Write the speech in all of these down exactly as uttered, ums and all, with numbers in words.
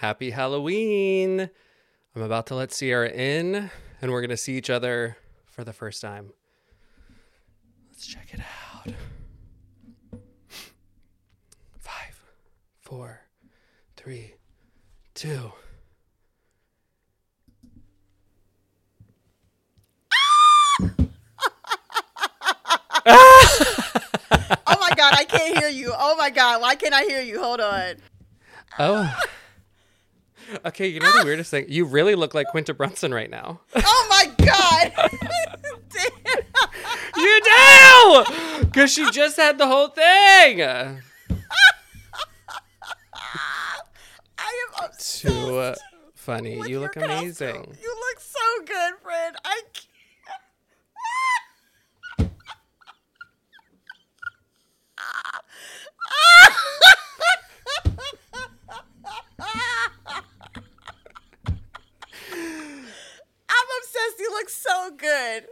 Happy Halloween. I'm about to let Sierra in, and we're going to see each other for the first time. Let's check it out. Five, four, three, two. Oh my God, I can't hear you. Oh my God, why can't I hear you? Hold on. Oh. Okay, you know the weirdest thing? You really look like Quinta Brunson right now. Oh my God. You do! Because she just had the whole thing. I am obsessed. Too uh, funny. With you look amazing. Costume. You look so good, friend. I can't. You look so good.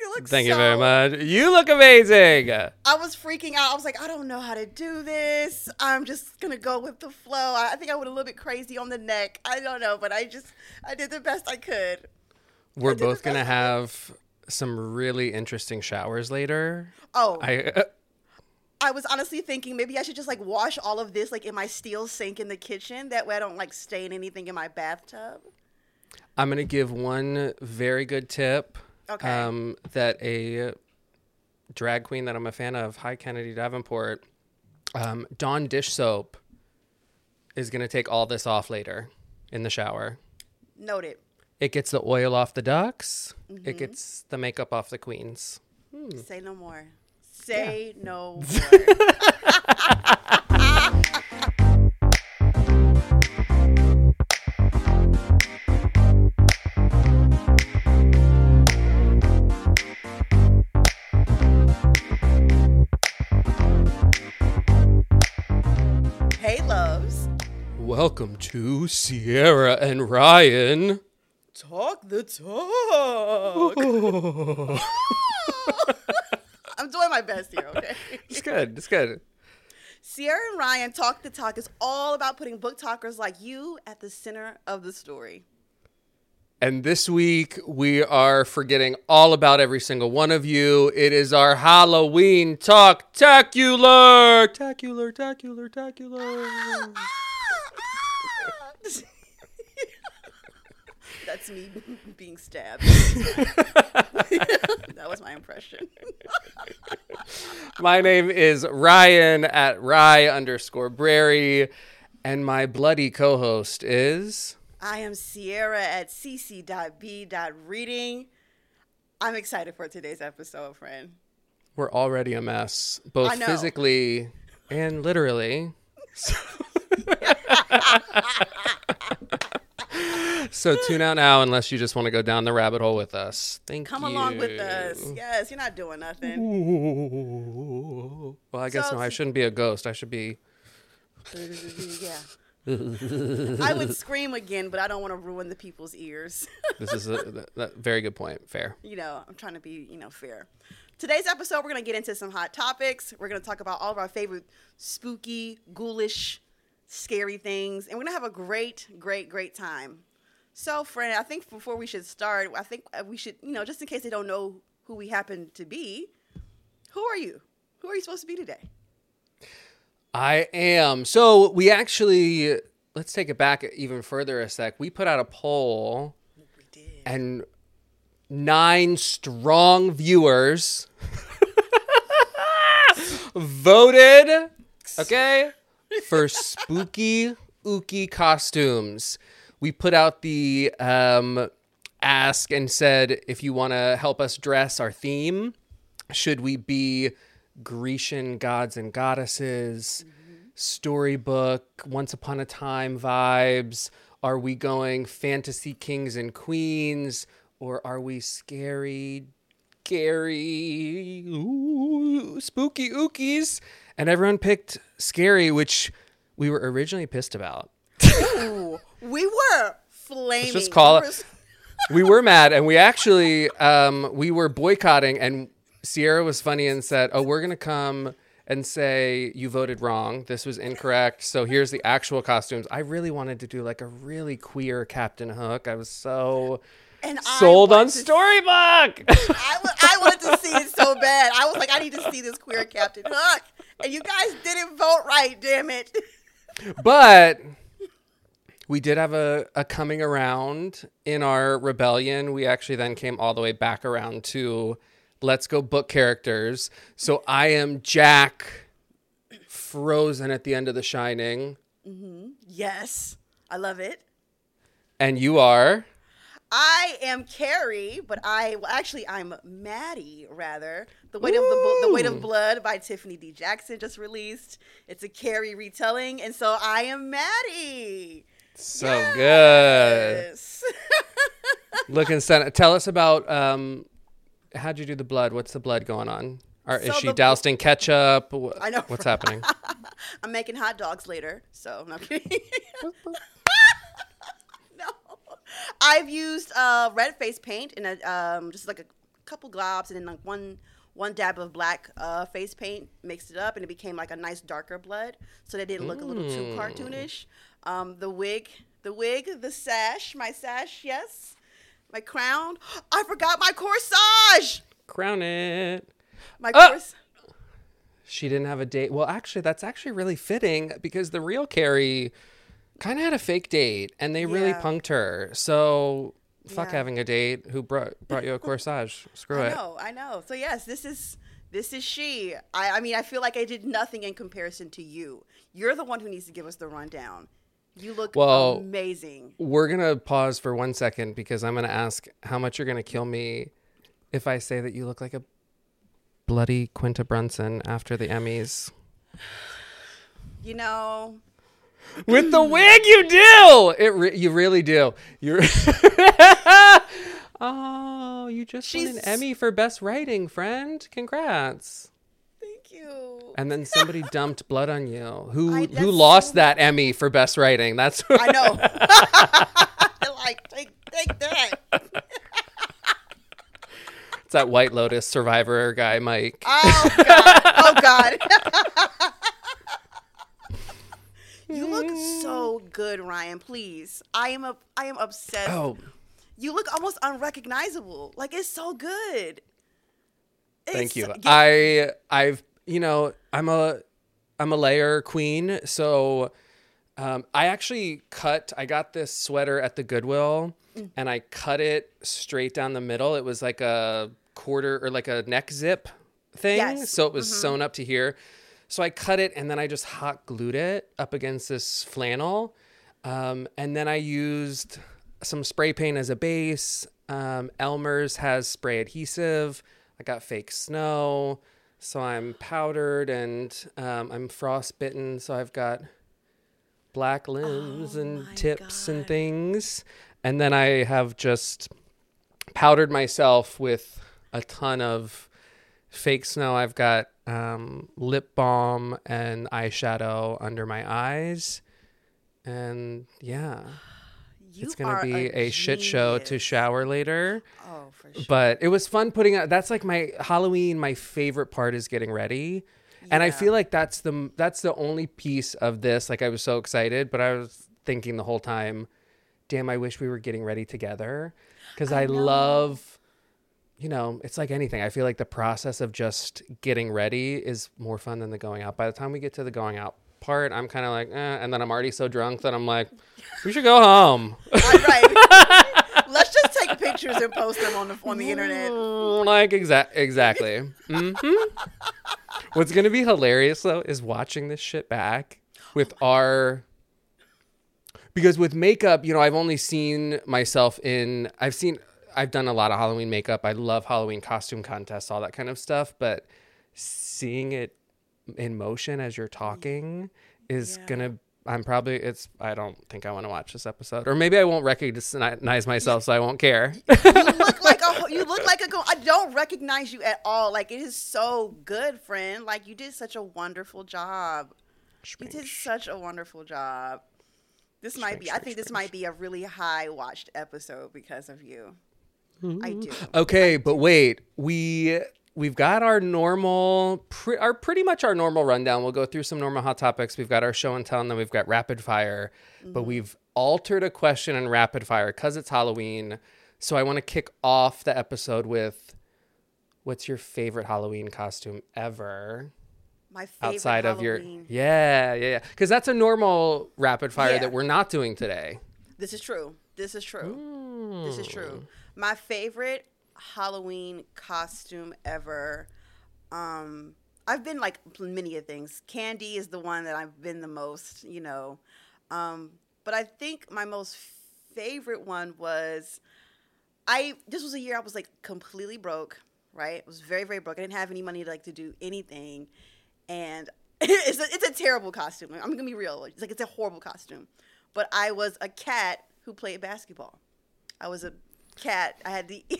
You look Thank so... you very much. You look amazing. I was freaking out. I was like, I don't know how to do this. I'm just going to go with the flow. I think I went a little bit crazy on the neck. I don't know, but I just, I did the best I could. We're I both going to have some really interesting showers later. Oh. I... Uh, I was honestly thinking maybe I should just like wash all of this like in my steel sink in the kitchen. That way I don't like stain anything in my bathtub. I'm going to give one very good tip. Okay. Um, that a drag queen that I'm a fan of, hi, Kennedy Davenport, um, Dawn Dish Soap is going to take all this off later in the shower. Noted. It gets the oil off the ducks. Mm-hmm. It gets the makeup off the queens. Hmm. Say no more. Say yeah. no more. Welcome to Sierra and Ryan Talk the Talk. I'm doing my best here, okay? It's good. It's good. Sierra and Ryan Talk the Talk is all about putting book talkers like you at the center of the story. And this week, we are forgetting all about every single one of you. It is our Halloween Talk-tacular. Tacular, tacular, tacular. That's me being stabbed. That was my impression. My name is Ryan at ry underscore brary, and my bloody co-host is... I am Sierra at sisi dot b e dot reading. I'm excited for today's episode, friend. We're already a mess, both physically and literally. So tune out now unless you just want to go down the rabbit hole with us. Thank Come you. Come along with us. Yes, you're not doing nothing. Ooh. Well, I so, guess no, I shouldn't be a ghost. I should be... Yeah. I would scream again, but I don't want to ruin the people's ears. This is a, a, a very good point. Fair. You know, I'm trying to be, you know, fair. Today's episode, we're going to get into some hot topics. We're going to talk about all of our favorite spooky, ghoulish, scary things. And we're going to have a great, great, great time. So, friend, I think before we should start, I think we should, you know, just in case they don't know who we happen to be, who are you? Who are you supposed to be today? I am. So we actually, let's take it back even further a sec. We put out a poll. We did. And nine strong viewers voted, okay, for spooky, ooky costumes. We put out the um, ask and said, if you want to help us dress our theme, should we be Grecian gods and goddesses, mm-hmm. storybook, once upon a time vibes? Are we going fantasy kings and queens, or are we scary, scary, ooh, spooky ookies? And everyone picked scary, which we were originally pissed about. Ooh, we were flaming. Let's just call it. We were mad, and we actually um, we were boycotting, and Sierra was funny and said, oh, we're going to come and say, you voted wrong, this was incorrect, so here's the actual costumes. I really wanted to do like a really queer Captain Hook. I was so and sold on Storybook. I, w- I wanted to see it so bad. I was like, I need to see this queer Captain Hook. And you guys didn't vote right, damn it. But we did have a, a coming around in our rebellion. We actually then came all the way back around to Let's Go book characters. So I am Jack Frozen at the end of The Shining. Mm-hmm. Yes. I love it. And you are? I am Carrie, but I, well, actually I'm Maddie, rather. The Weight Ooh. of the The Weight of Blood by Tiffany D. Jackson just released. It's a Carrie retelling. And so I am Maddie. So yes. Good. Looking stunning. Tell us about um, how'd you do the blood? What's the blood going on? Or is so she the, doused in ketchup? I know. What's happening? I'm making hot dogs later, so I'm not kidding. No, I've used uh, red face paint and a, um, just like a couple globs, and then like one. One dab of black uh, face paint, mixed it up, and it became like a nice darker blood, so that it didn't look mm. a little too cartoonish. Um, the wig, the wig, the sash, my sash, yes, my crown. I forgot my corsage. Crown it. My oh. corsage. She didn't have a date. Well, actually, that's actually really fitting because the real Carrie kind of had a fake date, and they yeah. really punked her. So. Fuck yeah. Having a date. Who brought brought you a corsage? Screw I it. I know, I know. So yes, this is this is she. I, I mean, I feel like I did nothing in comparison to you. You're the one who needs to give us the rundown. You look well, amazing. We're gonna pause for one second because I'm gonna ask how much you're gonna kill me if I say that you look like a bloody Quinta Brunson after the Emmys. You know. With the wig, you do. It re- you really do. You're oh, you just She's... won an Emmy for best writing, friend. Congrats. Thank you. And then somebody dumped blood on you. Who I, who lost so... that Emmy for best writing? That's I know. Like take take that. It's that White Lotus Survivor guy, Mike. Oh God! Oh God! You look so good, Ryan. Please, I am a, I am obsessed. Oh. You look almost unrecognizable. Like it's so good. It's, Thank you. Yeah. I, I've, you know, I'm a, I'm a layer queen. So, um, I actually cut. I got this sweater at the Goodwill, mm. and I cut it straight down the middle. It was like a quarter or like a neck zip thing. Yes. So it was mm-hmm. sewn up to here. So I cut it, and then I just hot glued it up against this flannel. Um, and then I used some spray paint as a base. Um, Elmer's has spray adhesive. I got fake snow. So I'm powdered, and um, I'm frostbitten. So I've got black limbs oh and tips God. and things. And then I have just powdered myself with a ton of fake snow. I've got um, lip balm and eyeshadow under my eyes. And yeah, you it's going to be a, a shit show to shower later. Oh, for sure. But it was fun putting out. That's like my Halloween. My favorite part is getting ready. Yeah. And I feel like that's the, that's the only piece of this. Like I was so excited, but I was thinking the whole time, damn, I wish we were getting ready together. Cause I, I love, you know, it's like anything. I feel like the process of just getting ready is more fun than the going out. By the time we get to the going out part, I'm kind of like, eh, and then I'm already so drunk that I'm like, we should go home. Right, right. Let's just take pictures and post them on the on the internet. Like exact, exactly. Mm-hmm. What's gonna be hilarious though is watching this shit back with oh our. Because with makeup, you know, I've only seen myself in. I've seen. I've done a lot of Halloween makeup. I love Halloween costume contests, all that kind of stuff. But seeing it in motion as you're talking is yeah. going to, I'm probably, it's, I don't think I want to watch this episode. Or maybe I won't recognize myself, so I won't care. You look like a, you look like a, I don't recognize you at all. Like, it is so good, friend. Like, you did such a wonderful job. Strange. You did such a wonderful job. This strange, might be, strange, I think strange. This might be a really high watched episode because of you. I do. Okay, but wait. We We've got our normal, pre- our pretty much our normal rundown. We'll go through some normal hot topics. We've got our show and tell, and then we've got rapid fire. Mm-hmm. But we've altered a question in rapid fire because it's Halloween. So I want to kick off the episode with, what's your favorite Halloween costume ever? My favorite outside of Halloween. your yeah yeah yeah because that's a normal rapid fire yeah. that we're not doing today. This is true. This is true. Mm. This is true. My favorite Halloween costume ever. Um, I've been like many of things. Candy is the one that I've been the most, you know. Um, but I think my most favorite one was, I. This was a year I was like completely broke, right? I was very, very broke. I didn't have any money to like to do anything, and it's a, it's a terrible costume. I'm gonna be real. It's like it's a horrible costume. But I was a cat who played basketball. I was a cat. I had the. It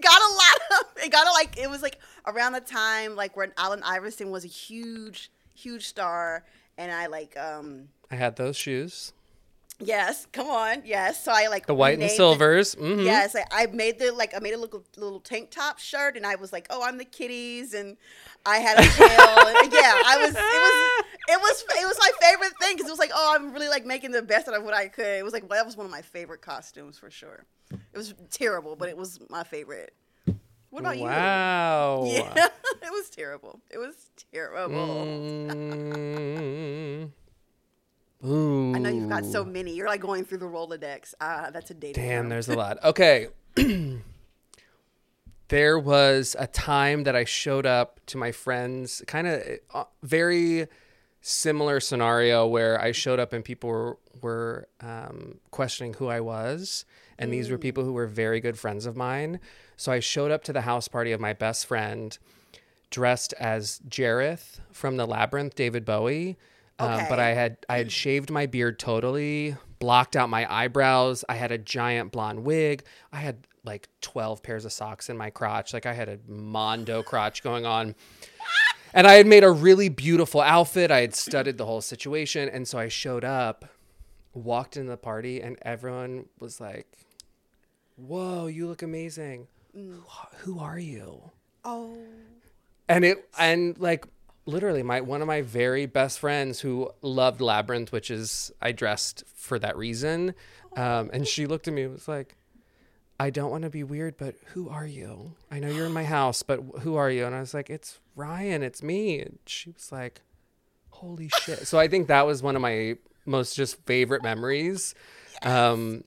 got a lot of. It got a, like it was like around the time like when Allen Iverson was a huge, huge star, and I like. um I had those shoes. Yes, come on. Yes, so I like the white and silvers. The, mm-hmm. Yes, I, I made the like I made a little little tank top shirt, and I was like, oh, I'm the kitties, and I had a tail. And, yeah, I was. It was. It was it was my favorite thing because it was like, oh, I'm really like making the best out of what I could. It was like, well, that was one of my favorite costumes for sure. It was terrible, but it was my favorite. What about wow. you? Wow. Yeah, it was terrible. It was terrible. Mm. Ooh. I know you've got so many. You're like going through the Rolodex. Ah, that's a dating. Damn, room. There's a lot. Okay. There was a time that I showed up to my friends, kind of very... similar scenario where I showed up and people were, were um, questioning who I was. And mm. these were people who were very good friends of mine. So I showed up to the house party of my best friend dressed as Jareth from the Labyrinth, David Bowie. Okay. Um, but I had, I had shaved my beard totally, blocked out my eyebrows. I had a giant blonde wig. I had like twelve pairs of socks in my crotch. Like I had a Mondo crotch going on. And I had made a really beautiful outfit. I had studied the whole situation. And so I showed up, walked into the party, and everyone was like, whoa, you look amazing. Mm. Who, who are you? Oh. And it, and like literally my, one of my very best friends who loved Labyrinth, which is, I dressed for that reason. Um, and she looked at me and was like, I don't want to be weird, but who are you? I know you're in my house, but who are you? And I was like, it's Ryan, it's me. And she was like, holy shit. So I think that was one of my most just favorite memories. Um,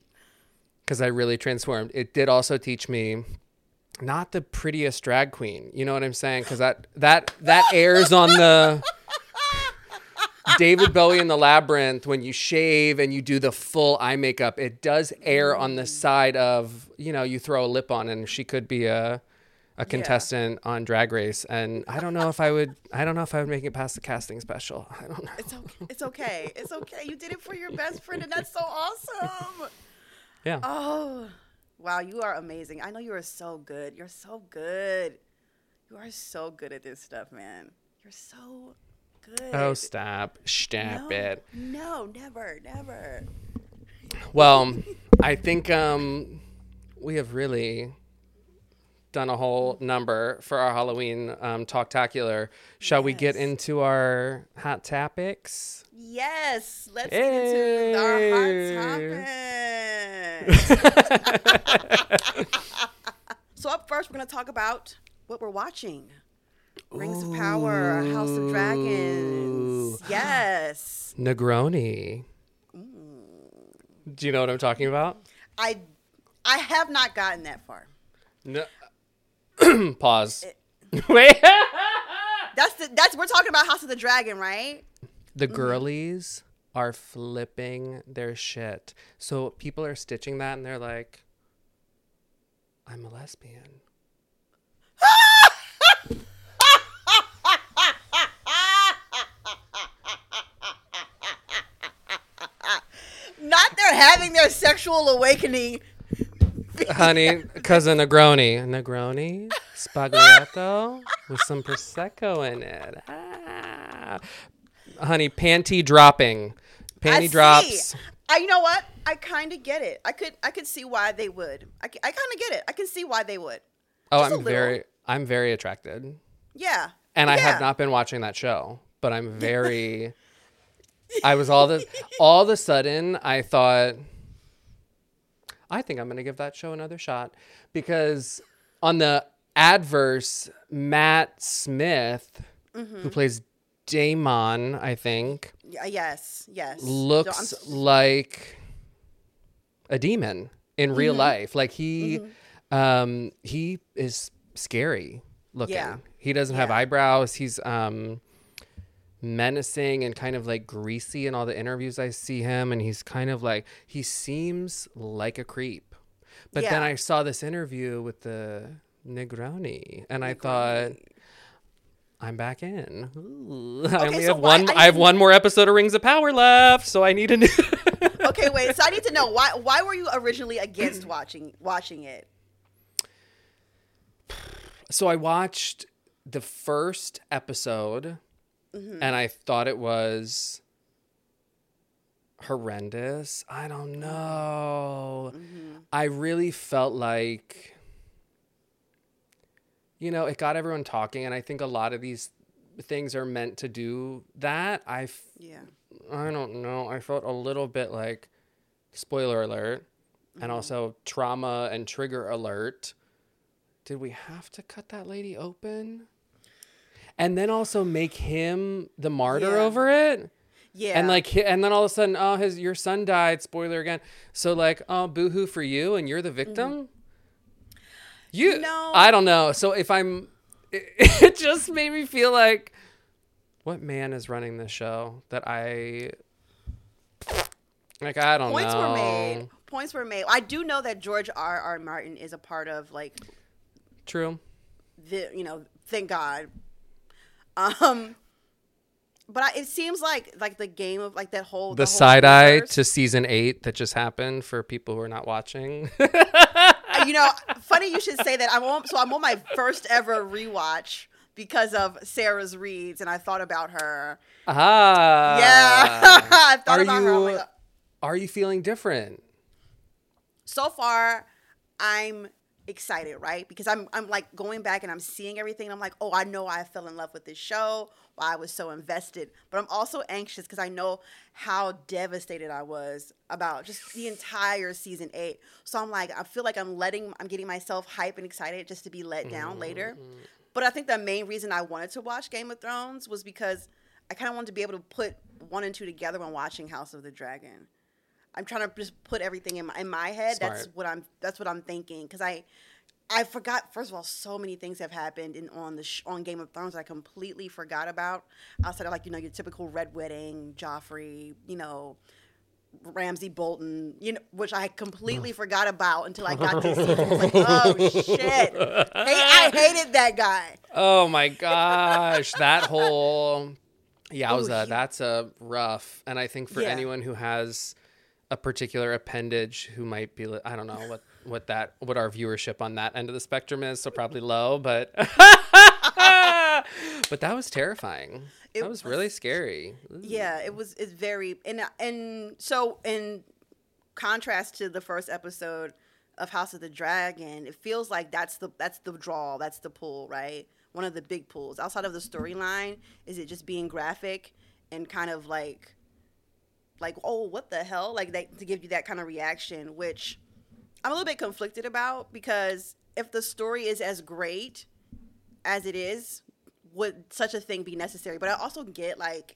because I really transformed. It did also teach me not the prettiest drag queen. You know what I'm saying? Because that, that, that airs on the... David Bowie in the Labyrinth, when you shave and you do the full eye makeup, it does air on the side of, you know, you throw a lip on and she could be a a contestant yeah. on Drag Race. And I don't know if I would, I don't know if I would make it past the casting special. I don't know. It's okay. It's okay. It's okay. You did it for your best friend and that's so awesome. Yeah. Oh, wow. You are amazing. I know you are so good. You're so good. You are so good at this stuff, man. You're so good. Oh, stop. Stop no, it. No, never, never. Well, I think um, we have really done a whole number for our Halloween um, Talktacular. Shall yes. we get into our hot topics? Yes. Let's hey. get into our hot topics. So up first, we're going to talk about what we're watching. Rings Ooh. of Power, House of Dragons. Yes. Negroni. Ooh. Do you know what I'm talking about? I I have not gotten that far. No. Pause. It, Wait. that's the that's we're talking about House of the Dragon, right? The girlies mm-hmm. are flipping their shit. So people are stitching that and they're like, I'm a lesbian. Not they're having their sexual awakening. Honey, because of Negroni. Negroni, spagliato with some Prosecco in it. Ah. Honey, panty dropping. Panty I drops. See. I, you know what? I kind of get it. I could I could see why they would. I, I kind of get it. I can see why they would. Oh, I'm very, I'm very attracted. Yeah. And yeah. I have not been watching that show, but I'm very, I was all this, all of a sudden I thought, I think I'm going to give that show another shot, because on the adverse, Matt Smith, mm-hmm. who plays Damon, I think. Yes, yes. Looks so like a demon in real mm-hmm. life. Like he, mm-hmm. um, he is scary looking. Yeah. He doesn't have yeah. eyebrows. He's um, menacing and kind of like greasy in all the interviews I see him. And he's kind of like, he seems like a creep. But yeah. then I saw this interview with the Negroni and Negroni. I thought, I'm back in. Ooh. Okay, I only so have why, one. I, I have one more episode of Rings of Power left, so I need a new. Okay, wait. So I need to know why. Why were you originally against watching watching it? So I watched the first episode, mm-hmm. and I thought it was horrendous. I don't know. Mm-hmm. I really felt like, you know, it got everyone talking, and I think a lot of these things are meant to do that. I, yeah. I don't know. I felt a little bit like, spoiler alert, mm-hmm. and also trauma and trigger alert. Did we have to cut that lady open? And then also make him the martyr yeah. over it? Yeah. And like, and then all of a sudden, oh, his your son died. Spoiler again. So like, oh, boo-hoo for you, and you're the victim? Mm-hmm. You, no. I don't know. So if I'm, it, it just made me feel like, what man is running this show that I, like, I don't Points know. Points were made. Points were made. I do know that George R. R. Martin is a part of, like, true. The, you know, thank God. Um, but I, it seems like, like the game of, like, that whole. The, the whole side universe. Eye to season eight that just happened for people who are not watching. You know, funny you should say that. I'm on, so I'm on my first ever rewatch because of Sarah's reads, and I thought about her. Ah, yeah. I thought are about you, her. Like, are you feeling different? So far, I'm excited, right? Because I'm I'm like going back and I'm seeing everything. And I'm like, oh, I know I fell in love with this show. Why I was so invested, but I'm also anxious because I know how devastated I was about just the entire season eight. So I'm like, I feel like I'm letting, I'm getting myself hype and excited just to be let down mm-hmm. later. But I think the main reason I wanted to watch Game of Thrones was because I kind of wanted to be able to put one and two together when watching House of the Dragon. I'm trying to just put everything in my, in my head. Smart. That's what I'm. That's what I'm thinking. Because I, I forgot. First of all, so many things have happened in on the sh- on Game of Thrones that I completely forgot about. Outside of, like, you know, your typical Red Wedding, Joffrey, you know, Ramsay Bolton, you know, which I completely forgot about until I got to season. I was like, oh shit! Hey, I hated that guy. Oh my gosh, that whole yowza. Ooh, he- that's a rough. And I think for yeah. anyone who has a particular appendage who might be, I don't know what, what that, what our viewership on that end of the spectrum is. So probably low, but, but that was terrifying. It that was, was really scary. Ooh. Yeah, it was, it's very, and, and so in contrast to the first episode of House of the Dragon, it feels like that's the, that's the draw. That's the pull, right? One of the big pulls outside of the storyline. Is it just being graphic and kind of like, like, oh, what the hell? Like, that, to give you that kind of reaction, which I'm a little bit conflicted about, because if the story is as great as it is, would such a thing be necessary? But I also get, like,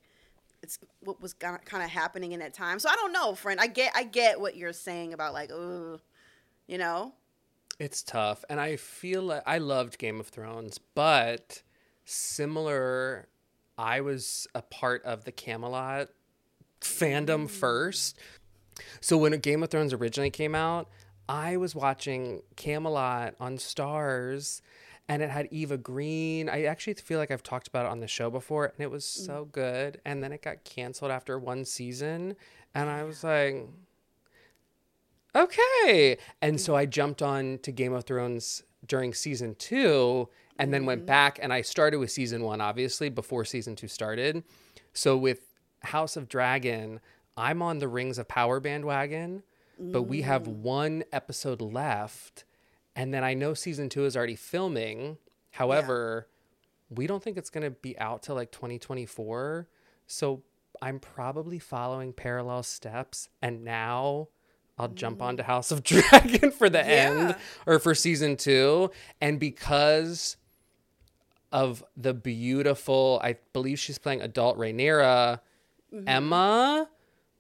it's what was kind of happening in that time. So I don't know, friend. I get I get what you're saying about, like, ooh, you know? It's tough. And I feel like I loved Game of Thrones, but similar, I was a part of the Camelot fandom first. So when Game of Thrones originally came out, I was watching Camelot on Stars, and it had Eva Green. I actually feel like I've talked about it on the show before, and it was so good. And then it got canceled after one season, and I was like, okay. And so I jumped on to Game of Thrones during season two, and then went back, and I started with season one, obviously, before season two started. So with House of Dragon, I'm on the Rings of Power bandwagon, but we have one episode left, And then I know season two is already filming. However, yeah. we don't think it's going to be out till like twenty twenty-four. So I'm probably following parallel steps. And now I'll mm. jump onto House of Dragon for the yeah. end or for season two. And because of the beautiful, I believe she's playing adult Rhaenyra, mm-hmm. Emma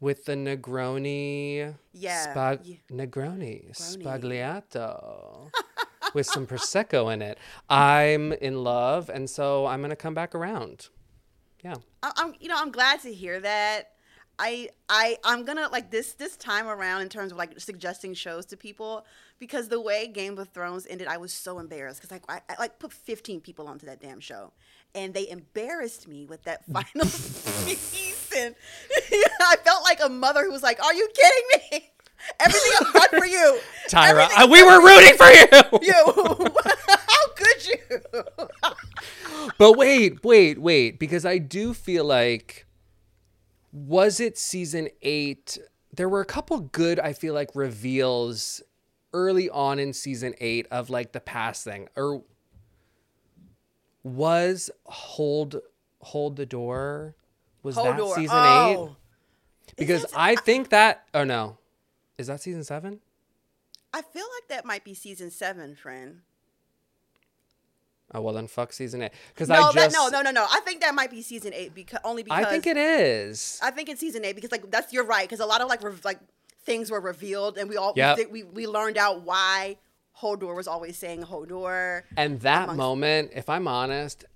with the Negroni, yeah, Spag- yeah. Negroni, Negroni Spagliato with some Prosecco in it. I'm in love, and so I'm gonna come back around. Yeah, I'm. You know, I'm glad to hear that. I, I, I'm gonna like this this time around in terms of like suggesting shows to people, because the way Game of Thrones ended, I was so embarrassed because I, I, I like put fifteen people onto that damn show, and they embarrassed me with that final season. I felt like a mother who was like, "Are you kidding me? Everything I've done for you, Tyra. Uh, we were rooting for you. You, how could you?" But wait, wait, wait, because I do feel like. Was it season eight? There were a couple good, I feel like, reveals early on in season eight of like the past thing. Or was hold hold the door? Was hold that door. season oh. eight? Because that, I think that. Oh no, is that season seven? I feel like that might be season seven, friend. Oh, well, then fuck season eight. Because no, I just... That, no, no, no, no. I think that might be season eight because only because... I think it is. I think it's season eight because, like, that's... You're right. Because a lot of, like, re- like things were revealed and we all... Yep. We, we we learned out why Hodor was always saying Hodor. And that amongst... moment, if I'm honest,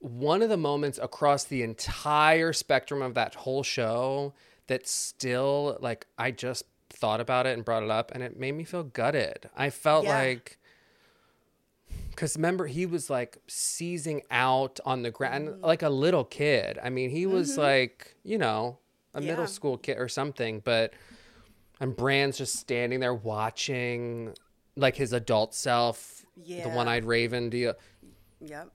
one of the moments across the entire spectrum of that whole show that still, like, I just thought about it and brought it up and it made me feel gutted. I felt yeah. like... Because remember, he was like seizing out on the ground mm-hmm. like a little kid. I mean, he was mm-hmm. like, you know, a yeah. middle school kid or something. But and Bran's just standing there watching like his adult self, yeah. the one-eyed Raven deal. Yep.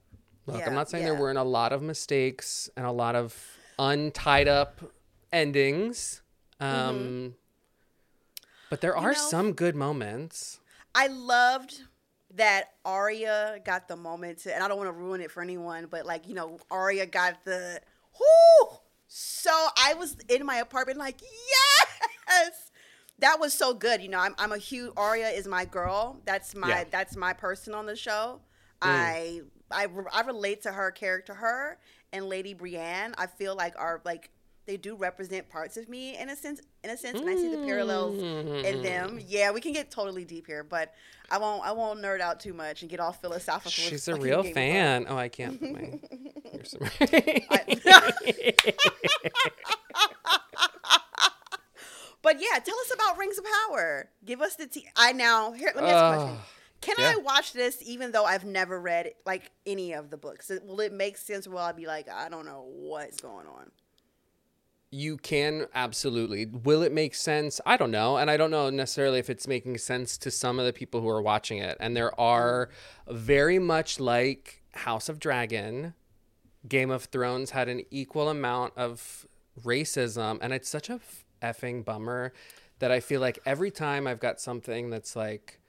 Look, yeah. I'm not saying yeah. there weren't a lot of mistakes and a lot of untied up endings. Um, mm-hmm. But there are you know, some good moments. I loved... that Arya got the moment to, and I don't want to ruin it for anyone, but like, you know, Arya got the, whoo! So I was in my apartment like, yes! That was so good. You know, I'm I'm a huge, Arya is my girl. That's my yeah. that's my person on the show. Mm. I, I I relate to her character, her and Lady Brienne. I feel like are like, they do represent parts of me in a sense, in a sense, and I see the parallels mm-hmm. in them. Yeah, we can get totally deep here, but I won't. I won't nerd out too much and get all philosophical. She's a real fan. Oh, I can't. Put my ears I... But yeah, tell us about Rings of Power. Give us the. T- I now here. Let me ask uh, a question. Can yeah. I watch this even though I've never read like any of the books? Will it make sense? Will I be like, I don't know what's going on? You can absolutely. Will it make sense? I don't know. And I don't know necessarily if it's making sense to some of the people who are watching it. And there are very much like House of Dragon, Game of Thrones had an equal amount of racism. And it's such a effing bummer that I feel like every time I've got something that's like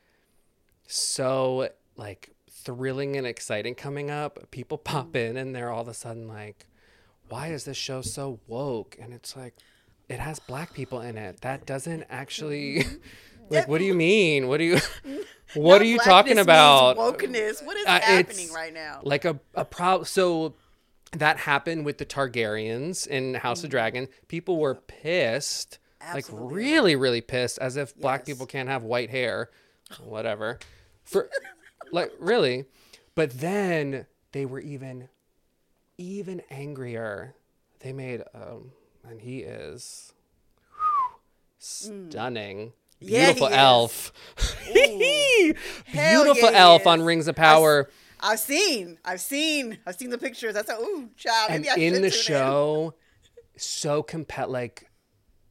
so like thrilling and exciting coming up, people pop in and they're all of a sudden like, why is this show so woke? And it's like, it has black people in it. That doesn't actually, like, what do you mean? What do you, what no, are you talking about? Wokeness. What is uh, happening right now? Like a, a problem. So that happened with the Targaryens in House mm-hmm. of Dragon. People were pissed, Absolutely. like really, really pissed as if yes. black people can't have white hair, whatever. For like, really. But then they were even Even angrier, they made, um, and he is whew, stunning, yeah, beautiful elf, beautiful yeah, elf on Rings of Power. I've, I've seen, I've seen, I've seen the pictures. I said, ooh, child. Maybe and I in the show, in. so compel, like,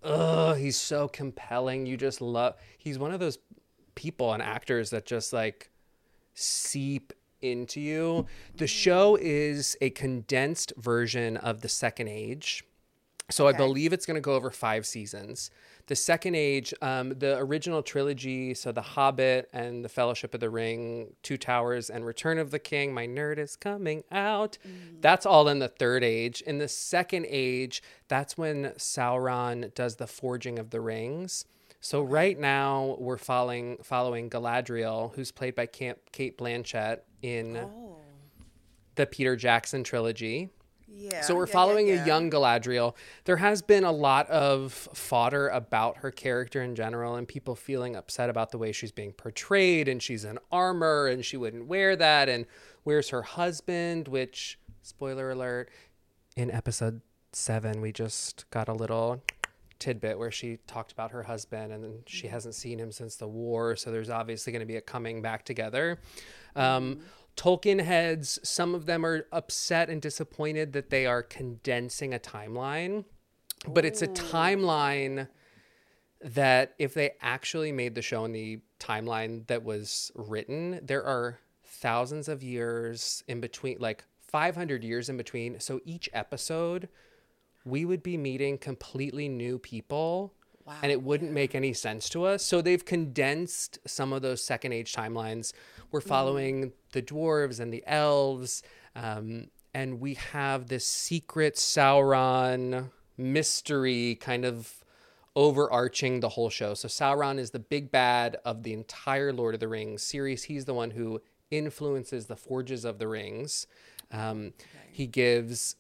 ugh, he's so compelling. You just love. He's one of those people and actors that just like seep into you. The show is a condensed version of The Second Age. So okay. I believe it's going to go over five seasons. The Second Age, um, the original trilogy, so The Hobbit and The Fellowship of the Ring, Two Towers and Return of the King, my nerd is coming out. Mm. That's all in the Third Age. In the Second Age, that's when Sauron does the forging of the rings. So right now we're following following Galadriel, who's played by Camp Kate Blanchett in oh. the Peter Jackson trilogy. Yeah. So we're yeah, following yeah, yeah. a young Galadriel. There has been a lot of fodder about her character in general and people feeling upset about the way she's being portrayed, and she's in armor and she wouldn't wear that, and where's her husband, which, spoiler alert, in episode seven we just got a little tidbit where she talked about her husband and then she hasn't seen him since the war, so there's obviously going to be a coming back together. Um, mm-hmm. Tolkien heads, some of them are upset and disappointed that they are condensing a timeline, but Ooh. It's a timeline that if they actually made the show in the timeline that was written, there are thousands of years in between, like five hundred years in between. So each episode we would be meeting completely new people. Wow. And it wouldn't make any sense to us. So they've condensed some of those Second Age timelines. We're following mm. the dwarves and the elves. Um, and we have this secret Sauron mystery kind of overarching the whole show. So Sauron is the big bad of the entire Lord of the Rings series. He's the one who influences the forges of the rings. Um, okay. He gives...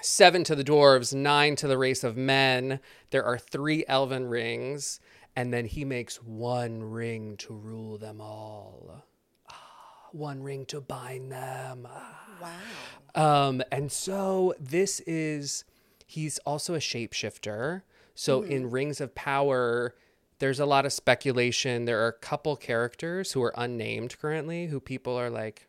seven to the dwarves, nine to the race of men. There are three elven rings, and then he makes one ring to rule them all. Ah, one ring to bind them. Ah. Wow. Um, and so this is, he's also a shapeshifter. So mm. in Rings of Power, there's a lot of speculation. There are a couple characters who are unnamed currently who people are like,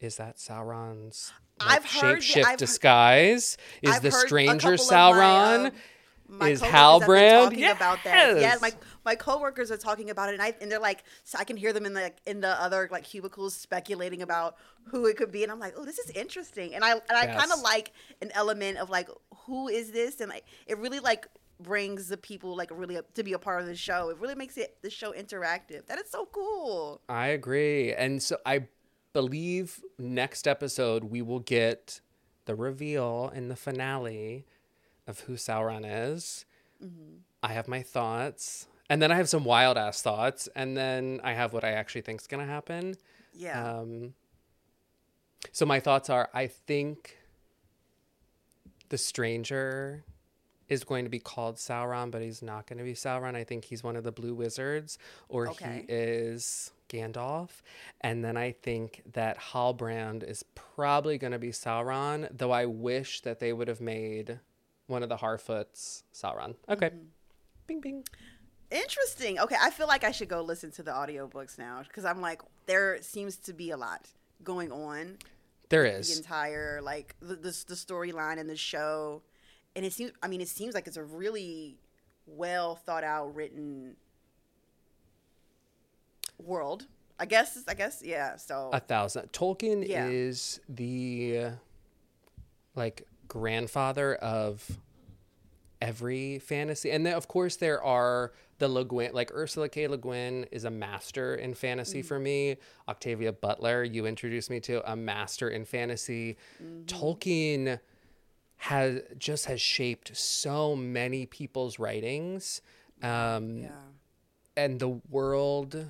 is that Sauron's... Like I've heard shape shift disguise is I've the stranger Sauron my, uh, my is Halbrand. Yes. About that. Yes, my my coworkers are talking about it, and I and they're like, so I can hear them in the in the other like cubicles speculating about who it could be, and I'm like, oh, this is interesting, and I and I yes. kind of like an element of like, who is this, and like it really like brings the people like really up to be a part of the show. It really makes it the show interactive. That is so cool. I agree, and so I. believe next episode we will get the reveal in the finale of who Sauron is. Mm-hmm. I have my thoughts, and then I have some wild ass thoughts, and then I have what I actually think is going to happen. Yeah. Um, so my thoughts are, I think the stranger is going to be called Sauron, but he's not going to be Sauron. I think he's one of the blue wizards, or okay. he is... Gandalf. And then I think that Halbrand is probably going to be Sauron, though I wish that they would have made one of the Harfoots Sauron. Okay. Mm-hmm. Bing, bing. Interesting. Okay. I feel like I should go listen to the audiobooks now, because I'm like, there seems to be a lot going on. There is. The entire, like, the, the, the storyline and the show. And it seems, I mean, it seems like it's a really well thought out written world, I guess. I guess, yeah. So a thousand. Tolkien yeah. is the like grandfather of every fantasy, and then of course there are the Le Guin. Like Ursula K. Le Guin is a master in fantasy mm-hmm. for me. Octavia Butler, you introduced me to, a master in fantasy. Mm-hmm. Tolkien has just has shaped so many people's writings, um, yeah, and the world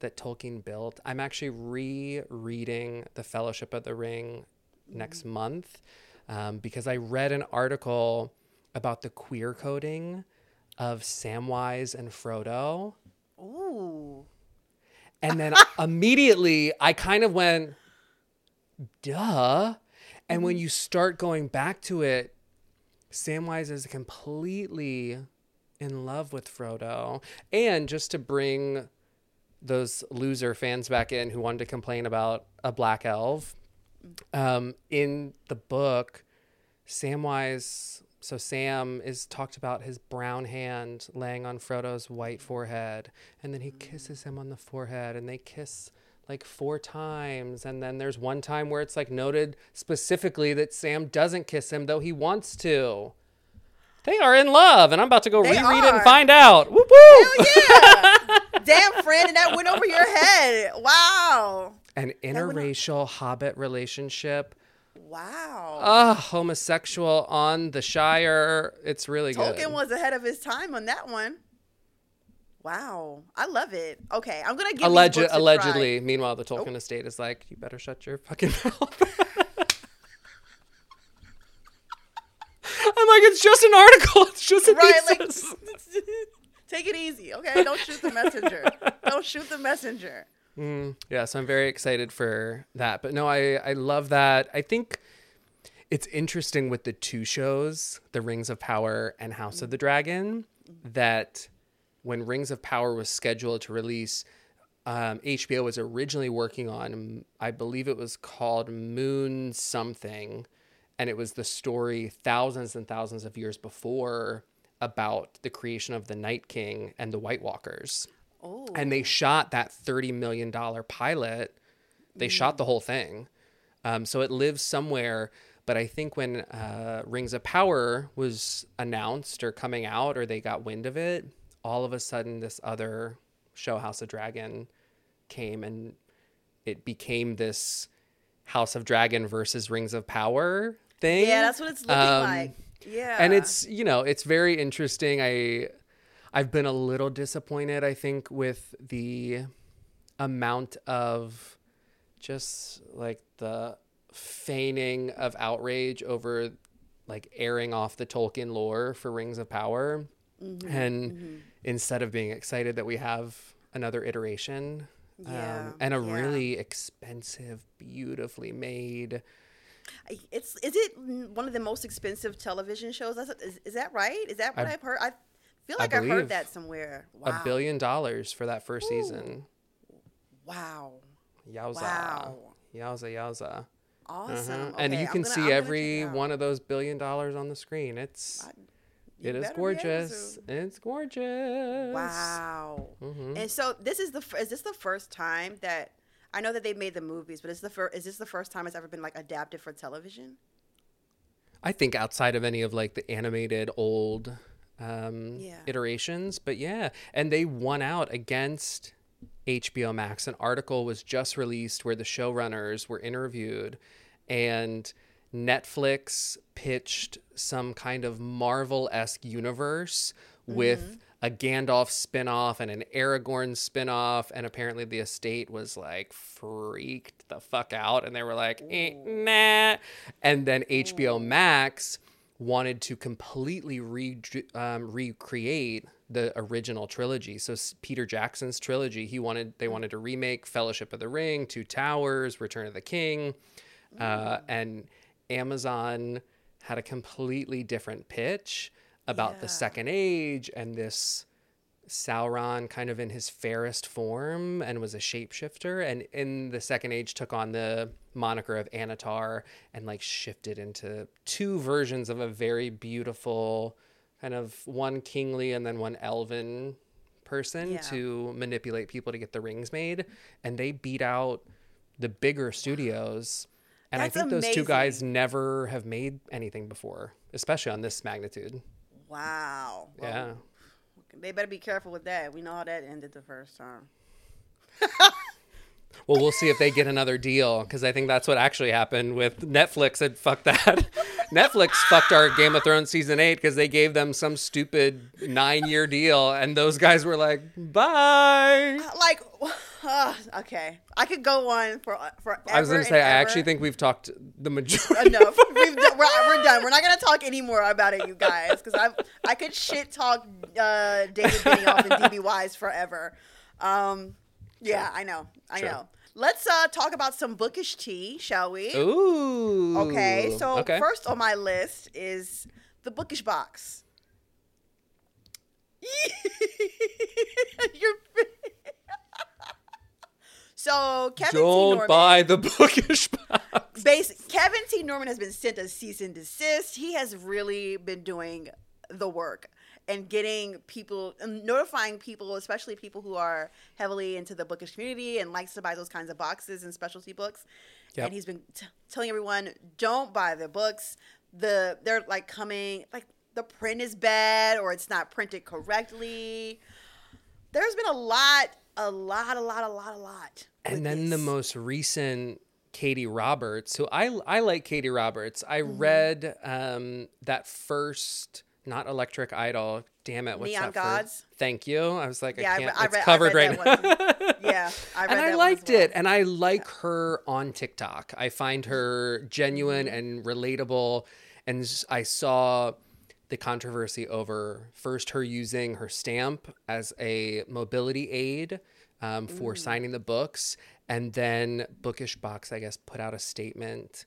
that Tolkien built. I'm actually re-reading The Fellowship of the Ring next mm-hmm. month um, because I read an article about the queer coding of Samwise and Frodo. Ooh. And then immediately I kind of went, duh. And mm-hmm. when you start going back to it, Samwise is completely in love with Frodo. And just to bring those loser fans back in who wanted to complain about a black elf. Um, in the book, Samwise, so Sam is talked about his brown hand laying on Frodo's white forehead, and then he kisses him on the forehead, and they kiss like four times. And then there's one time where it's like noted specifically that Sam doesn't kiss him, though he wants to. They are in love, and I'm about to go they reread are. it and find out. Woo woo! Hell yeah! Damn, Brandon, that went over your head. Wow. An interracial hobbit relationship. Wow. Ah, uh, homosexual on the Shire. It's really Tolkien good. Tolkien was ahead of his time on that one. Wow. I love it. Okay, I'm going to give Alleged, these books a Allegedly. Try. Meanwhile, the Tolkien oh. estate is like, you better shut your fucking mouth. I'm like, it's just an article. It's just a right, thesis. Like, take it easy, okay? Don't shoot the messenger. Don't shoot the messenger. Mm, yeah, so I'm very excited for that. But no, I, I love that. I think it's interesting with the two shows, The Rings of Power and House mm-hmm. of the Dragon, that when Rings of Power was scheduled to release, um, H B O was originally working on, I believe it was called Moon something. And it was the story thousands and thousands of years before about the creation of the Night King and the White Walkers. Oh. And they shot that thirty million dollars pilot. They mm. shot the whole thing. Um, so it lives somewhere. But I think when uh, Rings of Power was announced or coming out or they got wind of it, all of a sudden this other show, House of Dragon, came and it became this House of Dragon versus Rings of Power thing. Yeah, that's what it's looking um, like. Yeah. And it's, you know, it's very interesting. I, I've been a little disappointed, I think, with the amount of just like the feigning of outrage over like airing off the Tolkien lore for Rings of Power. Mm-hmm. And mm-hmm. instead of being excited that we have another iteration, yeah, um, and a yeah. really expensive, beautifully made. It's is it one of the most expensive television shows? Is, is that right? Is that what I, I've heard? I feel like I I've heard that somewhere. Wow. A billion dollars for that first Ooh. season. Wow. Yowza. Wow. Yowza, yowza. Awesome. Uh-huh. Okay, and you can gonna, see I'm every one of those billion dollars on the screen. It's... I, It is gorgeous. It's gorgeous. Wow. Mm-hmm. And so this is the is this the first time that I know that they made the movies, but is the fir- is this the first time it's ever been like adapted for television? I think outside of any of like the animated old um, yeah. iterations, but yeah, and they won out against H B O Max. An article was just released where the showrunners were interviewed, and Netflix pitched some kind of Marvel-esque universe mm-hmm. with a Gandalf spinoff and an Aragorn spinoff, and apparently the estate was like freaked the fuck out, and they were like, eh, nah. And then H B O Max wanted to completely re- um, recreate the original trilogy. So Peter Jackson's trilogy, he wanted they wanted to remake Fellowship of the Ring, Two Towers, Return of the King, mm-hmm. uh, and Amazon had a completely different pitch about yeah. the Second Age and this Sauron kind of in his fairest form and was a shapeshifter, and in the Second Age took on the moniker of Anatar and like shifted into two versions of a very beautiful kind of one kingly and then one elven person yeah. to manipulate people to get the rings made, and they beat out the bigger studios. And That's I think amazing. Those two guys never have made anything before, especially on this magnitude. Wow. Well, yeah. They better be careful with that. We know how that ended the first time. Well, we'll see if they get another deal, because I think that's what actually happened with Netflix. And fuck that. Netflix fucked our Game of Thrones season eight because they gave them some stupid nine-year deal, and those guys were like, bye. Like, uh, okay, I could go on for forever. I was gonna say, I ever. actually think we've talked the majority. Enough. We've done, we're, we're done. We're not gonna talk anymore about it, you guys, because I I could shit talk uh, David Benioff and D B Wise forever. Um. Yeah, sure. I know. I sure. know. Let's uh, talk about some bookish tea, shall we? Ooh. Okay, so okay. first on my list is the Bookish Box. You're... So Kevin Don't T. Norman. Don't buy the Bookish Box. Basic, Kevin T. Norman has been sent a cease and desist. He has really been doing the work. And getting people, and notifying people, especially people who are heavily into the bookish community and likes to buy those kinds of boxes and specialty books. Yep. And he's been t- telling everyone, don't buy the books. The They're like coming, like the print is bad or it's not printed correctly. There's been a lot, a lot, a lot, a lot, a lot. And then this. The most recent Katie Roberts, who I I like Katie Roberts. I mm-hmm. read um, that first, not Electric Idol. Damn it, what's Neon that Gods. For? Thank you. I was like, yeah, I can't. I re- it's I re- covered I read right that now. One. Yeah, I read and that I liked one well. It, and I like yeah. her on TikTok. I find her genuine and relatable. And I saw the controversy over first her using her stamp as a mobility aid um, for mm. signing the books. And then Bookish Box, I guess, put out a statement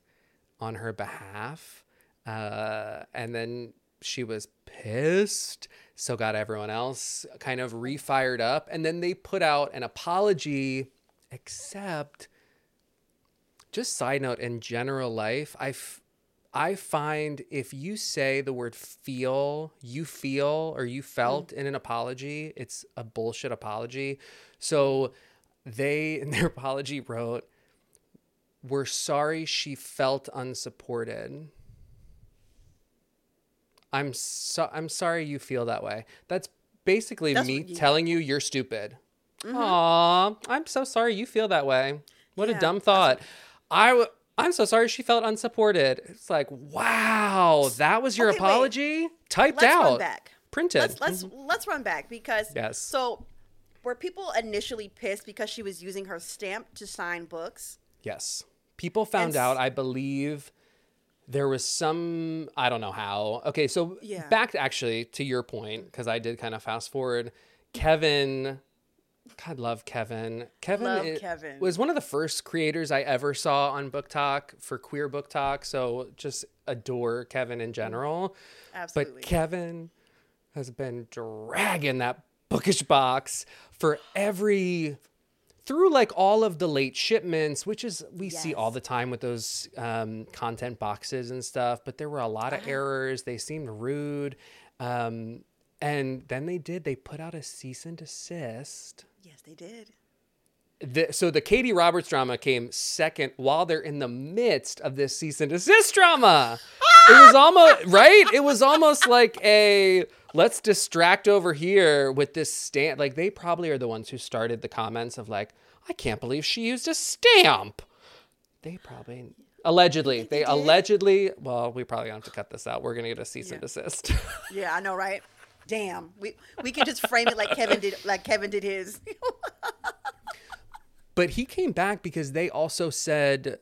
on her behalf. Uh, and then she was pissed. So got everyone else kind of refired up. And then they put out an apology, except just side note in general life, I've I find if you say the word feel, you feel or you felt mm. in an apology, it's a bullshit apology. So they, in their apology, wrote, "We're sorry she felt unsupported. I'm so I'm sorry you feel that way." That's basically That's me you telling you you're stupid. Mm-hmm. Aw, I'm so sorry you feel that way. What yeah. a dumb thought. I would. I'm so sorry she felt unsupported. It's like, wow, that was your okay, apology? Wait. Typed let's out. Let's run back. Printed. Let's let's, mm-hmm. let's run back because yes. So were people initially pissed because she was using her stamp to sign books? Yes. People found and... out, I believe there was some, I don't know how. Okay, so yeah. back actually to your point, because I did kind of fast forward. Kevin... God, love Kevin. Kevin, love is, Kevin was one of the first creators I ever saw on Booktok for Queer Booktok. So just adore Kevin in general. Absolutely. But Kevin has been dragging that Bookish Box for every, through like all of the late shipments, which is, we yes. see all the time with those um, content boxes and stuff. But there were a lot of uh-huh. errors. They seemed rude. Um, and then they did, they put out a cease and desist. Yes, they did. The, so the Katie Roberts drama came second while they're in the midst of this cease and desist drama. It was almost, right? It was almost like a, let's distract over here with this stamp. Like they probably are the ones who started the comments of like, I can't believe she used a stamp. They probably, allegedly, they, they allegedly, well, we probably have to cut this out. We're going to get a cease yeah. and desist. Yeah, I know, right? Damn, we we could just frame it like Kevin did, like Kevin did his. But he came back because they also said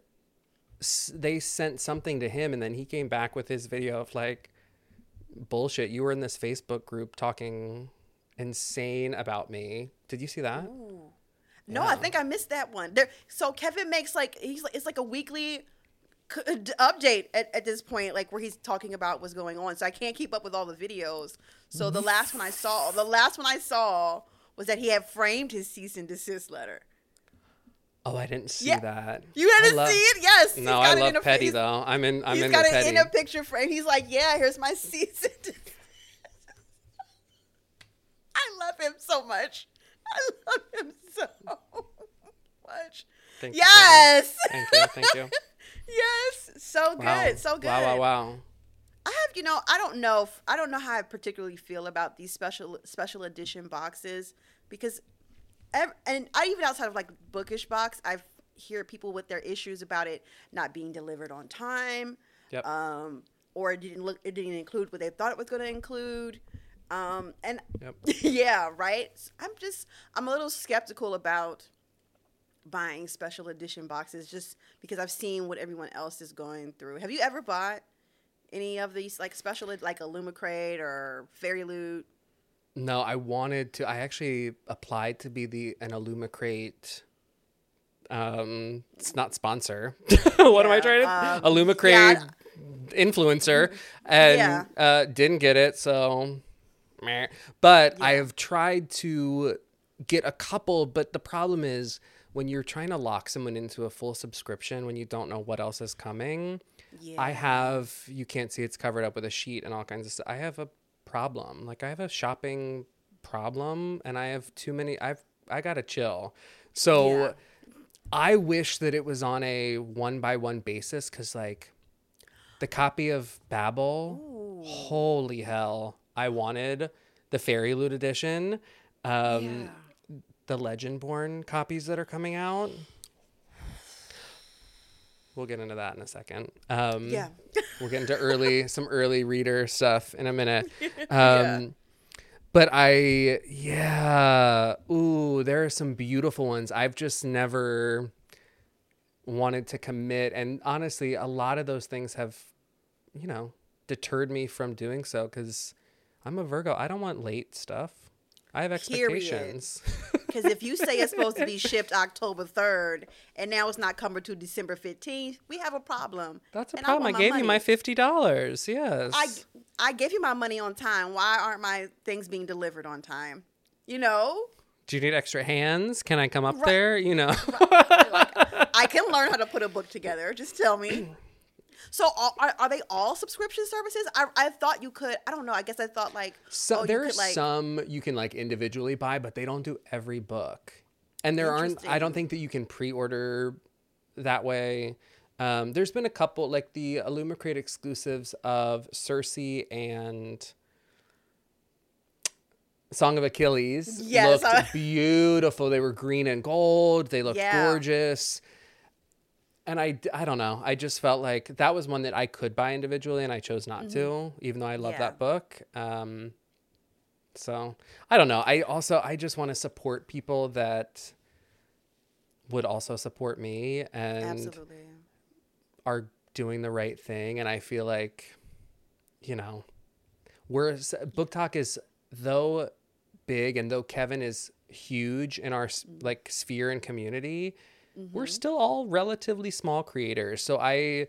they sent something to him, and then he came back with his video of like, bullshit. You were in this Facebook group talking insane about me. Did you see that? Ooh. No, yeah. I think I missed that one. There, so Kevin makes like he's it's like a weekly update at, at this point, like where he's talking about what's going on. So I can't keep up with all the videos. So the last one I saw, the last one I saw was that he had framed his cease and desist letter. Oh, I didn't see yeah. that. You didn't love, see it? Yes. No, I love Petty a, though. I'm in. I'm in. He's got it in a picture frame. He's like, yeah, here's my cease and desist. I love him so much. I love him so much. Thank yes. You, thank you. Thank you. Yes. So good. Wow. So good. Wow! Wow! Wow! I have, you know, I don't know. If, I don't know how I particularly feel about these special special edition boxes because, every, and I even outside of like Bookish Box, I hear people with their issues about it not being delivered on time, yep. um, or it didn't look, it didn't include what they thought it was going to include, um, and yep. yeah, right. So I'm just, I'm a little skeptical about buying special edition boxes just because I've seen what everyone else is going through. Have you ever bought any of these like special, like Illumicrate or Fairy Loot? No, I wanted to. I actually applied to be the an Illumicrate. Um, it's not sponsor. What yeah, am I trying to? Um, Illumicrate yeah. influencer, and yeah. uh, didn't get it. So, meh. But yeah. I have tried to get a couple. But the problem is, when you're trying to lock someone into a full subscription when you don't know what else is coming, yeah. I have, you can't see it's covered up with a sheet and all kinds of stuff. I have a problem. Like I have a shopping problem and I have too many, I've, I gotta chill. So yeah. I wish that it was on a one by one basis. Cause like the copy of Babel, ooh. holy hell, I wanted the Fairy Loot edition. Um, yeah. The Legendborn copies that are coming out. We'll get into that in a second. Um, yeah. We'll get into early, some early reader stuff in a minute. Um, yeah. But I, yeah. Ooh, there are some beautiful ones. I've just never wanted to commit. And honestly, a lot of those things have, you know, deterred me from doing so because I'm a Virgo. I don't want late stuff. I have expectations. Because if you say it's supposed to be shipped October third and now it's not coming to December fifteenth, we have a problem. That's a and problem. I, I gave money. you my fifty dollars. Yes. I, I gave you my money on time. Why aren't my things being delivered on time? You know? Do you need extra hands? Can I come up right. there? You know? Right. Like, I can learn how to put a book together. Just tell me. So are, are they all subscription services? I I thought you could, I don't know. I guess I thought like, so oh, there are like, some you can like individually buy, but they don't do every book. And there aren't, I don't think that you can pre-order that way. Um, there's been a couple, like the Illumicrate exclusives of Circe and Song of Achilles yes, looked I... beautiful. They were green and gold. They looked yeah. gorgeous. And I, I don't know. I just felt like that was one that I could buy individually and I chose not mm-hmm. to, even though I love yeah. that book. Um, so I don't know. I also, I just want to support people that would also support me and Absolutely. Are doing the right thing. And I feel like, you know, we're, BookTok is though big and though Kevin is huge in our like sphere and community, mm-hmm. we're still all relatively small creators. So I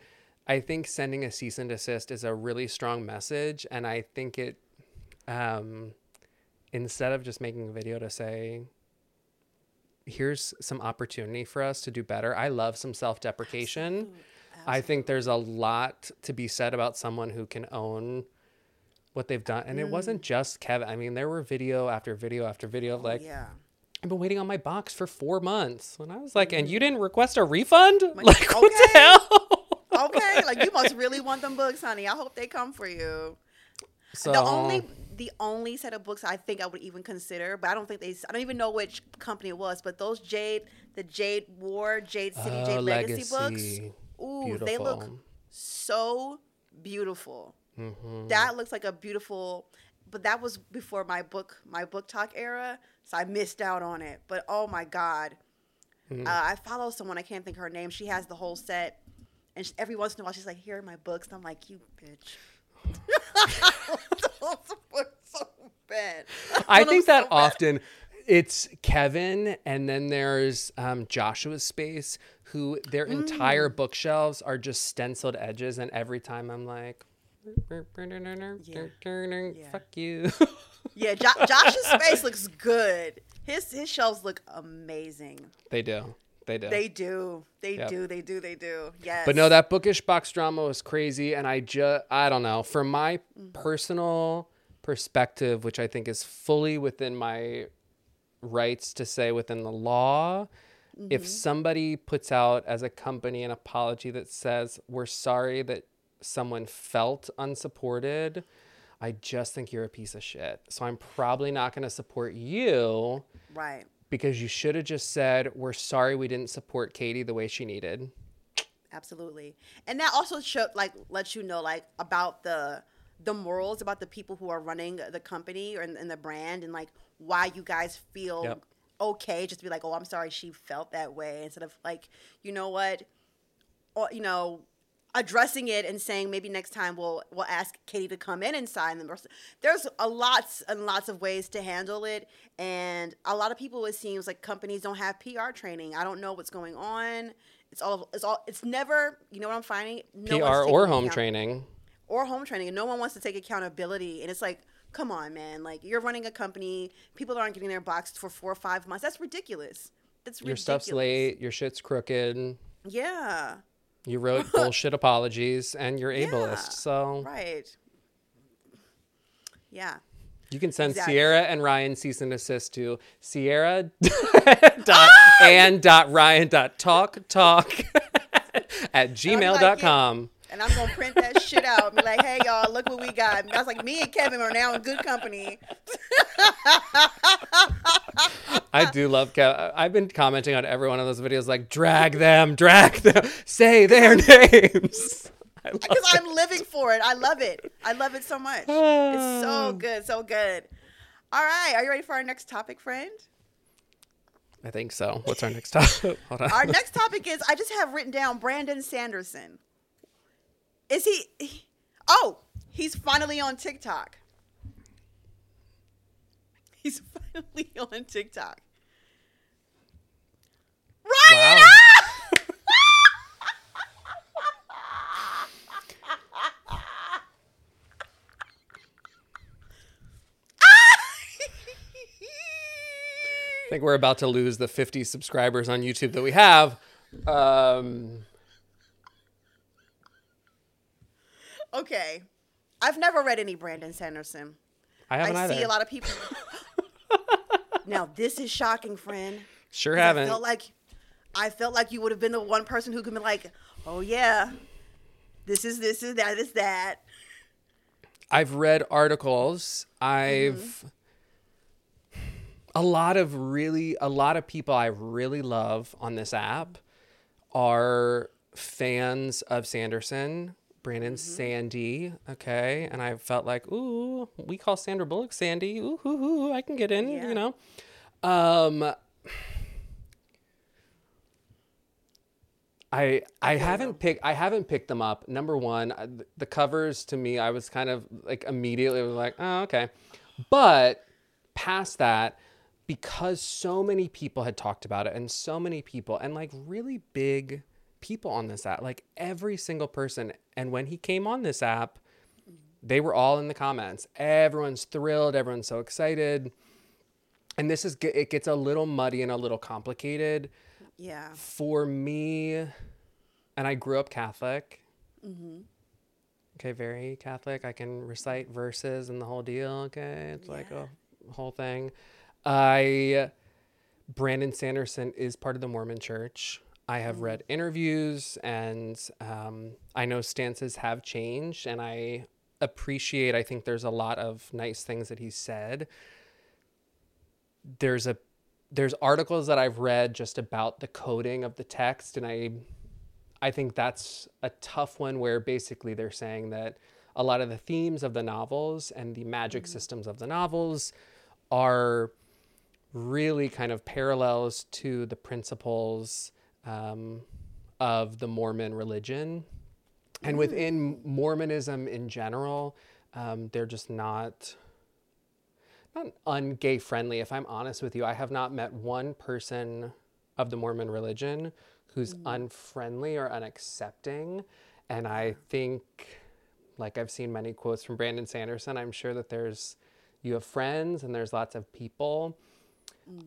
I think sending a cease and desist is a really strong message. And I think it, um, instead of just making a video to say, here's some opportunity for us to do better. I love some self-deprecation. Absolutely. Absolutely. I think there's a lot to be said about someone who can own what they've done. And mm. it wasn't just Kevin. I mean, there were video after video after video. Oh, like, yeah. I've been waiting on my box for four months. And I was like, and you didn't request a refund? Like, like okay. what the hell? Okay, like you must really want them books, honey. I hope they come for you. So the only the only set of books I think I would even consider, but I don't think they, I don't even know which company it was, but those Jade, the Jade War, Jade City, oh, Jade Legacy, Legacy books. Ooh, beautiful. They look so beautiful. Mm-hmm. That looks like a beautiful, but that was before my book, my book talk era. So I missed out on it. But oh, my God. Mm. Uh, I follow someone. I can't think of her name. She has the whole set. And she, every once in a while, she's like, here are my books. And I'm like, you bitch. Those were so bad. That's I think that so often it's Kevin. And then there's um, Joshua's Space, who their mm. entire bookshelves are just stenciled edges. And every time I'm like, yeah. Yeah. fuck you. Yeah, jo- Josh's face looks good. His his shelves look amazing. They do. They do. They do. They yep. do. They do. They do. Yes. But no, that Bookish Box drama was crazy. And I just, I don't know. From my mm-hmm. personal perspective, which I think is fully within my rights to say within the law, mm-hmm. if somebody puts out as a company an apology that says, we're sorry that someone felt unsupported, I just think you're a piece of shit. So I'm probably not going to support you. Right. Because you should have just said, we're sorry we didn't support Katie the way she needed. Absolutely. And that also should, like, let you know, like, about the the morals, about the people who are running the company or in, in the brand and, like, why you guys feel yep. okay just to be like, oh, I'm sorry she felt that way. Instead of, like, you know what, or, you know, addressing it and saying maybe next time we'll we'll ask Katie to come in and sign them. There's a lots and lots of ways to handle it, and a lot of people, it seems like companies don't have P R training. I don't know what's going on. It's all it's all it's never, you know what I'm finding? No P R or home training. Or home training, and no one wants to take accountability. And it's like, come on, man! Like you're running a company, people aren't getting their box for four or five months. That's ridiculous. That's ridiculous. Your stuff's late. Your shit's crooked. Yeah. You wrote bullshit apologies and you're ableist, yeah, so. Right. Yeah. You can send exactly. Sierra and Ryan cease and desist to Sierra dot and dot Ryan dot talk talk at gmail dot com. and I'm going to print that shit out and be like, hey, y'all, look what we got. And I was like, me and Kevin are now in good company. I do love Kevin. I've been commenting on every one of those videos like, drag them, drag them, say their names. Because I'm living for it. I love it. I love it so much. It's so good, so good. All right. Are you ready for our next topic, friend? I think so. What's our next topic? Hold on. Our next topic is, I just have written down Brandon Sanderson. Is he, he oh, he's finally on TikTok. He's finally on TikTok. Ryan! Wow. I think we're about to lose the fifty subscribers on YouTube that we have. Um, okay. I've never read any Brandon Sanderson. I haven't I either. I see a lot of people. Now, this is shocking, friend. Sure haven't. I felt, like, I felt like you would have been the one person who could be like, oh, yeah, this is this is that is that. I've read articles. I've... Mm-hmm. A lot of really, a lot of people I really love on this app are fans of Sanderson, Brandon mm-hmm. Sandy, okay? And I felt like, ooh, we call Sandra Bullock Sandy. Ooh, hoo, hoo, I can get in, yeah. you know? Um, I I haven't picked I haven't picked them up. Number one, I, the covers to me, I was kind of like immediately was like, oh, okay. But past that, because so many people had talked about it and so many people and like really big people on this app, like every single person. And when he came on this app, they were all in the comments. Everyone's thrilled. Everyone's so excited. And this is, it gets a little muddy and a little complicated. Yeah. For me, and I grew up Catholic. Mm-hmm. Okay. Very Catholic. I can recite verses and the whole deal. Okay. It's yeah. like a whole thing. I, Brandon Sanderson is part of the Mormon Church. I have read interviews and um, I know stances have changed and I appreciate, I think there's a lot of nice things that he said. There's a, there's articles that I've read just about the coding of the text. And I, I think that's a tough one where basically they're saying that a lot of the themes of the novels and the magic mm-hmm. systems of the novels are really kind of parallels to the principles um, of the Mormon religion. And within Mormonism in general, um, they're just not, not un-gay friendly. If I'm honest with you, I have not met one person of the Mormon religion who's mm-hmm. unfriendly or unaccepting. And I think, like I've seen many quotes from Brandon Sanderson, I'm sure that there's, you have friends and there's lots of people. Mm.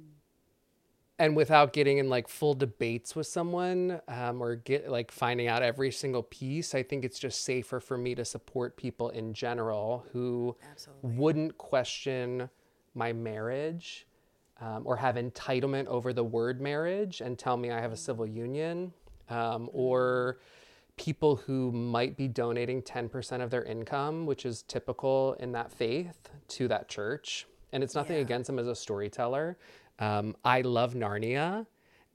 And without getting in like full debates with someone um, or get like finding out every single piece, I think it's just safer for me to support people in general who Absolutely. Wouldn't question my marriage um, or have entitlement over the word marriage and tell me I have a civil union um, or people who might be donating ten percent of their income, which is typical in that faith, to that church. And it's nothing yeah. against him as a storyteller. Um, I love Narnia,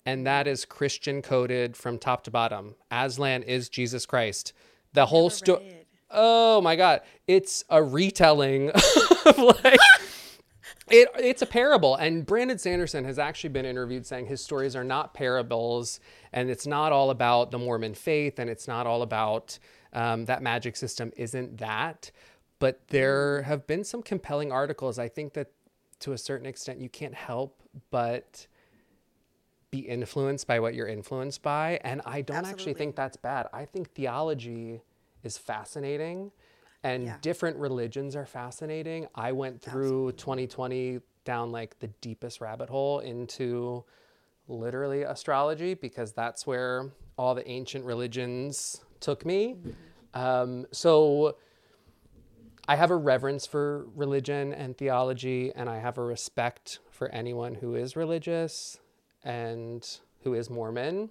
and that is Christian coded from top to bottom. Aslan is Jesus Christ. The whole story. Oh my God. It's a retelling of like, it, it's a parable. And Brandon Sanderson has actually been interviewed saying his stories are not parables, and it's not all about the Mormon faith, and it's not all about um, that magic system isn't that. But there have been some compelling articles. I think that to a certain extent, you can't help but be influenced by what you're influenced by. And I don't Absolutely. Actually think that's bad. I think theology is fascinating and yeah. different religions are fascinating. I went through Absolutely. twenty twenty down like the deepest rabbit hole into literally astrology because that's where all the ancient religions took me. Mm-hmm. Um, so... I have a reverence for religion and theology, and I have a respect for anyone who is religious and who is Mormon.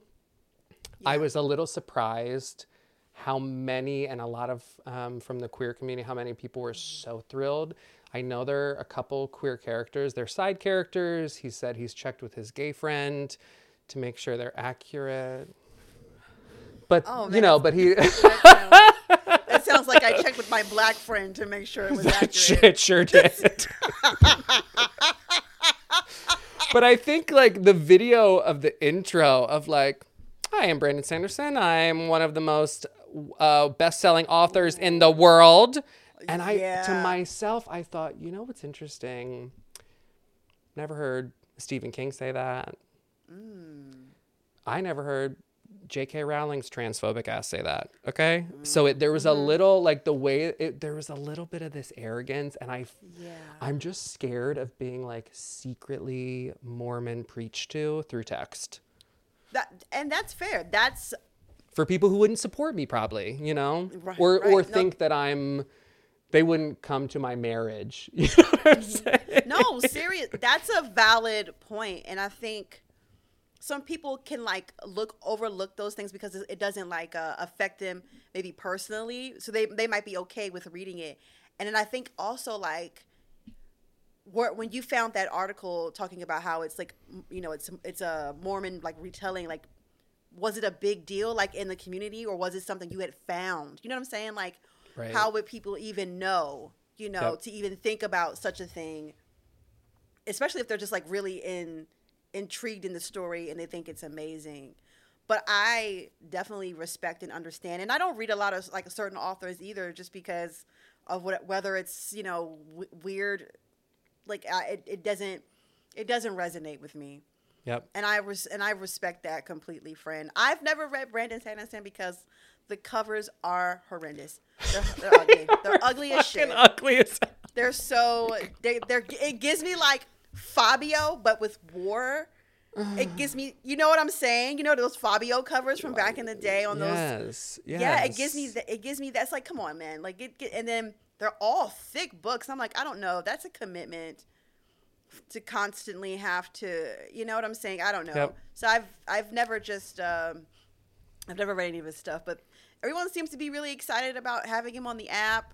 Yeah. I was a little surprised how many, and a lot of um, from the queer community, how many people were so thrilled. I know there are a couple queer characters. They're side characters. He said he's checked with his gay friend to make sure they're accurate. But, oh, you know, but he... That sounds like I checked with my black friend to make sure it was accurate. It sure did. But I think, like, the video of the intro of, like, hi, I'm Brandon Sanderson. I'm one of the most uh, best-selling authors in the world. And I, yeah. to myself, I thought, you know what's interesting? Never heard Stephen King say that. Mm. I never heard J K Rowling's transphobic ass say that. Okay? Mm. So it, there was a little, like, the way, it, there was a little bit of this arrogance. And I, yeah. I'm just scared of being, like, secretly Mormon preached to through text. That, and that's fair. That's... For people who wouldn't support me, probably, you know? Right, or right. or no. think that I'm... They wouldn't come to my marriage. You know what I'm saying? No, serious. That's a valid point. And I think some people can like look overlook those things because it doesn't like uh, affect them maybe personally. So they, they might be okay with reading it. And then I think also like where, when you found that article talking about how it's like, you know, it's it's a Mormon like retelling, like was it a big deal like in the community or was it something you had found? You know what I'm saying? Like, right. How would people even know, you know, yep. to even think about such a thing, especially if they're just like really in intrigued in the story and they think it's amazing. But I definitely respect and understand. And I don't read a lot of like certain authors either, just because of what, whether it's, you know, w- weird, like I, it, it doesn't it doesn't resonate with me. Yep. And I res- and I respect that completely, friend. I've never read Brandon Sanderson because the covers are horrendous. They're, they're ugly. They're ugly as shit. Ugly as hell. They're so they they're it gives me like Fabio but with war. It gives me, you know what I'm saying? You know those Fabio covers from back in the day on those. Yes. yes. Yeah, it gives me the, it gives me that's like come on, man. Like it, it and then they're all thick books. I'm like, I don't know. That's a commitment. To constantly have to, you know what I'm saying? I don't know. Yep. So I've I've never just um, I've never read any of his stuff, but everyone seems to be really excited about having him on the app.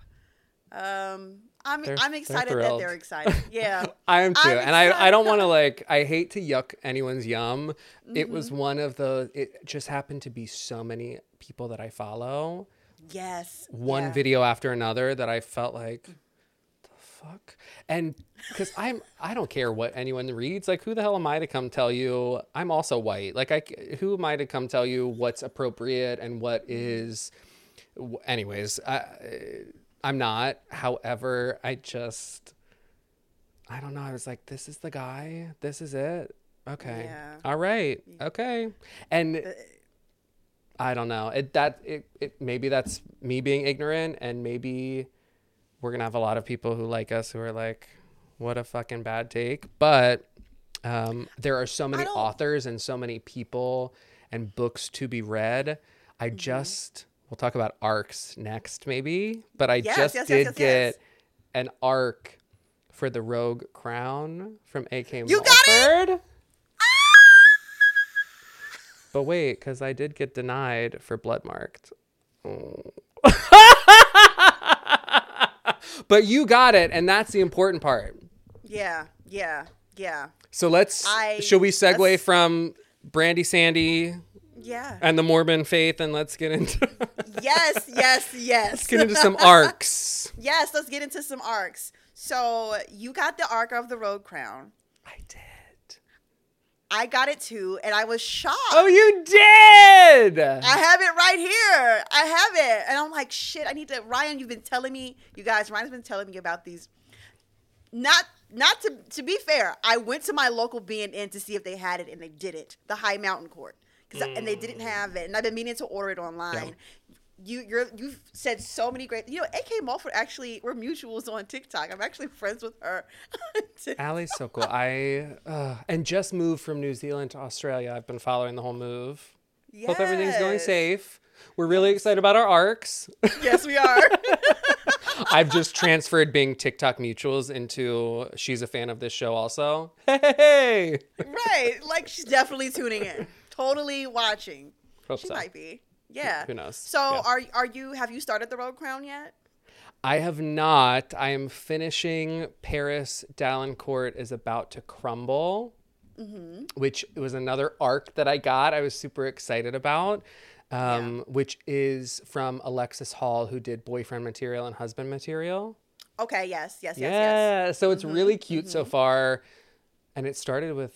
Um, I'm they're, I'm excited they're that they're excited. Yeah, I am too. I'm and excited. I I don't want to like I hate to yuck anyone's yum. Mm-hmm. It was one of the. It just happened to be so many people that I follow. Yes. One yeah. video after another that I felt like. Fuck. And because I'm I don't care what anyone reads, like who the hell am I to come tell you I'm also white, like I who am I to come tell you what's appropriate and what is anyways I I'm not however I just I don't know I was like this is the guy this is it okay yeah. all right okay and uh, I don't know it that it, it maybe that's me being ignorant and maybe we're going to have a lot of people who like us who are like, what a fucking bad take. But um, there are so many authors and so many people and books to be read. I mm-hmm. just, we'll talk about arcs next maybe, but I yes, just yes, did yes, yes, get yes. an arc for The Rogue Crown from A K Mulford. You got it? But wait, because I did get denied for Bloodmarked. Oh. But you got it, and that's the important part. Yeah, yeah, yeah. So let's, I, should we segue let's, from Brandy Sandy yeah. and the Mormon faith, and let's get into... yes, yes, yes. Let's get into some arcs. Yes, let's get into some arcs. So you got the arc of the Rogue Crown. I did. I got it too, and I was shocked. Oh, you did! I have it right here. I have it. And I'm like, shit, I need to... Ryan, you've been telling me... You guys, Ryan's been telling me about these. Not not to to be fair, I went to my local B and N to see if they had it, and they didn't. The High Mountain Court. Mm. I, and they didn't have it. And I've been meaning to order it online. Yeah. You, you're, you've said so many great... You know, A K Mulford, actually, we're mutuals on TikTok. I'm actually friends with her. Allie's so cool. I uh, and just moved from New Zealand to Australia. I've been following the whole move. Yes. Hope everything's going safe. We're really excited about our arcs. Yes, we are. I've just transferred being TikTok mutuals into she's a fan of this show also. Hey! Right. Like, she's definitely tuning in. Totally watching. Hope she so. might be. Yeah. Who knows? So yeah. are are you, have you started the Road Crown yet? I have not. I am finishing Paris Dalincourt Is About to Crumble, mm-hmm. which was another arc that I got. I was super excited about, um, yeah. which is from Alexis Hall, who did Boyfriend Material and Husband Material. Okay. Yes. Yes. Yeah. Yes. Yeah. So it's mm-hmm. really cute mm-hmm. so far. And it started with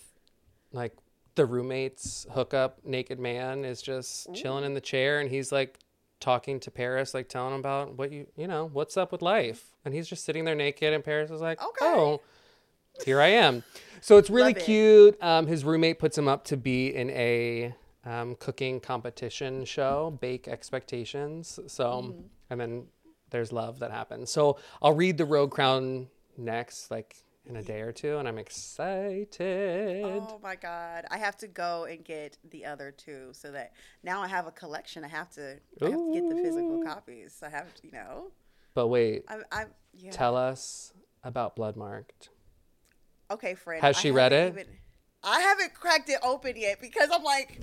like the roommate's hookup. Naked man is just Ooh. chilling in the chair, and he's like talking to Paris, like telling him about what you, you know, what's up with life. And he's just sitting there naked, and Paris is like, okay. oh, here I am. So it's really Love cute. It. Um, his roommate puts him up to be in a um, cooking competition show, Bake Expectations. So, mm-hmm. and then there's love that happens. So I'll read The Road Crown next, like in a day or two, and I'm excited. Oh my God. I have to go and get the other two, so that now I have a collection. I have to, I have to get the physical copies. I have to, you know. But wait, I, I, yeah. tell us about Bloodmarked. Okay, friend. Has she I read it? Even, I haven't cracked it open yet, because I'm like,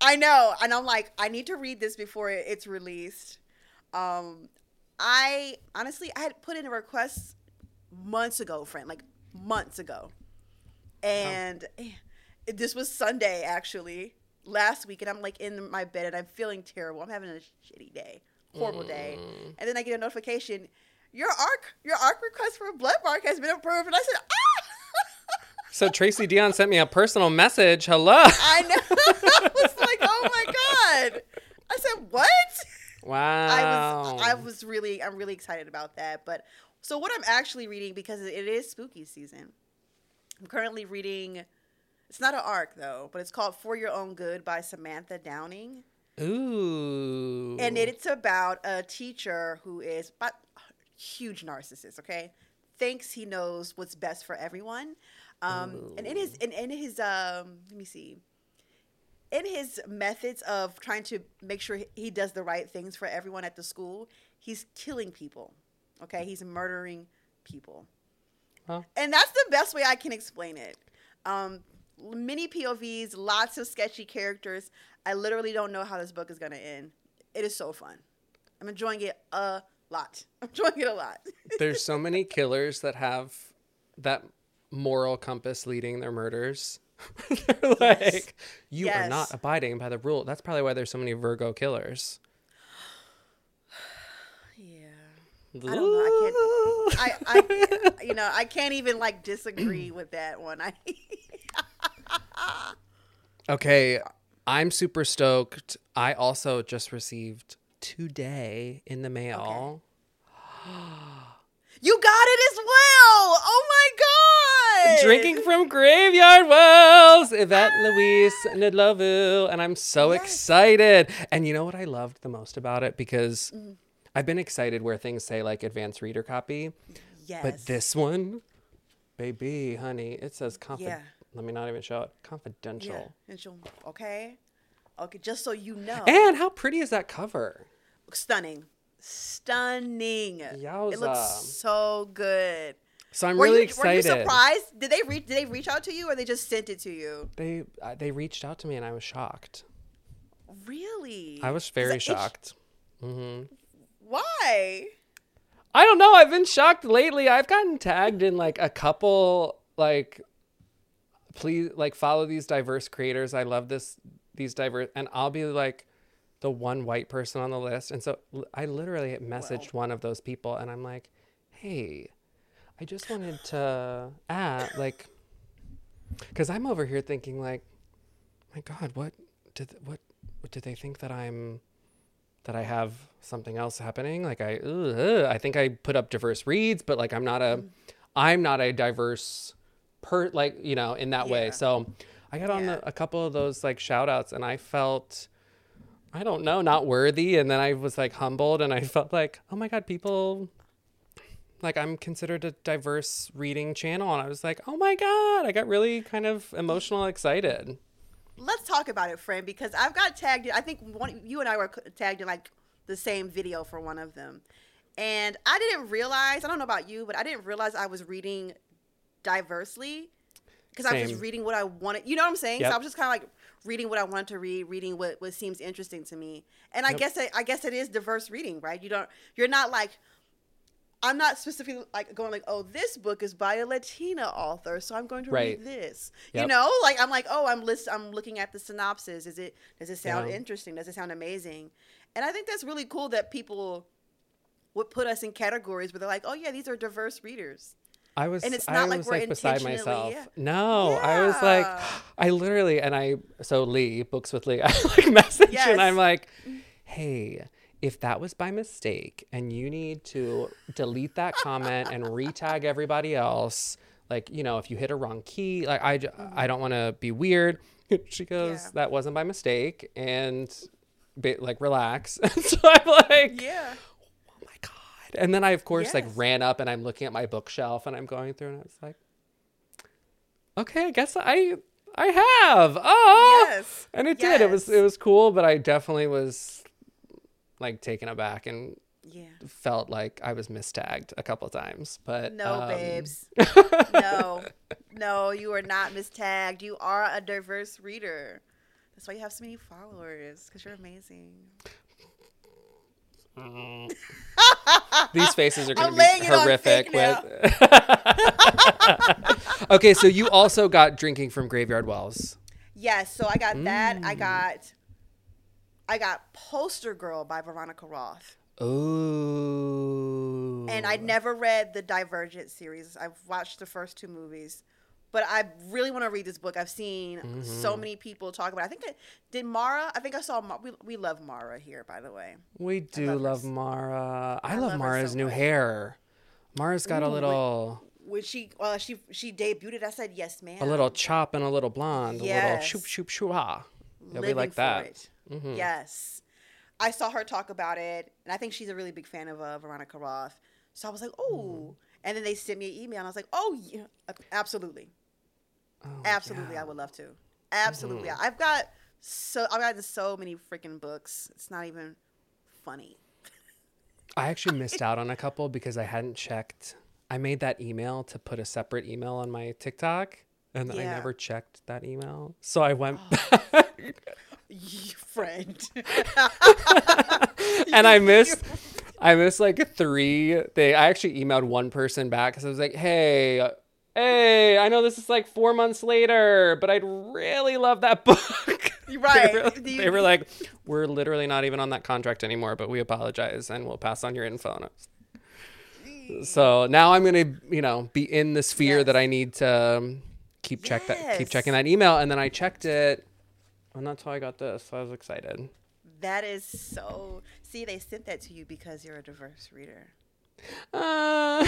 I know. And I'm like, I need to read this before it's released. Um, I honestly, I had put in a request months ago, friend, like months ago. And oh. this was Sunday, actually, last week. And I'm like in my bed, and I'm feeling terrible. I'm having a shitty day, horrible mm. day. And then I get a notification, your arc, your arc request for a Bloodmark has been approved. And I said, ah! So Tracy Dion sent me a personal message. Hello. I know. I was like, oh my God. I said, what? Wow. I was, I was really, I'm really excited about that. But so what I'm actually reading, because it is spooky season, I'm currently reading, it's not an arc though, but it's called For Your Own Good by Samantha Downing. Ooh. And it, it's about a teacher who is a huge narcissist, okay? Thinks he knows what's best for everyone. Um, and in his, in, in his um, let me see, in his methods of trying to make sure he does the right things for everyone at the school, he's killing people. Okay, he's murdering people. Huh? And that's the best way I can explain it. Um, many P O Vs, lots of sketchy characters. I literally don't know how this book is going to end. It is so fun. I'm enjoying it a lot. I'm enjoying it a lot. There's so many killers that have that moral compass leading their murders. They're like, yes. you yes. are not abiding by the rule. That's probably why there's so many Virgo killers. I don't know. I can't. I, I, you know, I can't even like disagree with that one. I. Okay, I'm super stoked. I also just received today in the mail. Okay. You got it as well. Oh my God! Drinking from Graveyard Wells, Yvette ah. Louise Ndlovu, and I'm so yes. excited. And you know what I loved the most about it, because. Mm. I've been excited where things say like advanced reader copy, yes. but this one, baby, honey, it says confidential. Yeah. Let me not even show it. Confidential. Yeah. Okay. Okay. Just so you know. And how pretty is that cover? Stunning. Stunning. Yowza. It looks so good. So I'm were really you, excited. Were you surprised? Did they reach, did they reach out to you, or they just sent it to you? They, uh, they reached out to me, and I was shocked. Really? I was very that, shocked. Sh- mm-hmm. Why? I don't know. I've been shocked lately. I've gotten tagged in like a couple, like, please, like, follow these diverse creators. I love this, these diverse, and I'll be like the one white person on the list. And so I literally messaged well. one of those people, and I'm like, hey, I just wanted to add, like, because I'm over here thinking like, my God, what did, what, what did they think that I'm, that I have something else happening. Like I, ugh, I think I put up diverse reads, but like, I'm not a, I'm not a diverse per like, you know, in that yeah. way. So I got yeah. on the, a couple of those like shout outs, and I felt, I don't know, not worthy. And then I was like humbled, and I felt like, oh my God, people like I'm considered a diverse reading channel. And I was like, oh my God, I got really kind of emotional, excited. Let's talk about it, friend, because I've got tagged. I think one, you and I were tagged in like the same video for one of them. And I didn't realize, I don't know about you, but I didn't realize I was reading diversely because I was just reading what I wanted. You know what I'm saying? Yep. So I was just kind of like reading what I wanted to read, reading what, what seems interesting to me. And I yep. guess I, I guess it is diverse reading, right? You don't, you're not like, I'm not specifically like going like, oh, this book is by a Latina author, so I'm going to right. read this. Yep. You know, like I'm like, oh, I'm list, I'm looking at the synopsis. Is it does it sound yeah. interesting? Does it sound amazing? And I think that's really cool that people would put us in categories where they're like, oh yeah, these are diverse readers. I was, and it's not I like was we're like beside myself. Yeah. No, yeah. I was like, I literally, and I, so Lee, Books with Lee, I like message yes. and I'm like, hey, if that was by mistake and you need to delete that comment and retag everybody else, like, you know, if you hit a wrong key, like I, mm-hmm. I don't want to be weird. She goes, yeah. that wasn't by mistake. And be, like, relax. So I'm like, yeah. And then I, of course, yes. like ran up and I'm looking at my bookshelf and I'm going through and I was like, okay, I guess I I have. Oh, yes. And it yes. did. It was it was cool. But I definitely was like taken aback and yeah. felt like I was mistagged a couple of times. But no, um... babes. No, no, you are not mistagged. You are a diverse reader. That's why you have so many followers, because you're amazing. Mm. These faces are going to be horrific. With... Okay, so you also got Drinking from Graveyard Wells. Yes, so I got mm. that. I got, I got Poster Girl by Veronica Roth. Ooh. And I never read the Divergent series. I've watched the first two movies, but I really want to read this book. I've seen mm-hmm. so many people talk about it. I think I did Mara. I think I saw Ma- we we love Mara here, by the way. We do love, love Mara. I, I love, love Mara's so new much. Hair. Mara's got Ooh, a little. When, when she uh, she she debuted, I said yes, ma'am. A little chop and a little blonde. Yes. A little shoop shoop shoo-ha. Yeah, we like that. Mm-hmm. Yes, I saw her talk about it, and I think she's a really big fan of uh, Veronica Roth. So I was like, oh. Mm. And then they sent me an email, and I was like, oh, yeah, absolutely. Oh, absolutely, yeah. I would love to. Absolutely, mm-hmm. I've got so I've gotten so many freaking books. It's not even funny. I actually missed out on a couple because I hadn't checked. I made that email to put a separate email on my TikTok, and yeah. I never checked that email. So I went oh. back. You friend. And I missed. I missed like three. They. I actually emailed one person back because I was like, hey. Hey, I know this is like four months later, but I'd really love that book. Right. They were, they were like, we're literally not even on that contract anymore, but we apologize and we'll pass on your info. So now I'm going to, you know, be in the sphere yes. that I need to keep check yes. that keep checking that email. And then I checked it. And that's how I got this. So I was excited. That is so. See, they sent that to you because you're a diverse reader. Uh.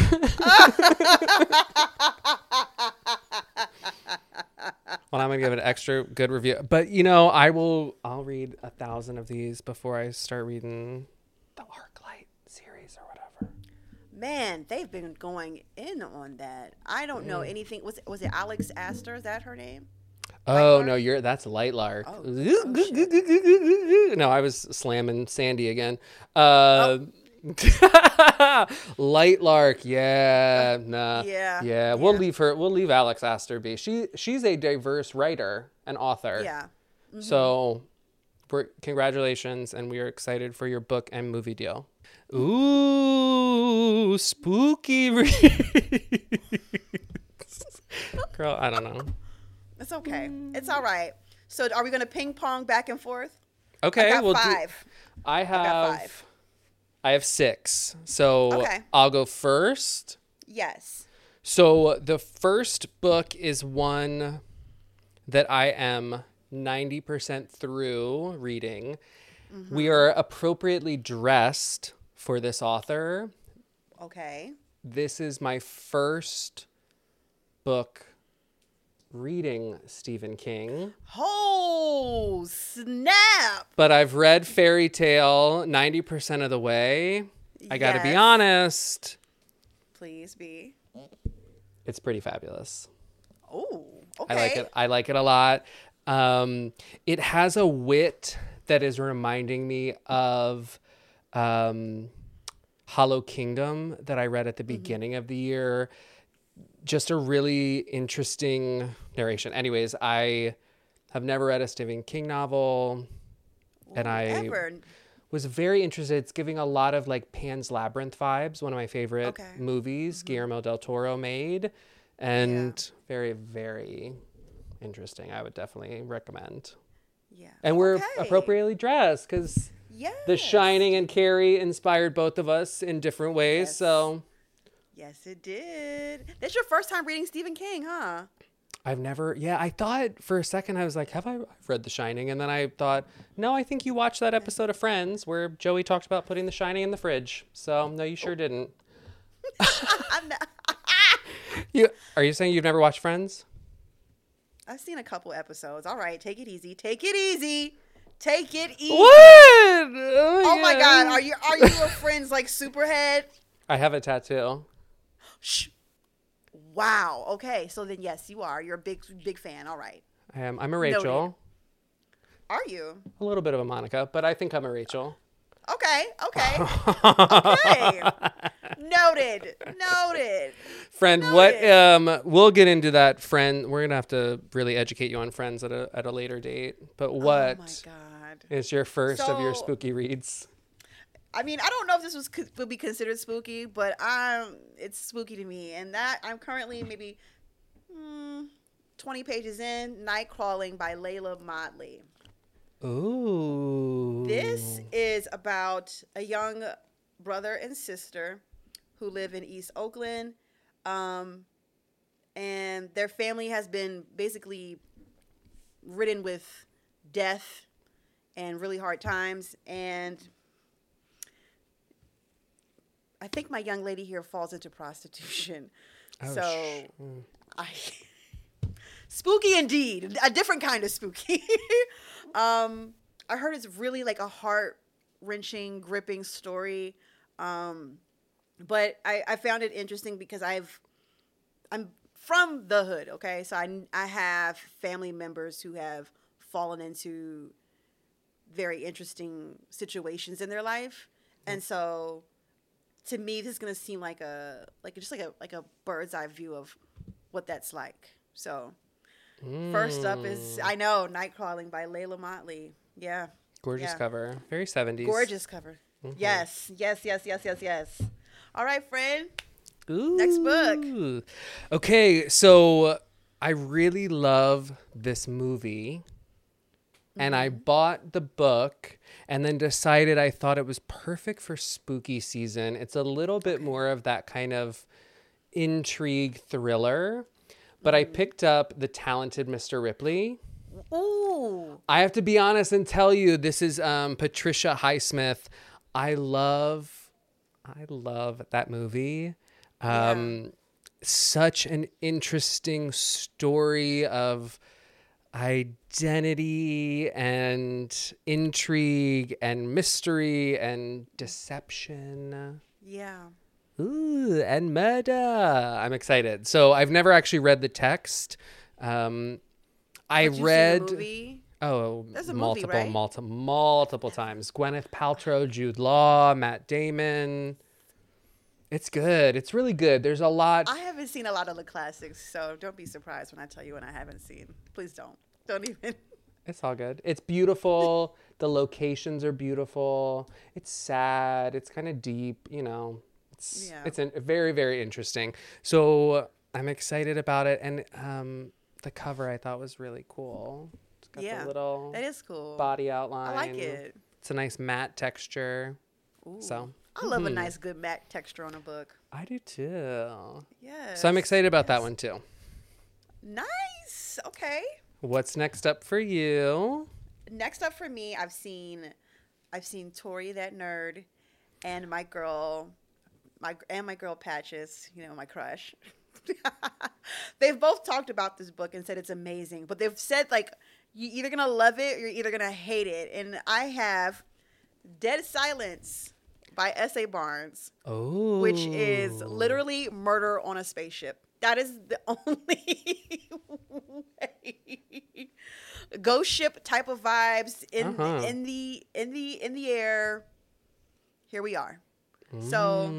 Well, I'm gonna give it an extra good review, but you know, I will. I'll read a thousand of these before I start reading the ArcLight series or whatever. Man, they've been going in on that. I don't mm. know anything. Was it, was it Alex Astor? Is that her name? Oh Lightlark? No, you're that's Lightlark. Oh. Oh, no, I was slamming Sandy again. Uh, oh. Lightlark, yeah, nah, yeah, yeah. We'll yeah. leave her. We'll leave Alex Astor be. She she's a diverse writer and author. Yeah. Mm-hmm. So, we're, congratulations, and we are excited for your book and movie deal. Ooh, spooky reads. Girl, I don't know. It's okay. It's all right. So, are we gonna ping pong back and forth? Okay. I got we'll five. Do, I have. I got five. I have six, so okay. I'll go first. Yes. So the first book is one that I am ninety percent through reading. Mm-hmm. We are appropriately dressed for this author. Okay. This is my first book reading Stephen King. Oh, snap. But I've read Fairy Tale ninety percent of the way. I gotta yes. be honest. Please be. It's pretty fabulous. Oh, okay. I like it. I like it a lot. Um, it has a wit that is reminding me of um, Hollow Kingdom that I read at the beginning mm-hmm. of the year. just a really interesting narration. Anyways, I have never read a Stephen King novel, and I Ever. was very interested. It's giving a lot of like Pan's Labyrinth vibes, one of my favorite okay. movies mm-hmm. Guillermo del Toro made, and yeah. very, very interesting. I would definitely recommend. Yeah, and we're okay. appropriately dressed because yes. The Shining and Carrie inspired both of us in different ways. Yes. So. Yes, it did. That's your first time reading Stephen King, huh? I've never, yeah, I thought for a second, I was like, have I read The Shining? And then I thought, no, I think you watched that episode of Friends where Joey talked about putting The Shining in the fridge. So, no, you sure oh. didn't. I'm not... you, are you saying you've never watched Friends? I've seen a couple episodes. All right, take it easy. Take it easy. Take it easy. What? Oh, oh yeah. my God. Are you, are you a Friends like superhead? I have a tattoo. Shh. Wow. Okay. So then, yes, you are. You're a big, big fan. All right. I am. I'm a Rachel. Noted. Are you? A little bit of a Monica, but I think I'm a Rachel. Okay. Okay. okay. Noted. Noted. Friend, Noted. what? Um, we'll get into that, friend. We're gonna have to really educate you on Friends at a at a later date. But what oh my God. is your first so, of your spooky reads? I mean, I don't know if this was would be considered spooky, but um, it's spooky to me. And that I'm currently maybe mm, twenty pages in, Night Crawling by Layla Motley. Ooh. This is about a young brother and sister who live in East Oakland. Um, and their family has been basically ridden with death and really hard times. And I think my young lady here falls into prostitution. Oh, so sh- I spooky indeed. A different kind of spooky. um, I heard it's really like a heart-wrenching, gripping story. Um, but I, I found it interesting because I've I'm from the hood, okay? So I I have family members who have fallen into very interesting situations in their life. Mm. And so to me, this is gonna seem like a like just like a like a bird's eye view of what that's like. So, mm. first up is I know Night Crawling by Layla Motley. Yeah, gorgeous yeah. cover, very seventies. Gorgeous cover. Mm-hmm. Yes, yes, yes, yes, yes, yes. All right, friend. Ooh. Next book. Okay, so I really love this movie. And I bought the book and then decided I thought it was perfect for spooky season. It's a little bit okay. more of that kind of intrigue thriller. But mm. I picked up The Talented Mister Ripley. Ooh. I have to be honest and tell you, this is um, Patricia Highsmith. I love, I love that movie. Um, yeah. Such an interesting story of identity and intrigue and mystery and deception. Yeah. Ooh, and murder. I'm excited. So I've never actually read the text. Um, I Did you read. See the movie? Oh, There's a multiple, movie, right? multiple, multiple times. Gwyneth Paltrow, Jude Law, Matt Damon. It's good. It's really good. There's a lot. I haven't seen a lot of the classics, so don't be surprised when I tell you when I haven't seen. Please don't. Don't even. It's all good. It's beautiful. The locations are beautiful. It's sad. It's kind of deep, you know. It's yeah. it's a very, very interesting. So I'm excited about it. And um, the cover I thought was really cool. It's got yeah, the little that is cool. body outline. I like it. It's a nice matte texture. Ooh. So. I love mm-hmm. a nice, good matte texture on a book. I do too. Yes. So I'm excited about yes. that one too. Nice. Okay. What's next up for you? Next up for me, I've seen, I've seen Tori that nerd, and my girl, my and my girl Patches, you know, my crush. They've both talked about this book and said it's amazing, but they've said like you're either gonna love it or you're either gonna hate it. And I have Dead Silence by S. A. Barnes, oh. which is literally murder on a spaceship. That is the only way. Ghost ship type of vibes in uh-huh. in the in the in the air. Here we are. Mm. So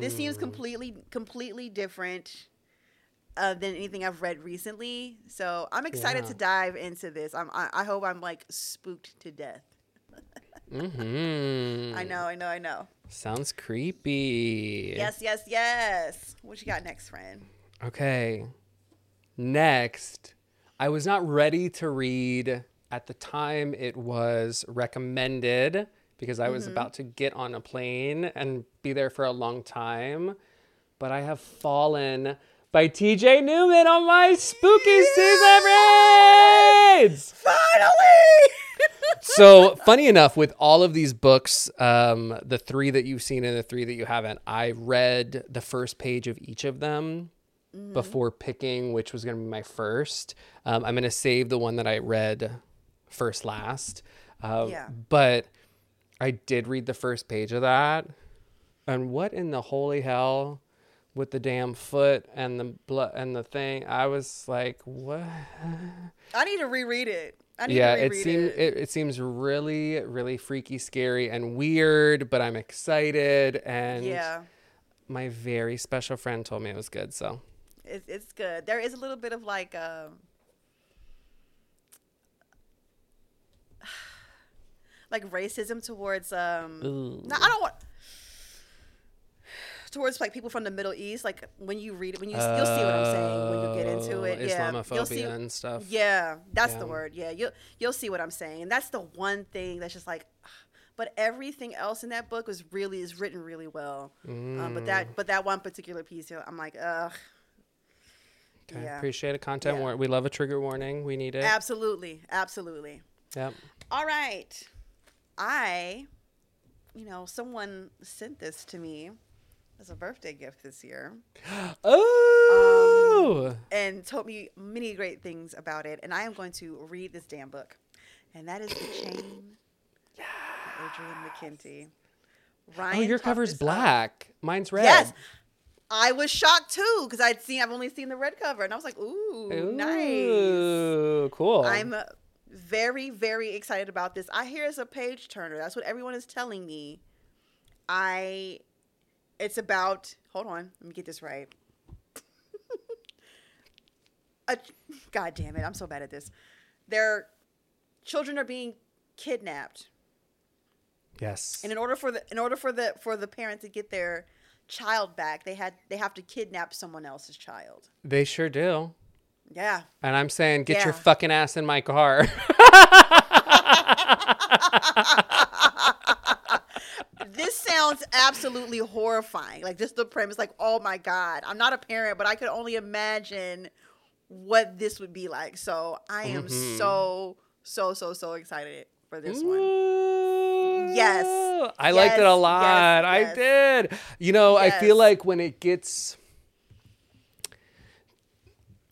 this seems completely completely different. Uh, than anything I've read recently. So I'm excited yeah. to dive into this. I'm, I, I hope I'm like spooked to death. mm-hmm. I know, I know, I know. Sounds creepy. Yes, yes, yes. What you got next, friend? Okay. Next, I was not ready to read at the time it was recommended because I mm-hmm. was about to get on a plane and be there for a long time. But I have fallen... by T J. Newman on my spooky season reads. Finally! So, funny enough, with all of these books, um, the three that you've seen and the three that you haven't, I read the first page of each of them mm-hmm. before picking which was going to be my first. Um, I'm going to save the one that I read first last. Uh, yeah. But I did read the first page of that. And what in the holy hell... with the damn foot and the blood and the thing. I was like, what? I need to reread it. I need yeah, to reread it. Seem, it. It seems really, really freaky, scary, and weird, but I'm excited. And yeah. my very special friend told me it was good, so. It's, it's good. There is a little bit of like, um, like racism towards, um, no, I don't want... towards like people from the Middle East, like when you read it, when you uh, you'll see what I'm saying when you get into it. Islamophobia yeah. you'll see, and stuff. Yeah, that's yeah. the word. Yeah, you'll you'll see what I'm saying, and that's the one thing that's just like. But everything else in that book was really is written really well. Mm. Um, but that but that one particular piece, I'm like, ugh. Okay, yeah. Appreciate a content yeah. warning. We love a trigger warning. We need it. Absolutely, absolutely. Yep. All right, I, you know, someone sent this to me. As a birthday gift this year. Oh! Um, and told me many great things about it. And I am going to read this damn book. And that is The Chain yeah. by Adrian McKinty. Ryan oh, your cover's black. Up. Mine's red. Yes! I was shocked too, because I'd seen, I've only seen the red cover. And I was like, ooh, ooh nice. Cool. I'm very, very excited about this. I hear it's a page turner. That's what everyone is telling me. I... It's about, hold on, let me get this right. A, God damn it, I'm so bad at this. Their children are being kidnapped. Yes. And in order for the in order for the for the parent to get their child back, they had they have to kidnap someone else's child. They sure do. Yeah. And I'm saying, get yeah. your fucking ass in my car. This sounds absolutely horrifying. Like, just the premise, like, oh, my God. I'm not a parent, but I could only imagine what this would be like. So I am mm-hmm. so, so, so, so excited for this Ooh. one. Yes. I yes. liked it a lot. Yes. Yes. I did. You know, yes. I feel like when it gets...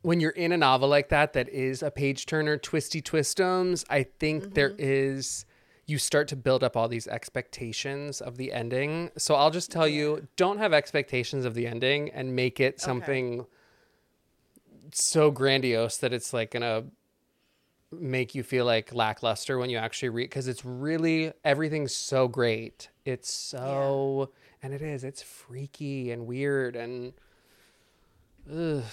when you're in a novel like that, that is a page-turner, twisty twistums, I think mm-hmm. there is... you start to build up all these expectations of the ending. So I'll just tell yeah. you, don't have expectations of the ending and make it something okay. so grandiose that it's like going to make you feel like lackluster when you actually read. Cause it's really, everything's so great. It's so, yeah. and it is, it's freaky and weird and ugh,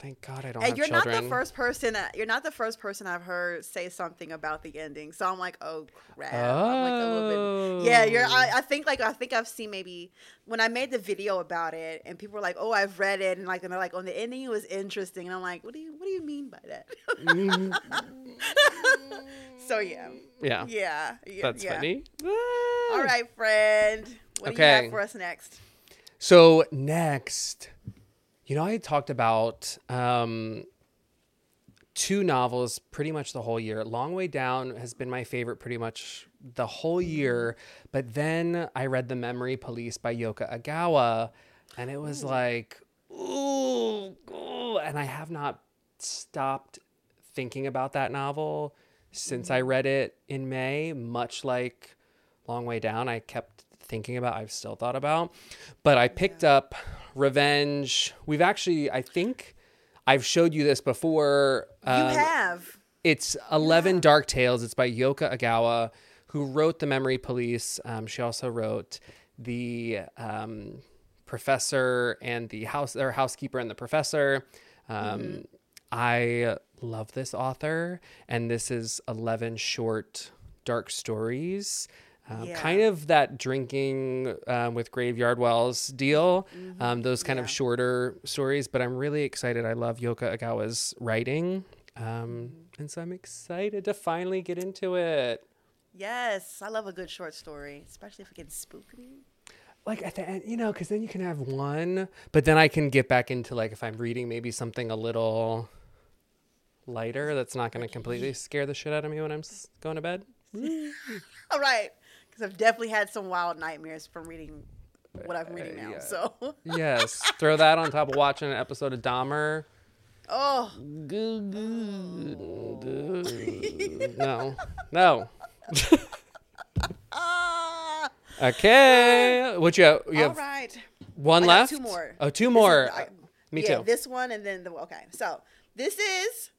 thank God I don't and have you're children. Not the first person, you're not the first person I've heard say something about the ending. So I'm like, oh, crap. Oh. I'm like a little bit. Yeah, you're, I, I think like, I think I've seen maybe when I made the video about it and people were like, oh, I've read it. And like, and they're like, oh, the ending was interesting. And I'm like, what do you, what do you mean by that? Mm-hmm. So yeah. Yeah. Yeah. yeah That's yeah. funny. All right, friend. What okay. do you have for us next? So next. You know, I had talked about um, two novels pretty much the whole year. Long Way Down has been my favorite pretty much the whole year. But then I read The Memory Police by Yoko Ogawa, and it was ooh. Like, ooh, ooh, and I have not stopped thinking about that novel since I read it in May, much like Long Way Down. I kept thinking about, I've still thought about, but I picked yeah. up Revenge. We've actually, I think I've showed you this before. Um, you have. It's eleven yeah. Dark Tales. It's by Yoko Ogawa, who wrote The Memory Police. Um, she also wrote The um, Professor and the House, or Housekeeper and the Professor. Um, mm-hmm. I love this author, and this is eleven short dark stories. Um, yeah. Kind of that drinking um, with Graveyard Wells deal, mm-hmm. um, those kind yeah. of shorter stories. But I'm really excited. I love Yoko Ogawa's writing. Um, and so I'm excited to finally get into it. Yes, I love a good short story, especially if it gets spooky. Like at the end, you know, because then you can have one, but then I can get back into, like, if I'm reading maybe something a little lighter that's not going to completely scare the shit out of me when I'm going to bed. All right. I've definitely had some wild nightmares from reading what I'm reading now. Uh, yeah. So yes, throw that on top of watching an episode of Dahmer. Oh, no, no. Okay, what you have? You have All right. One I left. Two more. Oh, two more. Is, I, Me yeah, too. This one and then the okay. So this is.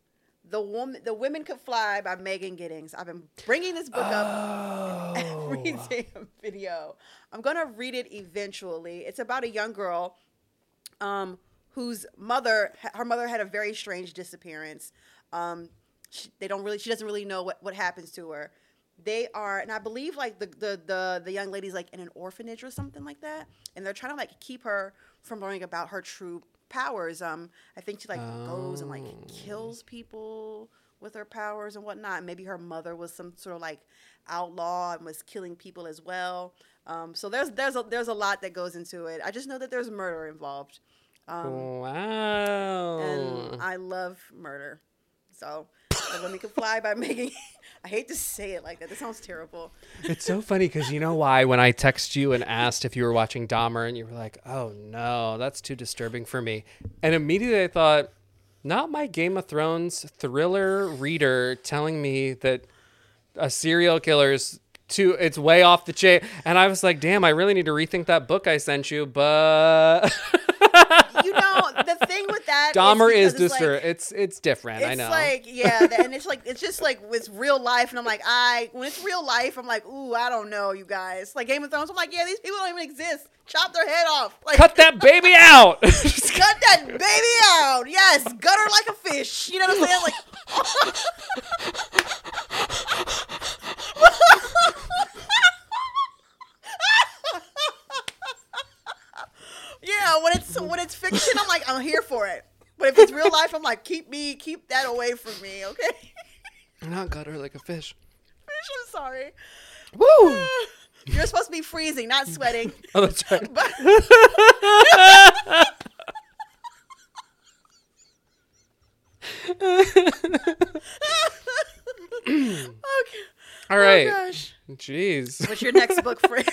The woman, the Women Could Fly by Megan Giddings. I've been bringing this book oh. up in every damn video. I'm gonna read it eventually. It's about a young girl, um, whose mother, her mother had a very strange disappearance. Um, she, they don't really, she doesn't really know what, what happens to her. They are, and I believe like the the the the young lady's like in an orphanage or something like that, and they're trying to like keep her from learning about her true powers. um I think she like oh. goes and like kills people with her powers and whatnot. Maybe her mother was some sort of like outlaw and was killing people as well. Um so there's there's a there's a lot that goes into it. I just know that there's murder involved. Um wow. And I love murder, so The Women Could Fly by Megan. I hate to say it like that. That sounds terrible. It's so funny because you know why? When I text you and asked if you were watching Dahmer and you were like, oh, no, that's too disturbing for me. And immediately I thought, not my Game of Thrones thriller reader telling me that a serial killer's too, it's way off the chain. And I was like, damn, I really need to rethink that book I sent you. But... You know, the thing with that Dahmer is, is disturbing. Like, it's it's different. It's I know. It's like yeah, and it's like it's just like it's real life, and I'm like I when it's real life, I'm like ooh, I don't know, you guys. Like Game of Thrones, I'm like yeah, these people don't even exist. Chop their head off. Like, cut that baby out. Cut that baby out. Yes, gut her like a fish. You know what I'm saying? Like. Yeah, when it's when it's fiction, I'm like, I'm here for it. But if it's real life, I'm like, keep me, keep that away from me, okay? Not gutter like a fish. Fish, I'm sorry. Woo! Uh, you're supposed to be freezing, not sweating. Oh, that's right. But- okay. All right. Oh, gosh. Jeez. What's your next book, friend?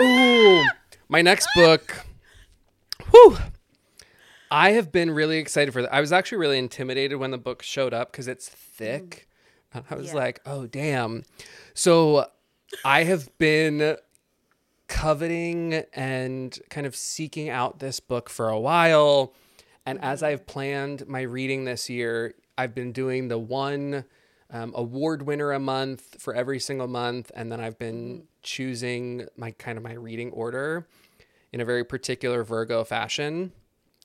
Ooh. My next book, whew, I have been really excited for that. I was actually really intimidated when the book showed up because it's thick. Mm. I was yeah. like, oh, damn. So I have been coveting and kind of seeking out this book for a while. And mm. as I've planned my reading this year, I've been doing the one um, award winner a month for every single month. And then I've been choosing my kind of my reading order in a very particular Virgo fashion.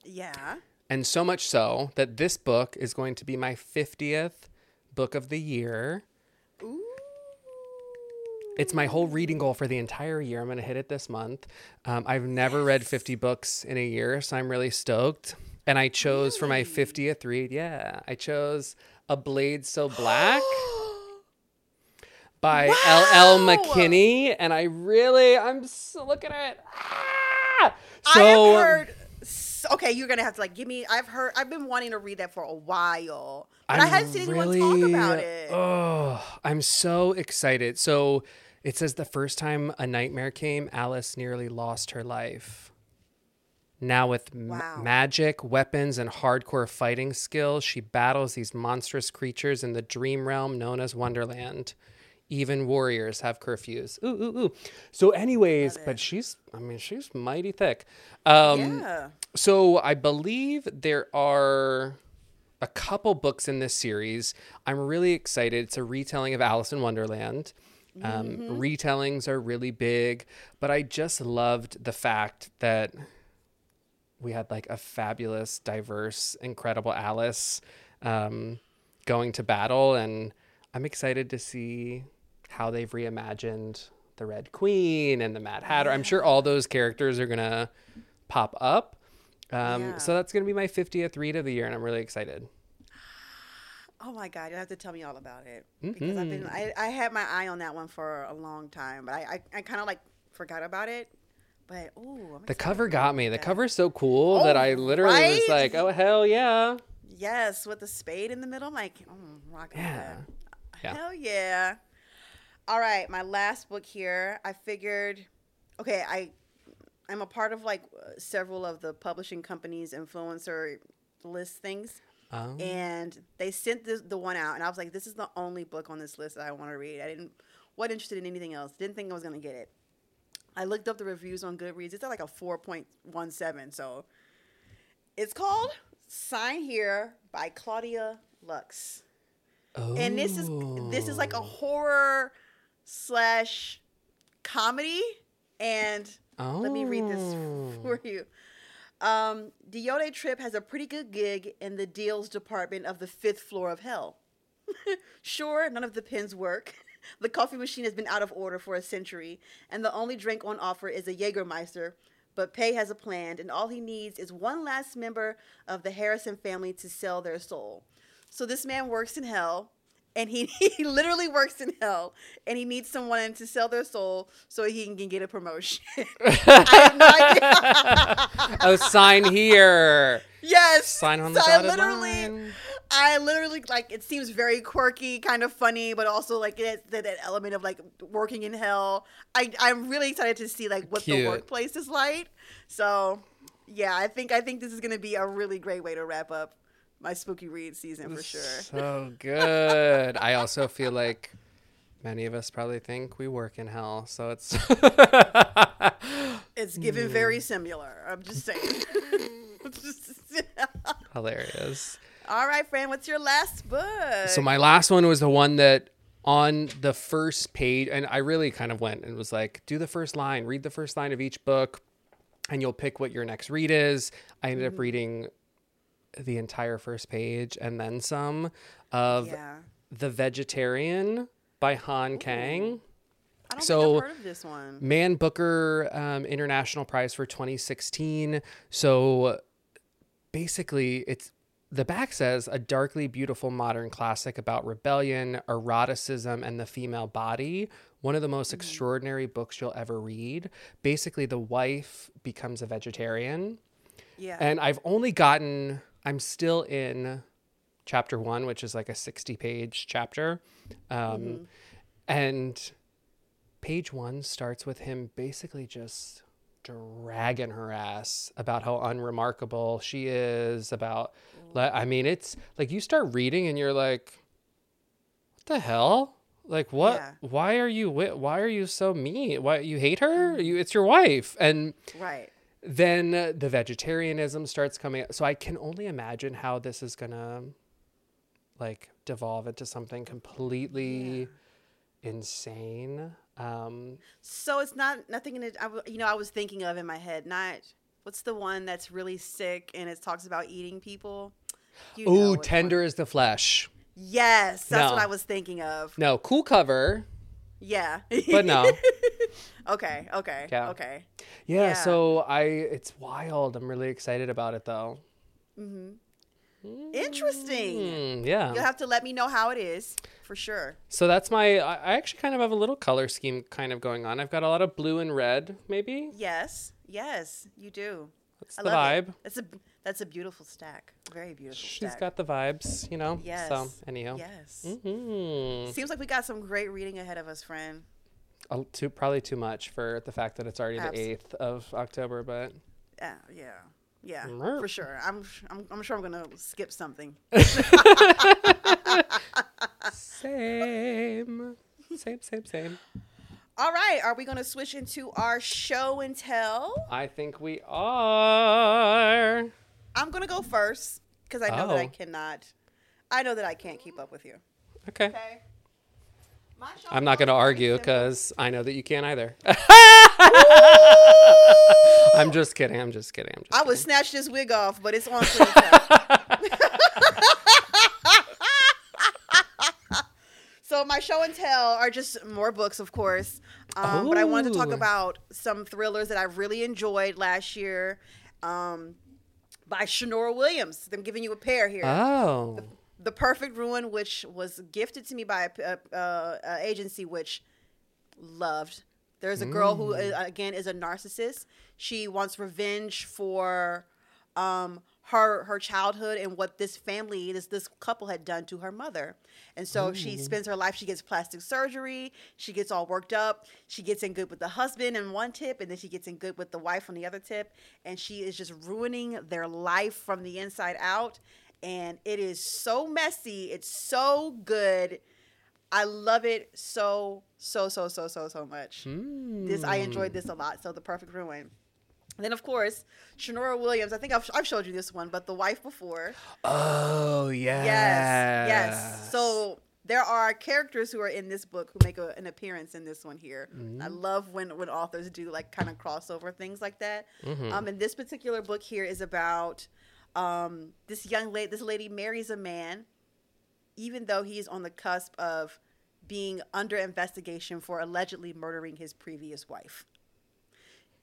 Yeah. And so much so that this book is going to be my fiftieth book of the year. Ooh. It's my whole reading goal for the entire year. I'm going to hit it this month. Um, I've never yes. read fifty books in a year, so I'm really stoked. And I chose really? for my fiftieth read, yeah, I chose A Blade So Black. By wow. L L McKinney, and I really, I'm so looking at it. Ah! So, I have heard, okay, you're going to have to like give me, I've heard, I've been wanting to read that for a while, but I'm I haven't seen really, anyone talk about it. Oh, I'm so excited. So it says the first time a nightmare came, Alice nearly lost her life. Now with wow. ma- magic, weapons, and hardcore fighting skills, she battles these monstrous creatures in the dream realm known as Wonderland. Even warriors have curfews. Ooh, ooh, ooh. So anyways, but she's, I mean, she's mighty thick. Um, yeah. So I believe there are a couple books in this series. I'm really excited. It's a retelling of Alice in Wonderland. Um, mm-hmm. Retellings are really big, but I just loved the fact that we had like a fabulous, diverse, incredible Alice um, going to battle. And I'm excited to see how they've reimagined the Red Queen and the Mad Hatter. I'm sure all those characters are going to pop up. Um, yeah. So that's going to be my fiftieth read of the year, and I'm really excited. Oh my God, you'll have to tell me all about it. Mm-hmm. Because I've been, I, I had my eye on that one for a long time, but I, I, I kind of like forgot about it. But ooh, the cover got me. The cover's so cool oh, that I literally right? was like, oh, hell yeah. Yes, with the spade in the middle. I'm like, oh, rock yeah. yeah. Hell yeah. All right, my last book here. I figured, okay, I, I'm a part of like several of the publishing companies' influencer list things. Oh. And they sent this, the one out, and I was like, this is the only book on this list that I want to read. I didn't wasn't interested in anything else. Didn't think I was going to get it. I looked up the reviews on Goodreads. It's at like a four point one seven. So it's called Sign Here by Claudia Lux. Oh. And this is this is like a horror slash comedy. And oh. let me read this for you. Um, Diode Tripp has a pretty good gig in the deals department of the fifth floor of hell. Sure, none of the pens work. The coffee machine has been out of order for a century, and the only drink on offer is a Jägermeister, but Pei has a plan, and all he needs is one last member of the Harrison family to sell their soul. So this man works in hell, and he, he literally works in hell, and he needs someone to sell their soul so he can get a promotion. I have no idea. Oh, sign here. Yes. Sign on the so dotted line. I literally, like, it seems very quirky, kind of funny, but also, like, it, that, that element of, like, working in hell. I, I'm really excited to see, like, what Cute. the workplace is like. So, yeah, I think I think this is going to be a really great way to wrap up my spooky read season for sure. So good. I also feel like many of us probably think we work in hell, so it's... it's given very similar. I'm just saying. Hilarious. All right, Fran, what's your last book? So my last one was the one that on the first page, and I really kind of went and was like, do the first line, read the first line of each book, and you'll pick what your next read is. I ended up reading the entire first page and then some of yeah. The Vegetarian by Han Ooh. Kang. I don't so, think I've heard of this one. Man Booker um, International Prize for twenty sixteen. So basically it's, the back says, a darkly beautiful modern classic about rebellion, eroticism, and the female body. One of the most mm-hmm. extraordinary books you'll ever read. Basically, the wife becomes a vegetarian. Yeah. And I've only gotten, I'm still in chapter one, which is like a sixty-page chapter. Um, mm-hmm. And page one starts with him basically just dragging her ass about how unremarkable she is, about I mean it's like you start reading and you're like, what the hell, like what yeah. why are you why are you so mean, why you hate her, you it's your wife. And right then uh, the vegetarianism starts coming up. So I can only imagine how this is gonna like devolve into something completely yeah. insane. Um, so it's not nothing in it. I, you know, I was thinking of in my head, not what's the one that's really sick and it talks about eating people. You Ooh, Tender is the Flesh. Yes, that's no. what I was thinking of. No, cool cover. Yeah, but no. okay, okay, yeah. okay. Yeah, yeah. So I, it's wild. I'm really excited about it though. Mm-hmm. Interesting. Mm, yeah. You'll have to let me know how it is for sure. So that's my, I actually kind of have a little color scheme kind of going on. I've got a lot of blue and red, maybe. Yes. Yes, you do. That's I the vibe. It. That's a, that's a beautiful stack. Very beautiful She's stack. Got the vibes, you know? Yes. So anyhow. Yes. Mm-hmm. Seems like we got some great reading ahead of us, friend. I'll too, probably too much for the fact that it's already Absolutely. the eighth of October, but. Uh, yeah. Yeah, mm-hmm. for sure. I'm I'm, I'm sure I'm going to skip something. Same. Same, same, same. All right. Are we going to switch into our show and tell? I think we are. I'm going to go first because I know oh. that I cannot. I know that I can't keep up with you. Okay. Okay. I'm not going to argue because I know that you can't either. I'm just kidding. I'm just kidding. I'm just I kidding. would snatch this wig off, but it's on for So my show and tell are just more books, of course. Um, but I wanted to talk about some thrillers that I really enjoyed last year um, by Shanora Williams. I'm giving you a pair here. Oh. The, The Perfect Ruin, which was gifted to me by an uh, uh, agency, which loved. There's a girl mm. who, is, again, is a narcissist. She wants revenge for um, her her childhood and what this family, this this couple had done to her mother. And so mm. she spends her life. She gets plastic surgery. She gets all worked up. She gets in good with the husband in one tip, and then she gets in good with the wife on the other tip. And she is just ruining their life from the inside out. And it is so messy. It's so good. I love it so, so, so, so, so, so much. Mm. This I enjoyed this a lot. So The Perfect Ruin. And then, of course, Shanora Williams. I think I've, I've showed you this one, but The Wife Before. Oh, yes. Yes, yes. So there are characters who are in this book who make a, an appearance in this one here. Mm. I love when, when authors do, like, kind of crossover things like that. Mm-hmm. Um, and this particular book here is about... Um, this young lady, this lady marries a man, even though he is on the cusp of being under investigation for allegedly murdering his previous wife.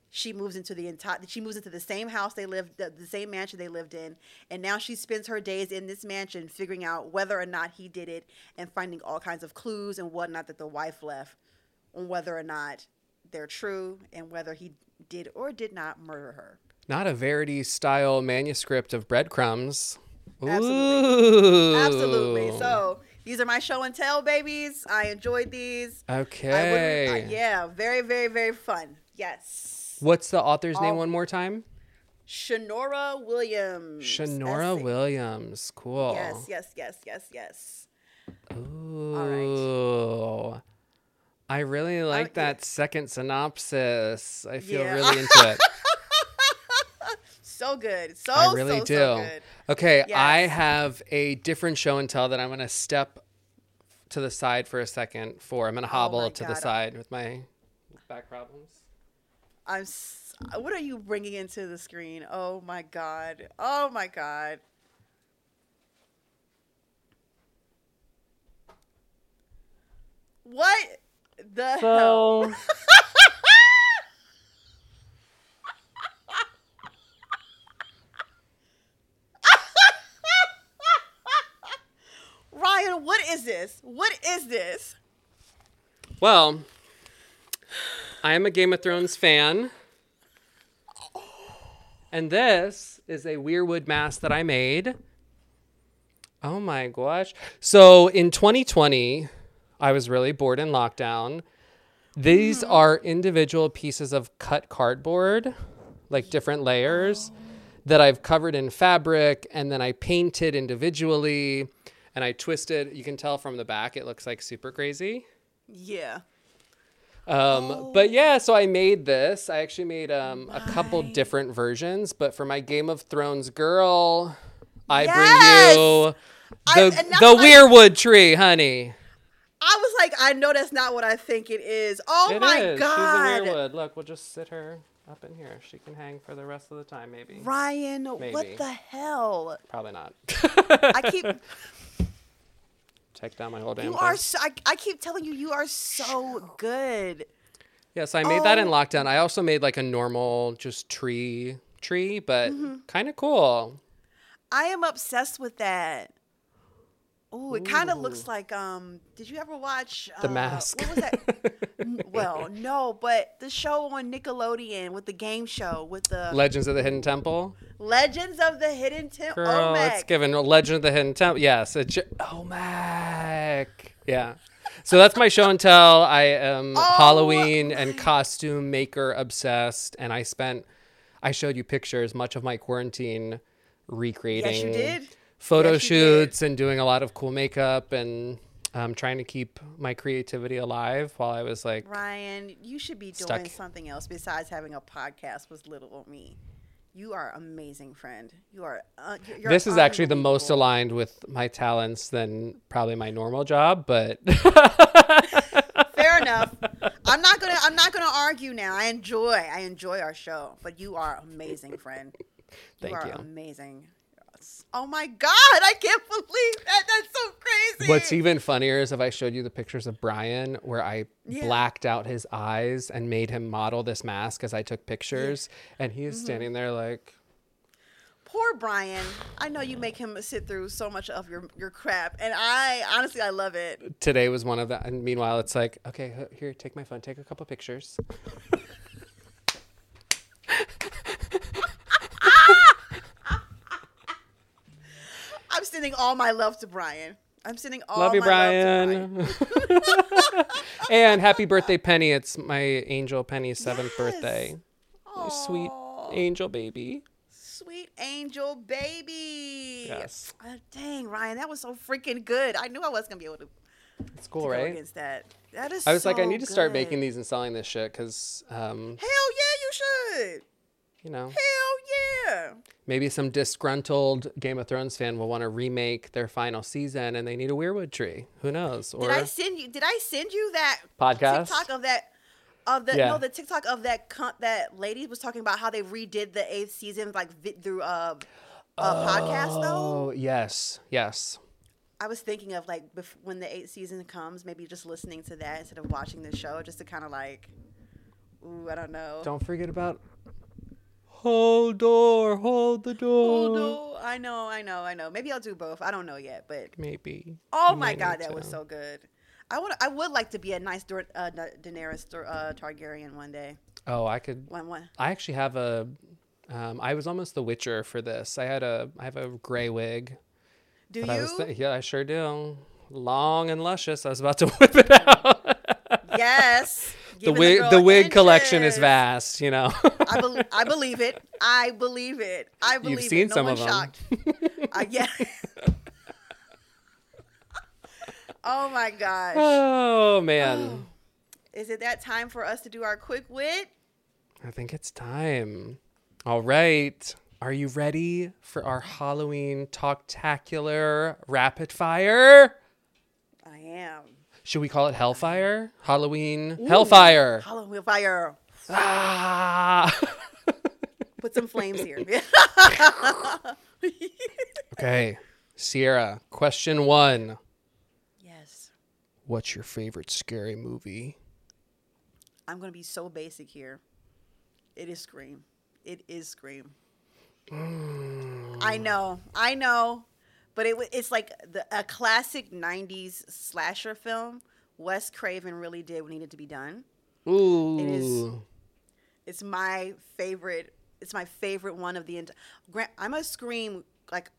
She moves into the entire, she moves into the same house they lived, the, the same mansion they lived in, and now she spends her days in this mansion figuring out whether or not he did it and finding all kinds of clues and whatnot that the wife left on whether or not they're true and whether he did or did not murder her. Not a Verity-style manuscript of breadcrumbs. Ooh. Absolutely. Absolutely. So these are my show and tell babies. I enjoyed these. Okay. I would, uh, yeah. Very, very, very fun. Yes. What's the author's All, name one more time? Shanora Williams. Shanora Williams. Cool. Yes, yes, yes, yes, yes. Ooh. All right. I really like um, that yeah. second synopsis. I feel yeah. really into it. So good. So, I really so, do. so good. Okay, yes. I have a different show and tell that I'm going to step to the side for a second for. I'm going to hobble oh to God. the side with my back problems. I'm. So, what are you bringing into the screen? Oh, my God. Oh, my God. What the so... hell? Ryan, what is this? What is this? Well, I am a Game of Thrones fan. And this is a Weirwood mask that I made. Oh my gosh. So in twenty twenty, I was really bored in lockdown. These mm. are individual pieces of cut cardboard, like different layers oh. that I've covered in fabric and then I painted individually. And I twisted, you can tell from the back, it looks like super crazy. Yeah. Um, oh. But yeah, so I made this. I actually made um, a couple different versions. But for my Game of Thrones girl, I yes! bring you the, I, the Weirwood tree, honey. I was like, I know that's not what I think it is. Oh it my is. God. She's a Weirwood. Look, we'll just sit her up in here. She can hang for the rest of the time, maybe. Ryan, maybe. What the hell? Probably not. I keep... Take down my whole damn You thing. are so, I, I keep telling you, you are so good. Yeah, so I made oh. that in lockdown. I also made like a normal just tree, tree, but mm-hmm. kind of cool. I am obsessed with that. Ooh, it kind of looks like, um, did you ever watch? Uh, the Mask. What was that? Well, no, but the show on Nickelodeon with the game show with the. Legends of the Hidden Temple. Legends of the Hidden Temple. Girl, O M A C. It's given Legend of the Hidden Temple. Yes. It's just, O M A C. Yeah. So that's my show and tell. I am oh, Halloween my. and costume maker obsessed. And I spent, I showed you pictures much of my quarantine recreating. Yes, you did. Photo yes, shoots and doing a lot of cool makeup and um, trying to keep my creativity alive while I was like, Ryan, you should be stuck. doing something else besides having a podcast with little old me. You are amazing, friend. You are. Uh, you're this is actually the most aligned with my talents than probably my normal job, but. Fair enough. I'm not gonna. I'm not gonna argue now. I enjoy. I enjoy our show, but you are amazing, friend. You Thank are you. Amazing. Oh my God! I can't believe that. That's so crazy. What's even funnier is if I showed you the pictures of Brian, where I yeah. blacked out his eyes and made him model this mask as I took pictures, yeah. and he is mm-hmm. standing there like, "Poor Brian." I know you make him sit through so much of your your crap, and I honestly I love it. Today was one of the. And meanwhile, it's like, okay, here, take my phone, take a couple pictures. I'm sending all my love to Brian. I'm sending all love you, my Brian. love to Brian. And happy birthday, Penny. It's my angel Penny's seventh yes. birthday. My sweet angel baby. Sweet angel baby. Yes. Oh, dang, Ryan. That was so freaking good. I knew I wasn't going to be able to. It's cool, right? Against that. That is I was so like, I need good. to start making these and selling this shit because. Um, Hell yeah, you should. You know. Hell yeah. Maybe some disgruntled Game of Thrones fan will want to remake their final season, and they need a weirwood tree. Who knows? Or did I send you? Did I send you that podcast TikTok of that of the yeah. no the TikTok of that that lady was talking about how they redid the eighth season like through a, a oh, podcast though? Oh yes, yes. I was thinking of like bef- when the eighth season comes, maybe just listening to that instead of watching the show, just to kind of like, ooh, I don't know. Don't forget about. Hold door, hold the door. Hold door. I know, I know, I know. Maybe I'll do both. I don't know yet, but maybe. Oh my God, that was so good. I would, I would like to be a nice uh, Daenerys uh, Targaryen one day. Oh, I could. One, one. I actually have a. Um, I was almost the Witcher for this. I had a. I have a gray wig. Do you? I was th- yeah, I sure do. Long and luscious. I was about to whip it out. Yes. The wig, the, the wig inches. Collection is vast, you know. I, be- I believe it. I believe it. I believe You've it. You've seen no some of shocked. them. uh, yeah. Oh, my gosh. Oh, man. Oh. Is it that time for us to do our quick wit? I think it's time. All right. Are you ready for our Halloween Talktacular Rapid Fire? I am. Should we call it Hellfire? Halloween Ooh, Hellfire. Halloween Fire. Ah. Put some flames here. Okay. Sierra, question one. Yes. What's your favorite scary movie? I'm going to be so basic here. It is Scream. It is Scream. Mm. I know. I know. But it it's like the, a classic nineties slasher film. Wes Craven really did what needed to be done. Ooh. It is, it's my favorite. It's my favorite one of the entire. I'm a Scream, like,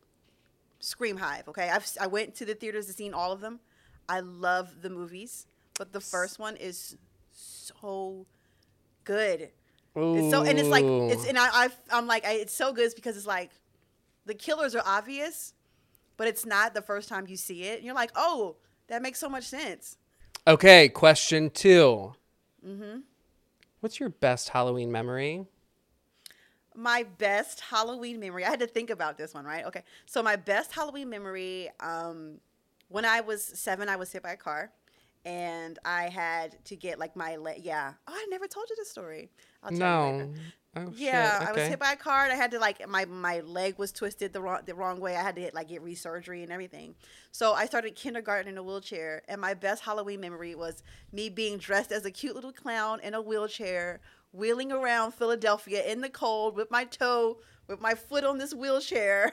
Scream hive, okay? I've, I went to the theaters to see all of them. I love the movies. But the first one is so good. Ooh. It's so, and it's like, it's and I, I've, I'm like, I, it's so good it's because it's like, the killers are obvious. But it's not the first time you see it. And you're like, oh, that makes so much sense. Okay, question two. Mm-hmm. What's your best Halloween memory? My best Halloween memory. I had to think about this one, right? Okay. So my best Halloween memory, um, when I was seven, I was hit by a car. And I had to get like my, le- yeah. Oh, I never told you this story. I'll tell no. you later. Oh, yeah, shit. Okay. I was hit by a car. I had to like my, my leg was twisted the wrong the wrong way. I had to get, like get resurgery and everything. So I started kindergarten in a wheelchair, and my best Halloween memory was me being dressed as a cute little clown in a wheelchair, wheeling around Philadelphia in the cold with my toe, with my foot on this wheelchair,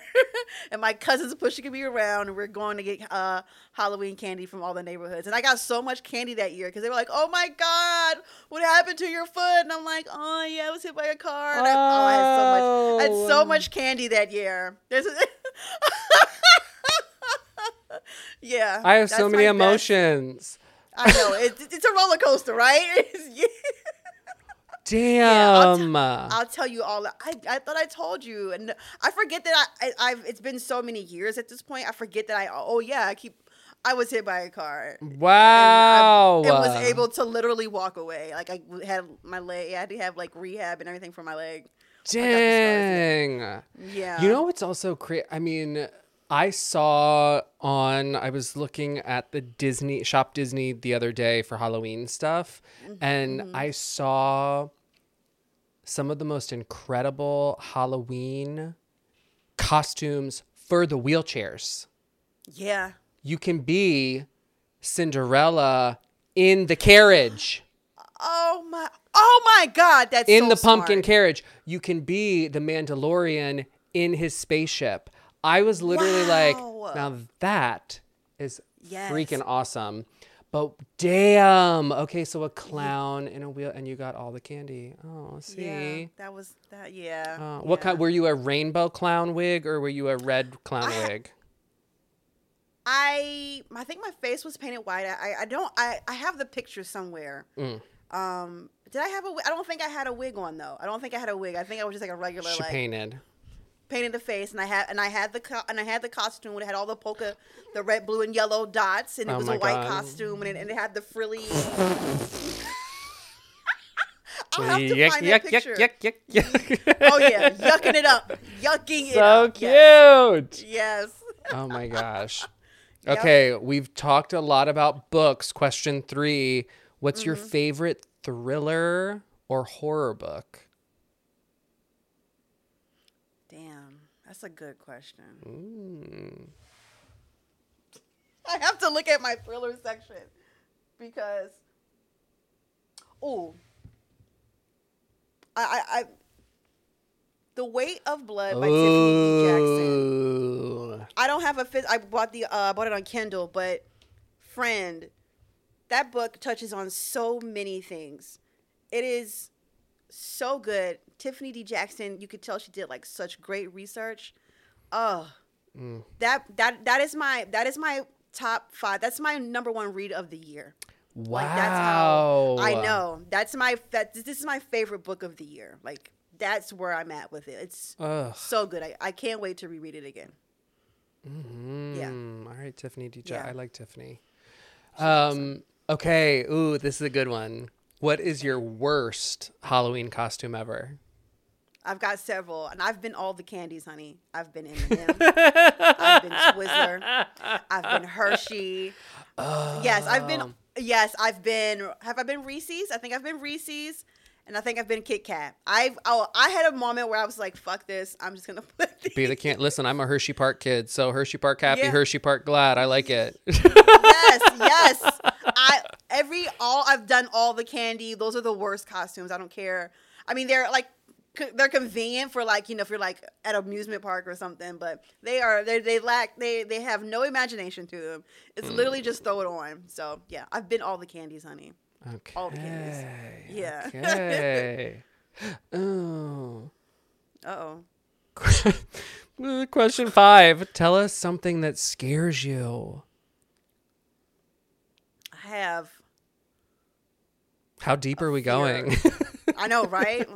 and my cousins pushing me around, and we're going to get uh, Halloween candy from all the neighborhoods. And I got so much candy that year because they were like, "Oh my God, what happened to your foot?" And I'm like, "Oh yeah, I was hit by a car." And I, oh, I had so much, I had so much candy that year. There's, a- yeah, I have so many emotions. Best. I know it's it's a roller coaster, right? Yeah. Damn. Yeah, I'll, t- I'll tell you all. I, I thought I told you. And I forget that I, I, I've, it's been so many years at this point. I forget that I, oh yeah, I keep, I was hit by a car. Wow. And I, I was able to literally walk away. Like I had my leg, I had to have like rehab and everything for my leg. Dang. Yeah. You know, it's also crazy. I mean, I saw on, I was looking at the Disney, Shop Disney the other day for Halloween stuff. Mm-hmm. And I saw some of the most incredible Halloween costumes for the wheelchairs. Yeah. You can be Cinderella in the carriage. Oh my, oh my God, that's in so the smart. Pumpkin carriage. You can be the Mandalorian in his spaceship. I was literally wow. like, now that is yes. freaking awesome. But damn, okay, so a clown in a wheel, and you got all the candy. Oh, see, yeah, that was that. Yeah. Uh, yeah. What kind? Were you a rainbow clown wig or were you a red clown I, wig? I I think my face was painted white. I I don't I, I have the picture somewhere. Mm. Um, did I have a? I don't think I had a wig on though. I don't think I had a wig. I think I was just like a regular. She like, painted. Painted the face, and I had and I had the co- and I had the costume. It had all the polka, the red, blue, and yellow dots, and it oh was a white God. costume, and it, and it had the frilly. I'll have to yuck, find yuck, that picture. Yuck, yuck, yuck, yuck. Oh yeah, yucking it up, yucking so it up. So cute. Yes. Oh my gosh. Okay, yep. We've talked a lot about books. Question three: what's mm-hmm. your favorite thriller or horror book? That's a good question. Ooh. I have to look at my thriller section because, oh, I, I, I, The Weight of Blood by Tiffany D. Jackson. I don't have a phys- I bought the, uh, bought it on Kindle, but friend, that book touches on so many things. It is so good. Tiffany D. Jackson, you could tell she did like such great research. Oh, mm. that that that is my that is my top five. That's my number one read of the year. Wow, like, that's how I know. That's my that this is my favorite book of the year. Like that's where I'm at with it. It's Ugh. so good. I, I can't wait to reread it again. Mm-hmm. Yeah. All right, Tiffany D. Jackson. Yeah. I like Tiffany. She um. Okay. Ooh, this is a good one. What is your worst Halloween costume ever? I've got several, and I've been all the candies, honey. I've been M and M, I've been Twizzler, I've been Hershey. Uh, yes, I've been. Yes, I've been. Have I been Reese's? I think I've been Reese's, and I think I've been Kit Kat. I've. Oh, I had a moment where I was like, "Fuck this! I'm just gonna put these." Be the can. Listen, I'm a Hershey Park kid, so Hershey Park happy, yeah. Hershey Park glad. I like it. Yes, yes. I every all I've done all the candy. Those are the worst costumes. I don't care. I mean, they're like they're convenient for like you know if you're like at an amusement park or something, but they are they they lack they they have no imagination to them. It's mm. literally just throw it on. So yeah, I've been all the candies, honey. Okay. All the candies. Yeah. Okay. Ooh. Uh oh. Question five. Tell us something that scares you. Have how deep are we going? I know, right?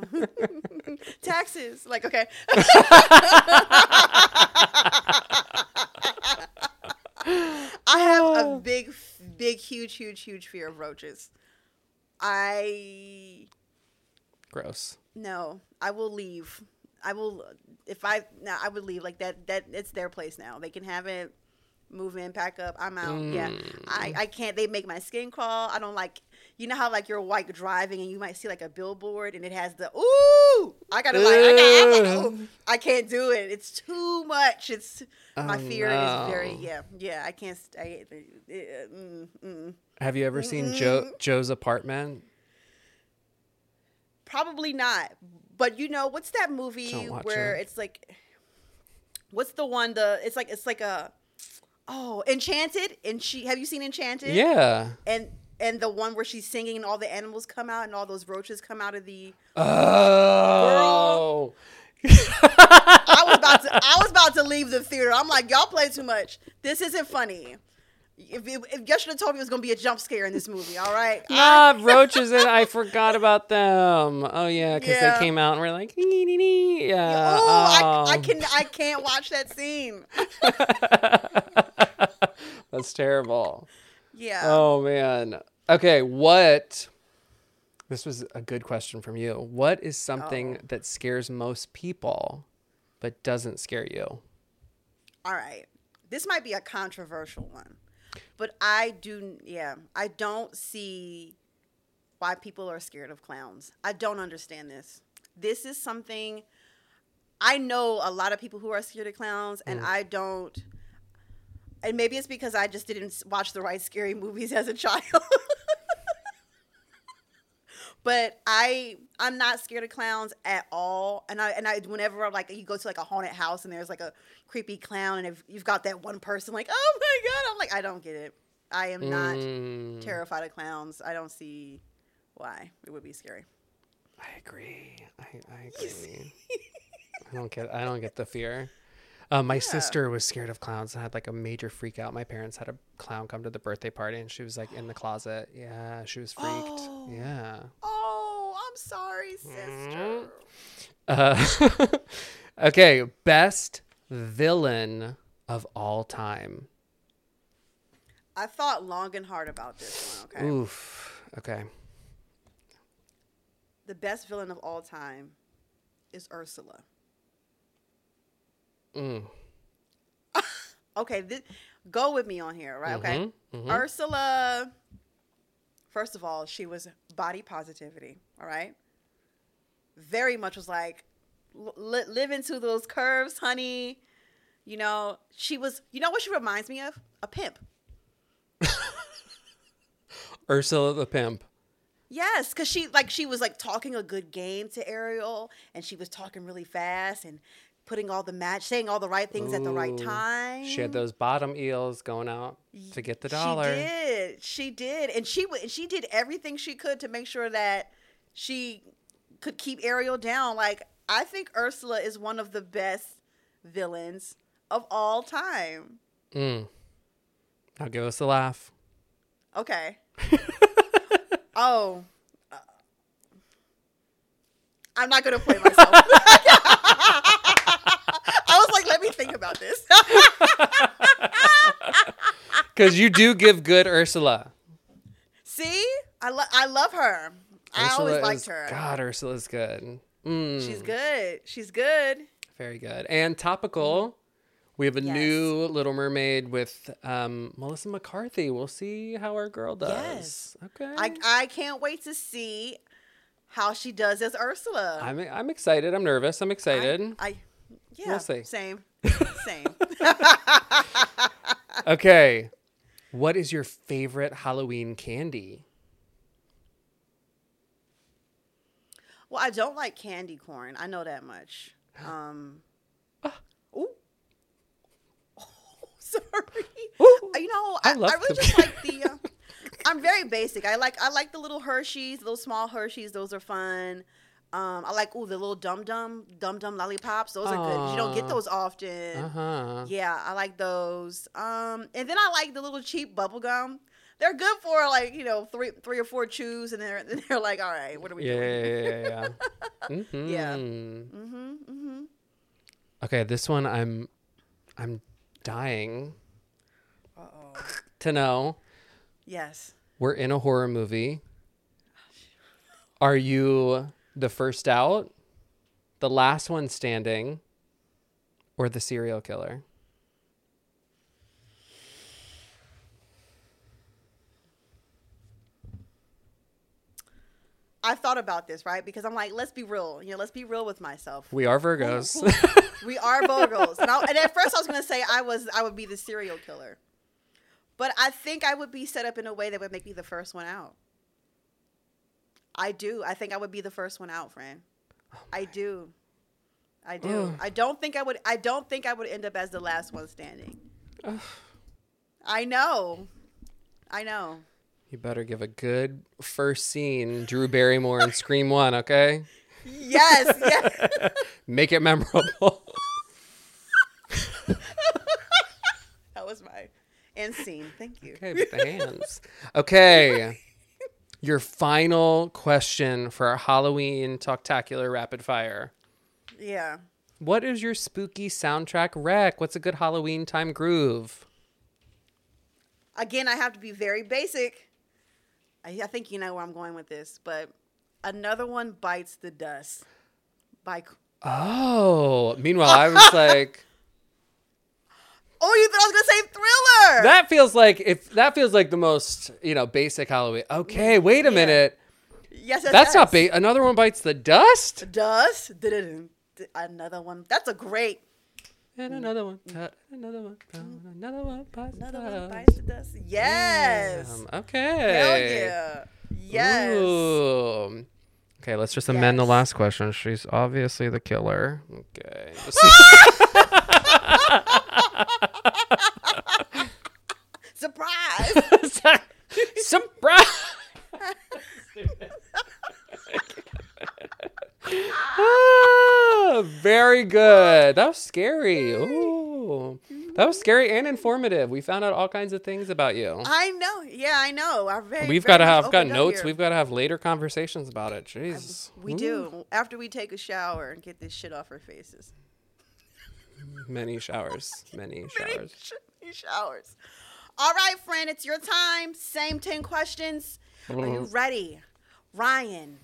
Taxes, like, okay. I have a big big huge huge huge fear of roaches. I gross no I will leave I will if I no I would leave like that that it's their place now. They can have it, move in, pack up, I'm out. Mm. Yeah, I, I can't. They make my skin crawl. I don't like, you know how like you're like driving and you might see like a billboard and it has the, ooh, I gotta like, I, can't, I, can't, I can't do it. It's too much. It's, oh, my fear no. is very, yeah, yeah, I can't, I, it, mm, mm. Have you ever mm-hmm. seen Joe Joe's apartment? Probably not. But you know, what's that movie where it. it's like, what's the one, the, it's like, it's like a, Oh, Enchanted. And she have you seen Enchanted? Yeah. And and the one where she's singing and all the animals come out and all those roaches come out of the Oh. I was about to I was about to leave the theater. I'm like, y'all play too much. This isn't funny. If, if, if you should have told me it was going to be a jump scare in this movie, all right? Nah, roaches, and I forgot about them. Oh, yeah, because yeah. they came out and we're like, nee, nee, nee. Yeah. Ooh, oh, I, I, can, I can't watch that scene. That's terrible. Yeah. Oh, man. Okay, what This was a good question from you. What is something oh. that scares most people but doesn't scare you? All right. This might be a controversial one, but I do, yeah, I don't see why people are scared of clowns. I don't understand this. This is something, I know a lot of people who are scared of clowns, and mm. I don't, and maybe it's because I just didn't watch the right scary movies as a child. But I, I'm not scared of clowns at all. And I, and I, whenever I'm like, you go to like a haunted house and there's like a creepy clown and if you've got that one person like, oh my God, I'm like, I don't get it. I am not mm. terrified of clowns. I don't see why it would be scary. I agree. I, I agree. I don't get, I don't get the fear. Uh, my yeah. sister was scared of clowns and had like a major freak out. My parents had a clown come to the birthday party and she was like in the closet. Yeah, she was freaked. Oh. Yeah. Oh, I'm sorry, sister. Uh, okay, best villain of all time. I thought long and hard about this one, okay? Oof, okay. The best villain of all time is Ursula. Mm. Okay, this, go with me on here, right? Mm-hmm, okay. Mm-hmm. Ursula, first of all, she was body positivity, all right? Very much was like, li- live into those curves, honey. You know, she was, you know what she reminds me of? A pimp. Ursula the pimp. Yes, because she, like, she was, like, talking a good game to Ariel, and she was talking really fast, and putting all the match, saying all the right things Ooh, at the right time. She had those bottom eels going out to get the dollar. She did. She did. And she w- she did everything she could to make sure that she could keep Ariel down. Like, I think Ursula is one of the best villains of all time. Mm. Now give us a laugh. Okay. Oh. Uh, I'm not going to play myself. Think about this, because you do give good Ursula. See, I love, I love her. Ursula I always liked is, her. God, Ursula's good. Mm. She's good. She's good. Very good. And topical, we have a yes. new Little Mermaid with um, Melissa McCarthy. We'll see how our girl does. Yes. Okay. I I can't wait to see how she does as Ursula. I'm I'm excited. I'm nervous. I'm excited. I, I yeah. We'll see. Same. Same. Okay. What is your favorite Halloween candy? Well, I don't like candy corn. I know that much. Um, uh, ooh. Oh, sorry. Ooh. You know, I, I, I really just like the. Uh, I'm very basic. I like I like the little Hershey's, little small Hershey's. Those are fun. Um, I like, ooh, the little dum-dum, dum-dum lollipops. Those Aww. Are good. You don't get those often. Uh-huh. Yeah, I like those. Um, and then I like the little cheap bubble gum. They're good for, like, you know, three three or four chews, and they're, and they're like, all right, what are we yeah, doing? Yeah, yeah, yeah. Mm-hmm. Yeah. Mm-hmm, mm-hmm. Okay, this one I'm, I'm dying Uh-oh. to know. Yes. We're in a horror movie. Are you... the first out, the last one standing, or the serial killer? I've thought about this, right? Because I'm like, let's be real. You know, let's be real with myself. We are Virgos. We are Virgos. And, and at first I was going to say I was, I would be the serial killer. But I think I would be set up in a way that would make me the first one out. I do. I think I would be the first one out, friend. Oh I do. I do. Ugh. I don't think I would I don't think I would end up as the last one standing. Ugh. I know. I know. You better give a good first scene, Drew Barrymore and Scream One, okay? Yes, yes. Make it memorable. That was my end scene. Thank you. Okay, with the hands. Okay. Your final question for our Halloween Talktacular Rapid Fire. Yeah. What is your spooky soundtrack rec? What's a good Halloween time groove? Again, I have to be very basic. I, I think you know where I'm going with this, but Another One Bites the Dust. By Oh. Meanwhile, I was like, oh, you thought I was gonna say Thriller. That feels like if that feels like the most, you know, basic Halloween. Okay, wait a yeah. minute. Yes, yes, that's yes. not bait. Another One Bites the Dust. Dust. Another one. That's a great. And another one. Another one. Another one bites another the dust. One bites the dust. Yes. Damn. Okay. Hell yeah. Yes. Ooh. Okay, let's just amend yes. the last question. She's obviously the killer. Okay. Surprise. Surprise. Ah, very good. That was scary. Ooh. That was scary and informative. We found out all kinds of things about you. I know. Yeah, I know. Our very, We've got to have got notes. Here. We've got to have later conversations about it. Jeez. I, we Ooh. do. After we take a shower and get this shit off our faces. Many showers. Many showers. Many showers. All right, friend. It's your time. Same ten questions. Are you ready? Ryan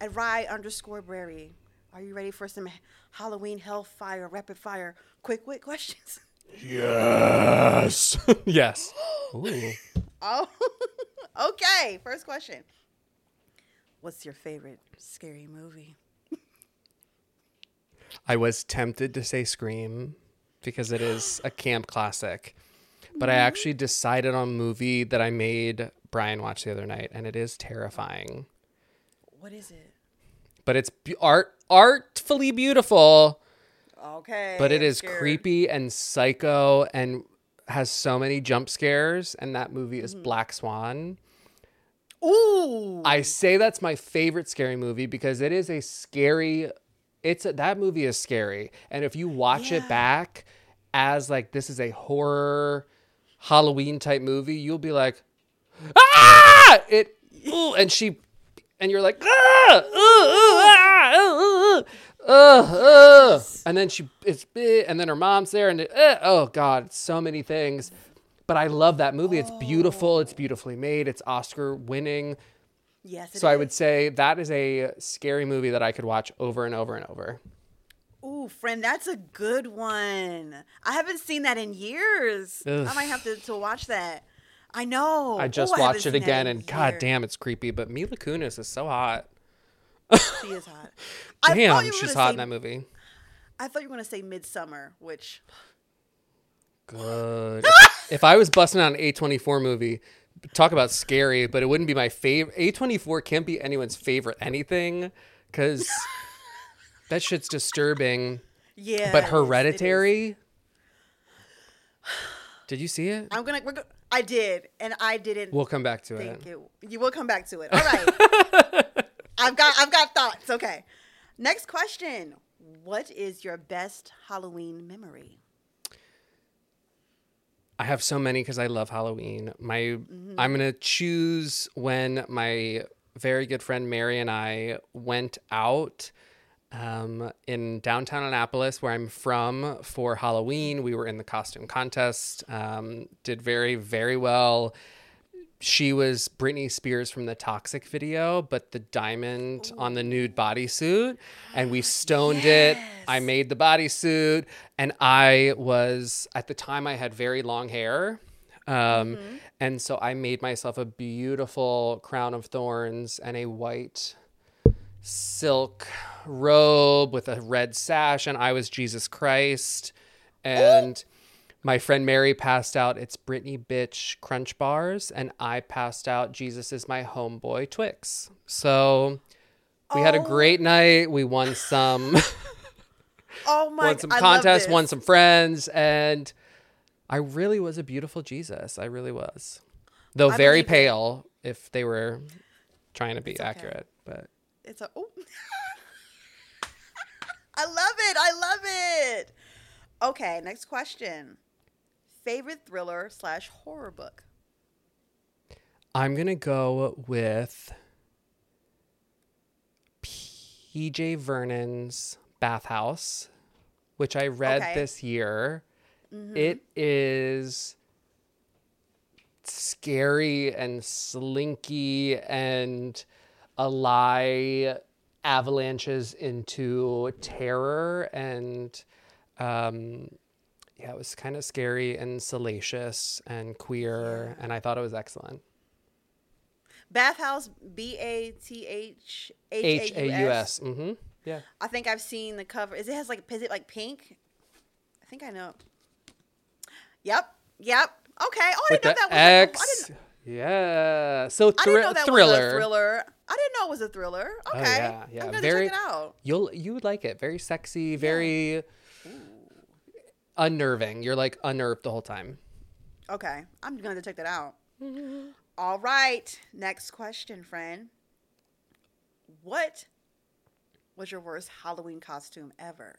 at ry underscore brary. Are you ready for some Halloween hellfire, rapid fire, quick wit questions? Yes. Yes. Ooh. Oh, okay. First question. What's your favorite scary movie? I was tempted to say Scream because it is a camp classic, but mm-hmm. I actually decided on a movie that I made Brian watched the other night, and it is terrifying. What is it? But it's be- art artfully beautiful. Okay. But it I'm is scared. creepy and psycho and has so many jump scares, and that movie is mm-hmm. Black Swan. Ooh. I say that's my favorite scary movie because it is a scary it's a, that movie is scary. And if you watch yeah. it back as like this is a horror Halloween type movie, you'll be like, ah! It ooh, and she and you're like, ah! Ooh, ooh, ah! Ooh, ooh, uh, uh. And then she it's and then her mom's there and it, uh, oh god, so many things. But I love that movie. It's beautiful. It's beautifully made. It's Oscar winning. Yes. It so is. I would say that is a scary movie that I could watch over and over and over. Ooh, friend, that's a good one. I haven't seen that in years. Ugh. I might have to, to watch that. I know. I just Ooh, watched I it again, and god damn, it's creepy. But Mila Kunis is so hot. She is hot. Damn, she's hot say, in that movie. I thought you were going to say Midsummer, which. Good. if, if I was busting out an A twenty-four movie, talk about scary, but it wouldn't be my favorite. A twenty-four can't be anyone's favorite anything, because that shit's disturbing. Yeah. But Hereditary. It is, it is. Did you see it? I'm gonna. We're go- I did, and I didn't. We'll come back to think it. it. You will come back to it. All right. I've got. I've got thoughts. Okay. Next question. What is your best Halloween memory? I have so many because I love Halloween. My, mm-hmm. I'm gonna choose when my very good friend Mary and I went out um, in downtown Annapolis, where I'm from, for Halloween. We were in the costume contest. Um, did very, very well. She was Britney Spears from the Toxic video, but the diamond Ooh. on the nude bodysuit. And we stoned yes. it. I made the bodysuit. And I was, at the time, I had very long hair. Um, mm-hmm. And so I made myself a beautiful crown of thorns and a white silk robe with a red sash. And I was Jesus Christ. And... Ooh. My friend Mary passed out It's Britney Bitch Crunch Bars, and I passed out Jesus Is My Homeboy Twix. So we oh. had a great night. We won some Oh my won some contests, won some friends, and I really was a beautiful Jesus. I really was. Though I very pale it. if they were trying to be it's accurate. Okay. But it's a oh. I love it. I love it. Okay, next question. Favorite thriller slash horror book? I'm going to go with P J Vernon's Bathhouse, which I read okay. this year. Mm-hmm. It is scary and slinky and a lie avalanches into terror, and um, yeah, it was kind of scary and salacious and queer, and I thought it was excellent. Bathhouse, B A T H H A U S. Mm-hmm. Yeah. I think I've seen the cover. Is it has like is it like pink? I think I know. Yep. Yep. Okay. Oh, I didn't know that was X. A, I didn't, yeah. So thr- I didn't know that thriller. Was a thriller. I didn't know it was a thriller. Okay. Oh, yeah, yeah. I'm gonna very, check it out. You'll you would like it. Very sexy. Very yeah. unnerving. You're like unnerved the whole time. Okay. I'm gonna check that out. Mm-hmm. All right. Next question, friend. What was your worst Halloween costume ever?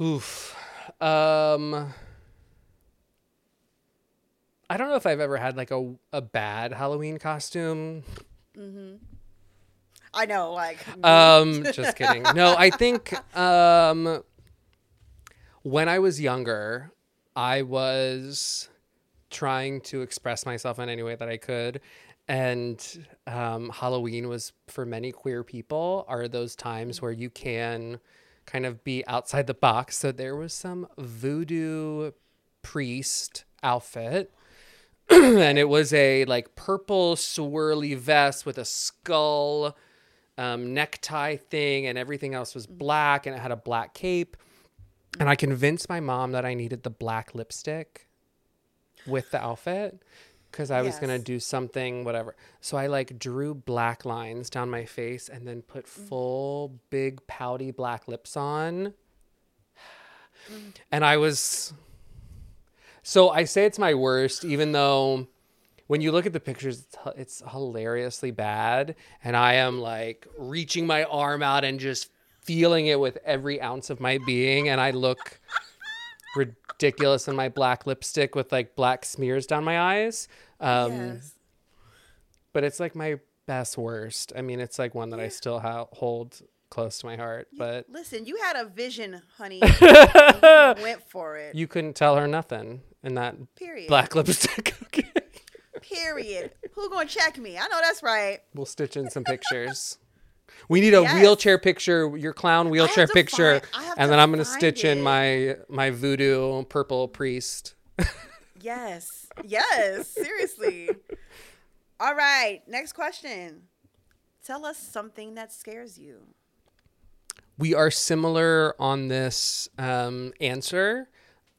Oof. Um, I don't know if I've ever had like a, a bad Halloween costume. Mm-hmm. I know. Like, um, just kidding. No, I think, um, when I was younger, I was trying to express myself in any way that I could. And um, Halloween was, for many queer people, are those times where you can kind of be outside the box. So there was some voodoo priest outfit. And it was a like purple swirly vest with a skull um, necktie thing, and everything else was black, and it had a black cape. And I convinced my mom that I needed the black lipstick with the outfit because I yes. was going to do something, whatever. So I like drew black lines down my face and then put full big pouty black lips on. And I was, so I say it's my worst, even though when you look at the pictures, it's, it's hilariously bad. And I am like reaching my arm out and just feeling it with every ounce of my being, and I look ridiculous in my black lipstick with like black smears down my eyes. Um, yes. But it's like my best worst. I mean, it's like one that yeah. I still ha- hold close to my heart. You, but listen, you had a vision, honey. You went for it. You couldn't tell her nothing in that Period. Black lipstick. Okay. Period. Who gonna check me? I know that's right. We'll stitch in some pictures. We need a yes. wheelchair picture, your clown wheelchair picture, find, and then I'm going to stitch it. in my my voodoo purple priest. Yes. Yes. Seriously. All right. Next question. Tell us something that scares you. We are similar on this um, answer.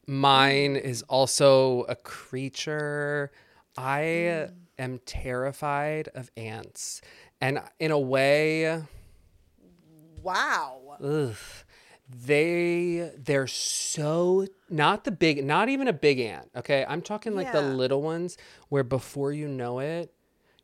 Mine is also a creature. I mm. am terrified of ants. And in a way, wow, ugh, they, they're so, not the big, not even a big ant, okay? I'm talking like yeah. the little ones where before you know it,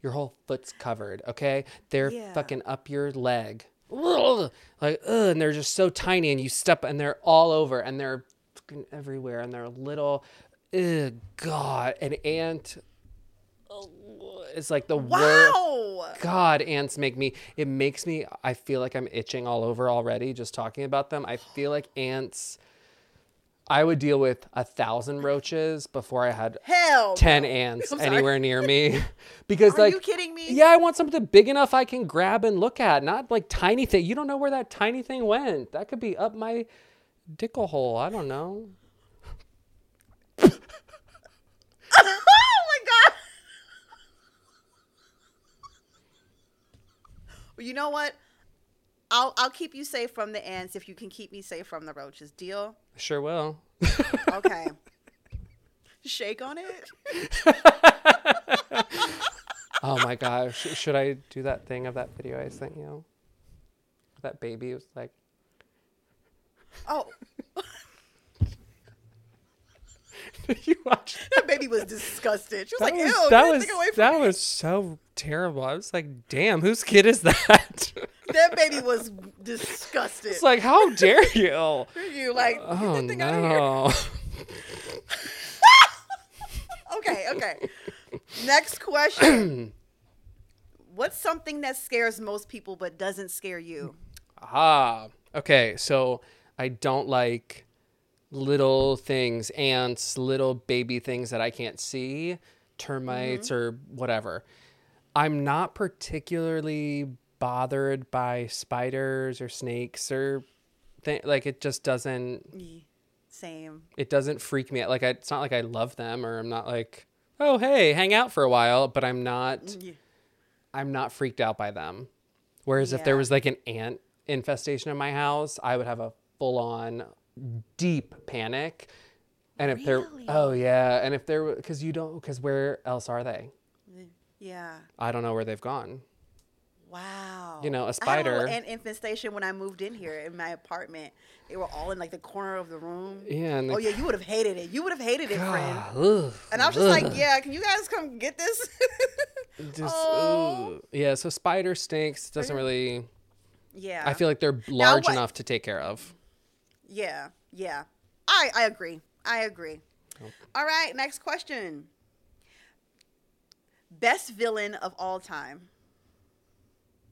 your whole foot's covered, okay? They're yeah. fucking up your leg. Ugh, like, ugh, and they're just so tiny, and you step, and they're all over, and they're fucking everywhere, and they're little, ugh, God, an ant... It's like the wow. worst. God, ants make me, it makes me, I feel like I'm itching all over already just talking about them. I feel like ants, I would deal with a thousand roaches before I had Hell ten no. ants anywhere near me. Because Are like, you kidding me? Yeah, I want something big enough I can grab and look at, not like tiny thing. You don't know where that tiny thing went. That could be up my dickle hole. I don't know. You know what? I'll I'll keep you safe from the ants if you can keep me safe from the roaches. Deal? Sure will. Okay. Shake on it. Oh my gosh! Should I do that thing of that video I sent you? That baby was like, oh. You watched that? That baby was disgusted. She was that like, was, ew, that was, away from that me. Was so terrible. I was like, damn, whose kid is that? That baby was disgusted. It's like, how dare you? You like, oh, get that thing no. out of here. Okay, okay. Next question. What's something that scares most people but doesn't scare you? Ah, okay. So I don't like... little things, ants, little baby things that I can't see, termites mm-hmm. or whatever. I'm not particularly bothered by spiders or snakes or things. Like, it just doesn't... Same. It doesn't freak me out. Like, I, it's not like I love them or I'm not like, oh, hey, hang out for a while. But I'm not... Yeah. I'm not freaked out by them. Whereas yeah. if there was like an ant infestation in my house, I would have a full-on deep panic. And really? if there, oh yeah, and if there, because you don't, because where else are they? Yeah. I don't know where they've gone. Wow. You know, a spider. I had an infestation when I moved in here in my apartment. They were all in like the corner of the room. Yeah. And oh yeah, you would have hated it. You would have hated it, God, friend. Ugh, and I was just ugh. like, yeah, can you guys come get this? Just, oh. Yeah, so spider stinks doesn't really. Yeah. I feel like they're large now, enough to take care of. Yeah, yeah. I, I agree. I agree. Okay. All right, next question. Best villain of all time.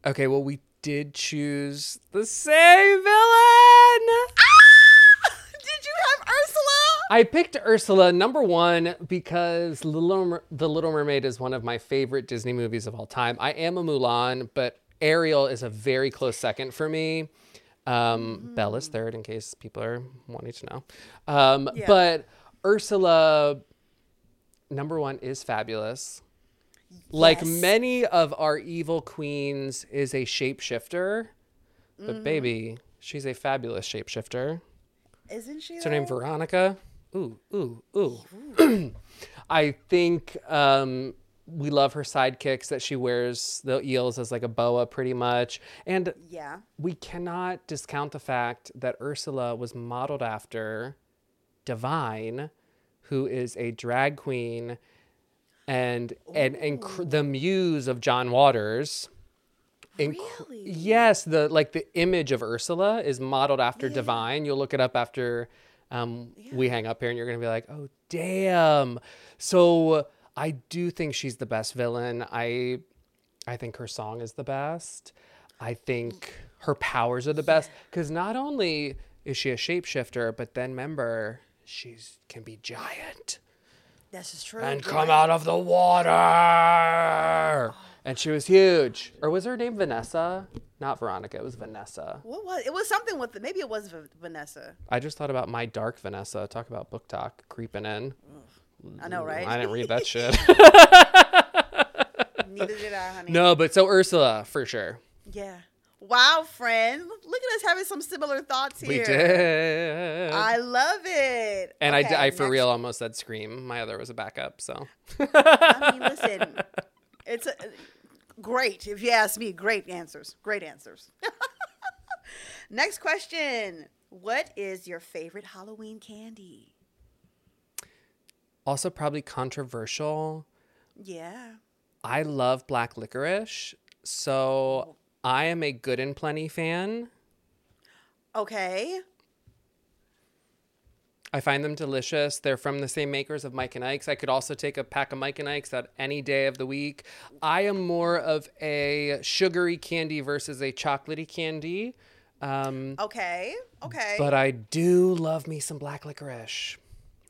Okay, well, we did choose the same villain. Ah! Did you have Ursula? I picked Ursula, number one, because Little Mer- The Little Mermaid is one of my favorite Disney movies of all time. I am a Mulan, but Ariel is a very close second for me. Um, mm-hmm. Bella's third, in case people are wanting to know. Um, yeah. But Ursula, number one, is fabulous. Yes. Like many of our evil queens, is a shapeshifter. Mm-hmm. But baby, she's a fabulous shapeshifter. Isn't she? Is her name Veronica? Ooh, ooh, ooh. ooh. I think um, we love her sidekicks that she wears the eels as like a boa pretty much. And yeah. we cannot discount the fact that Ursula was modeled after Divine, who is a drag queen and Ooh. and, and cr- the muse of John Waters. Inc- really? Yes, the like the image of Ursula is modeled after yeah. Divine. You'll look it up after um, yeah. we hang up here, and you're gonna be like, "Oh, damn!" So I do think she's the best villain. I I think her song is the best. I think her powers are the yeah. best, because not only is she a shapeshifter, but then remember, she's can be giant. This is true. And come out of the water. And she was huge. Or was her name Vanessa? Not Veronica. It was Vanessa. What was it? Was something with maybe it was Vanessa. I just thought about My Dark Vanessa. Talk about Booktok creeping in. I know, right? I didn't read that shit. Neither did I, honey. No, but so Ursula for sure. Yeah. Wow, friend. Look at us having some similar thoughts here. We did. I love it. And okay, I, I for real, almost said Scream. My other was a backup, so. I mean, listen, it's a, great. If you ask me, great answers. Great answers. Next question. What is your favorite Halloween candy? Also probably controversial. Yeah. I love black licorice, so... I am a Good and Plenty fan. Okay. I find them delicious. They're from the same makers of Mike and Ike's. I could also take a pack of Mike and Ike's at any day of the week. I am more of a sugary candy versus a chocolatey candy. Um, okay. Okay. But I do love me some black licorice,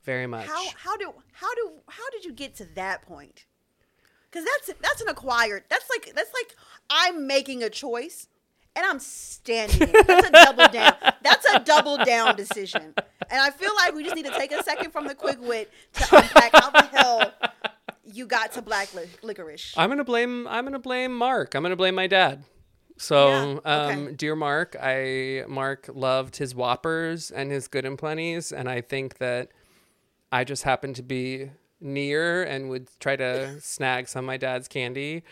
very much. How how do how do how did you get to that point? Because that's that's an acquired. That's like that's like I'm making a choice, and I'm standing it. That's a double down. That's a double down decision. And I feel like we just need to take a second from the quick wit to unpack how the hell you got to black li- licorice. I'm gonna blame. I'm gonna blame Mark. I'm gonna blame my dad. So, yeah. um, okay. dear Mark, I Mark loved his Whoppers and his Good and Plenties, and I think that I just happened to be near and would try to snag some of my dad's candy,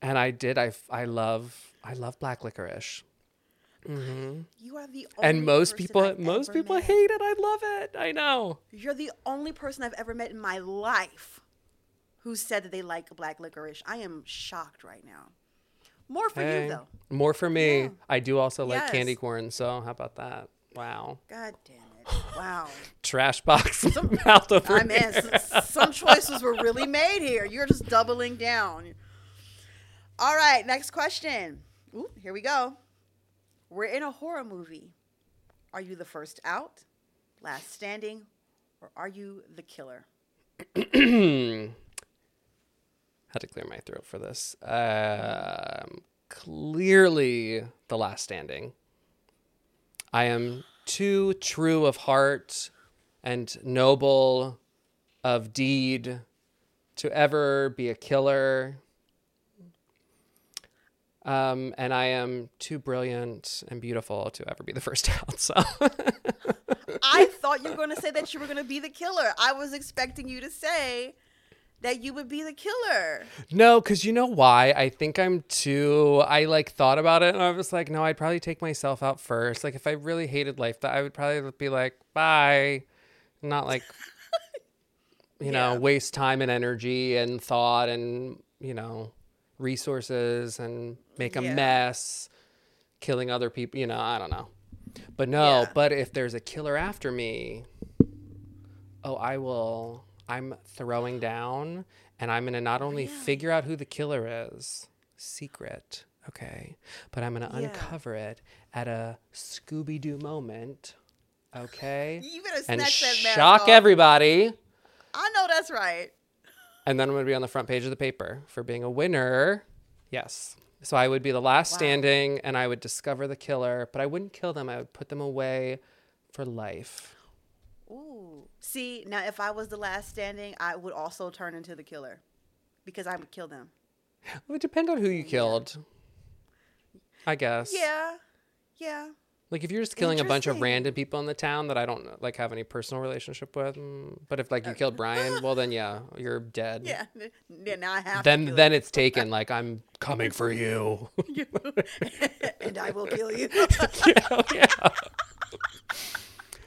and I did. I, I love I love black licorice. Mm-hmm. You are the only and most person people I've most ever people met. Hate it. I love it. I know. You're the only person I've ever met in my life who said that they like black licorice. I am shocked right now. More for hey, you though. More for me. Yeah. I do also yes. like candy corn. So how about that? Wow. God damn it. Wow. Trash box some, mouth over I mean, some, some choices were really made here. You're just doubling down. All right, next question. Ooh, here we go. We're in a horror movie. Are you the first out, last standing, or are you the killer? Had to clear my throat for this. Um, clearly The Last Standing. I am too true of heart and noble of deed to ever be a killer. Um, and I am too brilliant and beautiful to ever be the first out. So I thought you were going to say that you were going to be the killer. I was expecting you to say that you would be the killer. No, because you know why? I think I'm too, I like thought about it and I was like, no, I'd probably take myself out first. Like if I really hated life, that I would probably be like, bye. Not like, you yeah. know, waste time and energy and thought and, you know, resources and make a yeah. mess, killing other people, you know, I don't know. But no, yeah. but if there's a killer after me, oh, I will, I'm throwing down and I'm going to not only yeah. figure out who the killer is, secret, okay, but I'm going to yeah. uncover it at a Scooby-Doo moment, okay? You better snatch that mask off and shock everybody. I know that's right. And then I'm going to be on the front page of the paper for being a winner. Yes. So I would be the last wow. standing and I would discover the killer, but I wouldn't kill them. I would put them away for life. Ooh. See, now if I was the last standing, I would also turn into the killer because I would kill them. It would depend on who you killed, yeah. I guess. Yeah. Yeah. Like if you're just killing a bunch of random people in the town that I don't like have any personal relationship with, but if like you killed Brian, well then yeah, you're dead. Yeah, yeah now I have. Then to then it. it's taken. Like I'm coming for you, and I will kill you. yeah, yeah.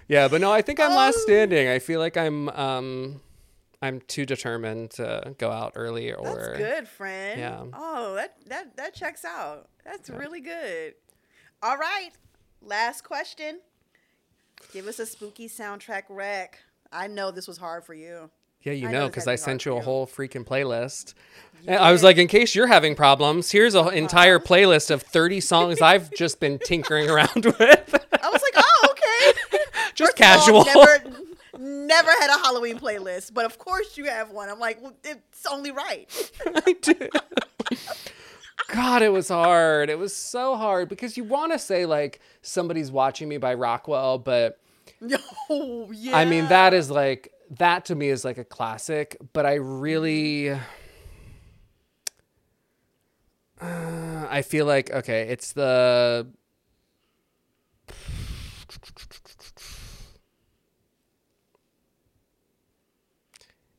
yeah, but no, I think I'm oh. last standing. I feel like I'm um, I'm too determined to go out early or. That's good, friend. Yeah. Oh, that that that checks out. That's yeah. really good. All right. Last question. Give us a spooky soundtrack rec. I know this was hard for you. Yeah, you I know, because I sent you a whole freaking playlist. Yeah. I was like, in case you're having problems, here's an entire playlist of thirty songs I've just been tinkering around with. I was like, oh, okay. Just First casual. All, never, never had a Halloween playlist, but of course you have one. I'm like, well, it's only right. I do. God, it was hard. It was so hard because you want to say like Somebody's Watching Me by Rockwell, but oh, yeah. I mean, that is like, that to me is like a classic, but I really, uh, I feel like, okay, it's the,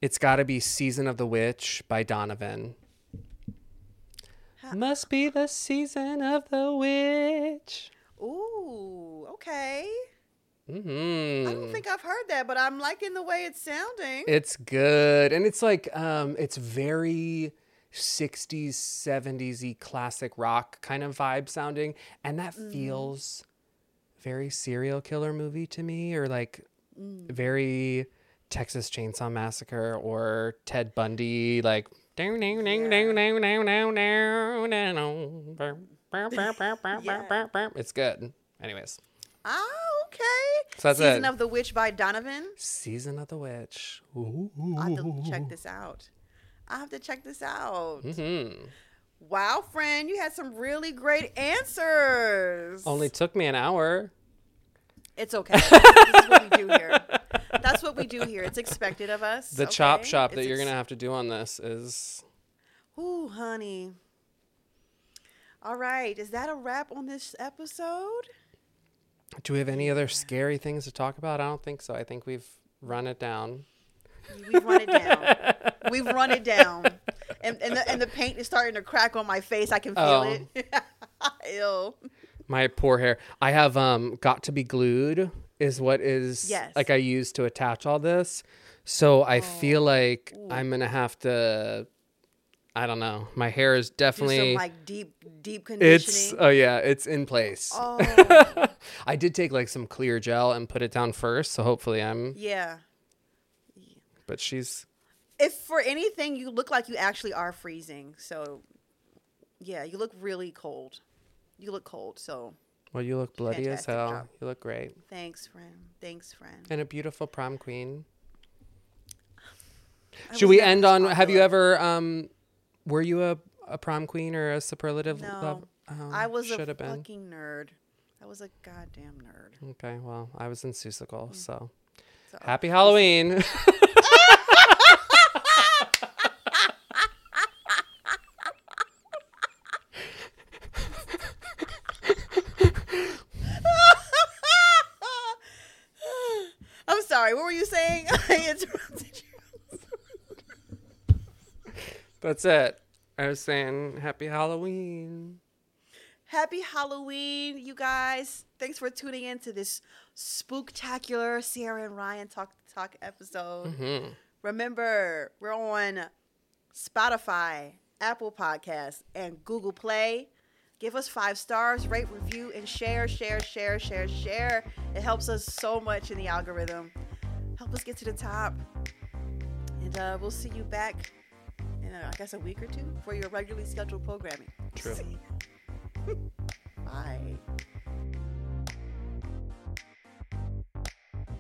it's gotta be Season of the Witch by Donovan. Must be the season of the witch. Ooh, okay. Mm-hmm. I don't think I've heard that, but I'm liking the way it's sounding. It's good. And it's like, um, it's very sixties, seventies-y classic rock kind of vibe sounding. And that mm. feels very serial killer movie to me, or like mm. very Texas Chainsaw Massacre or Ted Bundy, like... Yeah. It's good. Anyways. Oh, okay. So that's Season it. of the Witch by Donovan. Season of the Witch. Ooh. I have to check this out. I have to check this out. Mm-hmm. Wow, friend, you had some really great answers. Only took me an hour. It's okay. This is what we do here. That's what we do here. It's expected of us. The okay? chop shop that it's you're ex- going to have to do on this is... Ooh, honey. All right. Is that a wrap on this episode? Do we have any other scary things to talk about? I don't think so. I think we've run it down. We've run it down. We've run it down. And and the, and the paint is starting to crack on my face. I can feel oh. it. Ew. My poor hair. I have um got to be glued is what is yes. like I use to attach all this. So I oh. feel like Ooh. I'm going to have to, I don't know. My hair is definitely some, like deep, deep conditioning. It's, oh yeah, it's in place. Oh. I did take like some clear gel and put it down first. So hopefully I'm. Yeah. But she's. If for anything, you look like you actually are freezing. So yeah, you look really cold. You look cold, so. Well, you look bloody Fantastic as hell. Job. You look great. Thanks, friend. Thanks, friend. And a beautiful prom queen. I Should we end on, have you ever um, Were you a, a prom queen or a superlative? No, love? Oh, I was a fucking been. nerd. I was a goddamn nerd. Okay, well, I was in Seussical, mm. so. so happy Halloween. I'm sorry, what were you saying? I interrupted you. That's it. I was saying happy Halloween. Happy Halloween, you guys. Thanks for tuning in to this spooktacular Sierra and Ryan Talk the Talk episode. Mm-hmm. Remember, we're on Spotify, Apple Podcasts, and Google Play. Give us five stars, rate, review, and share, share, share, share, share. It helps us so much in the algorithm. Help us get to the top. And uh, we'll see you back in, uh, I guess, a week or two for your regularly scheduled programming. True. Bye.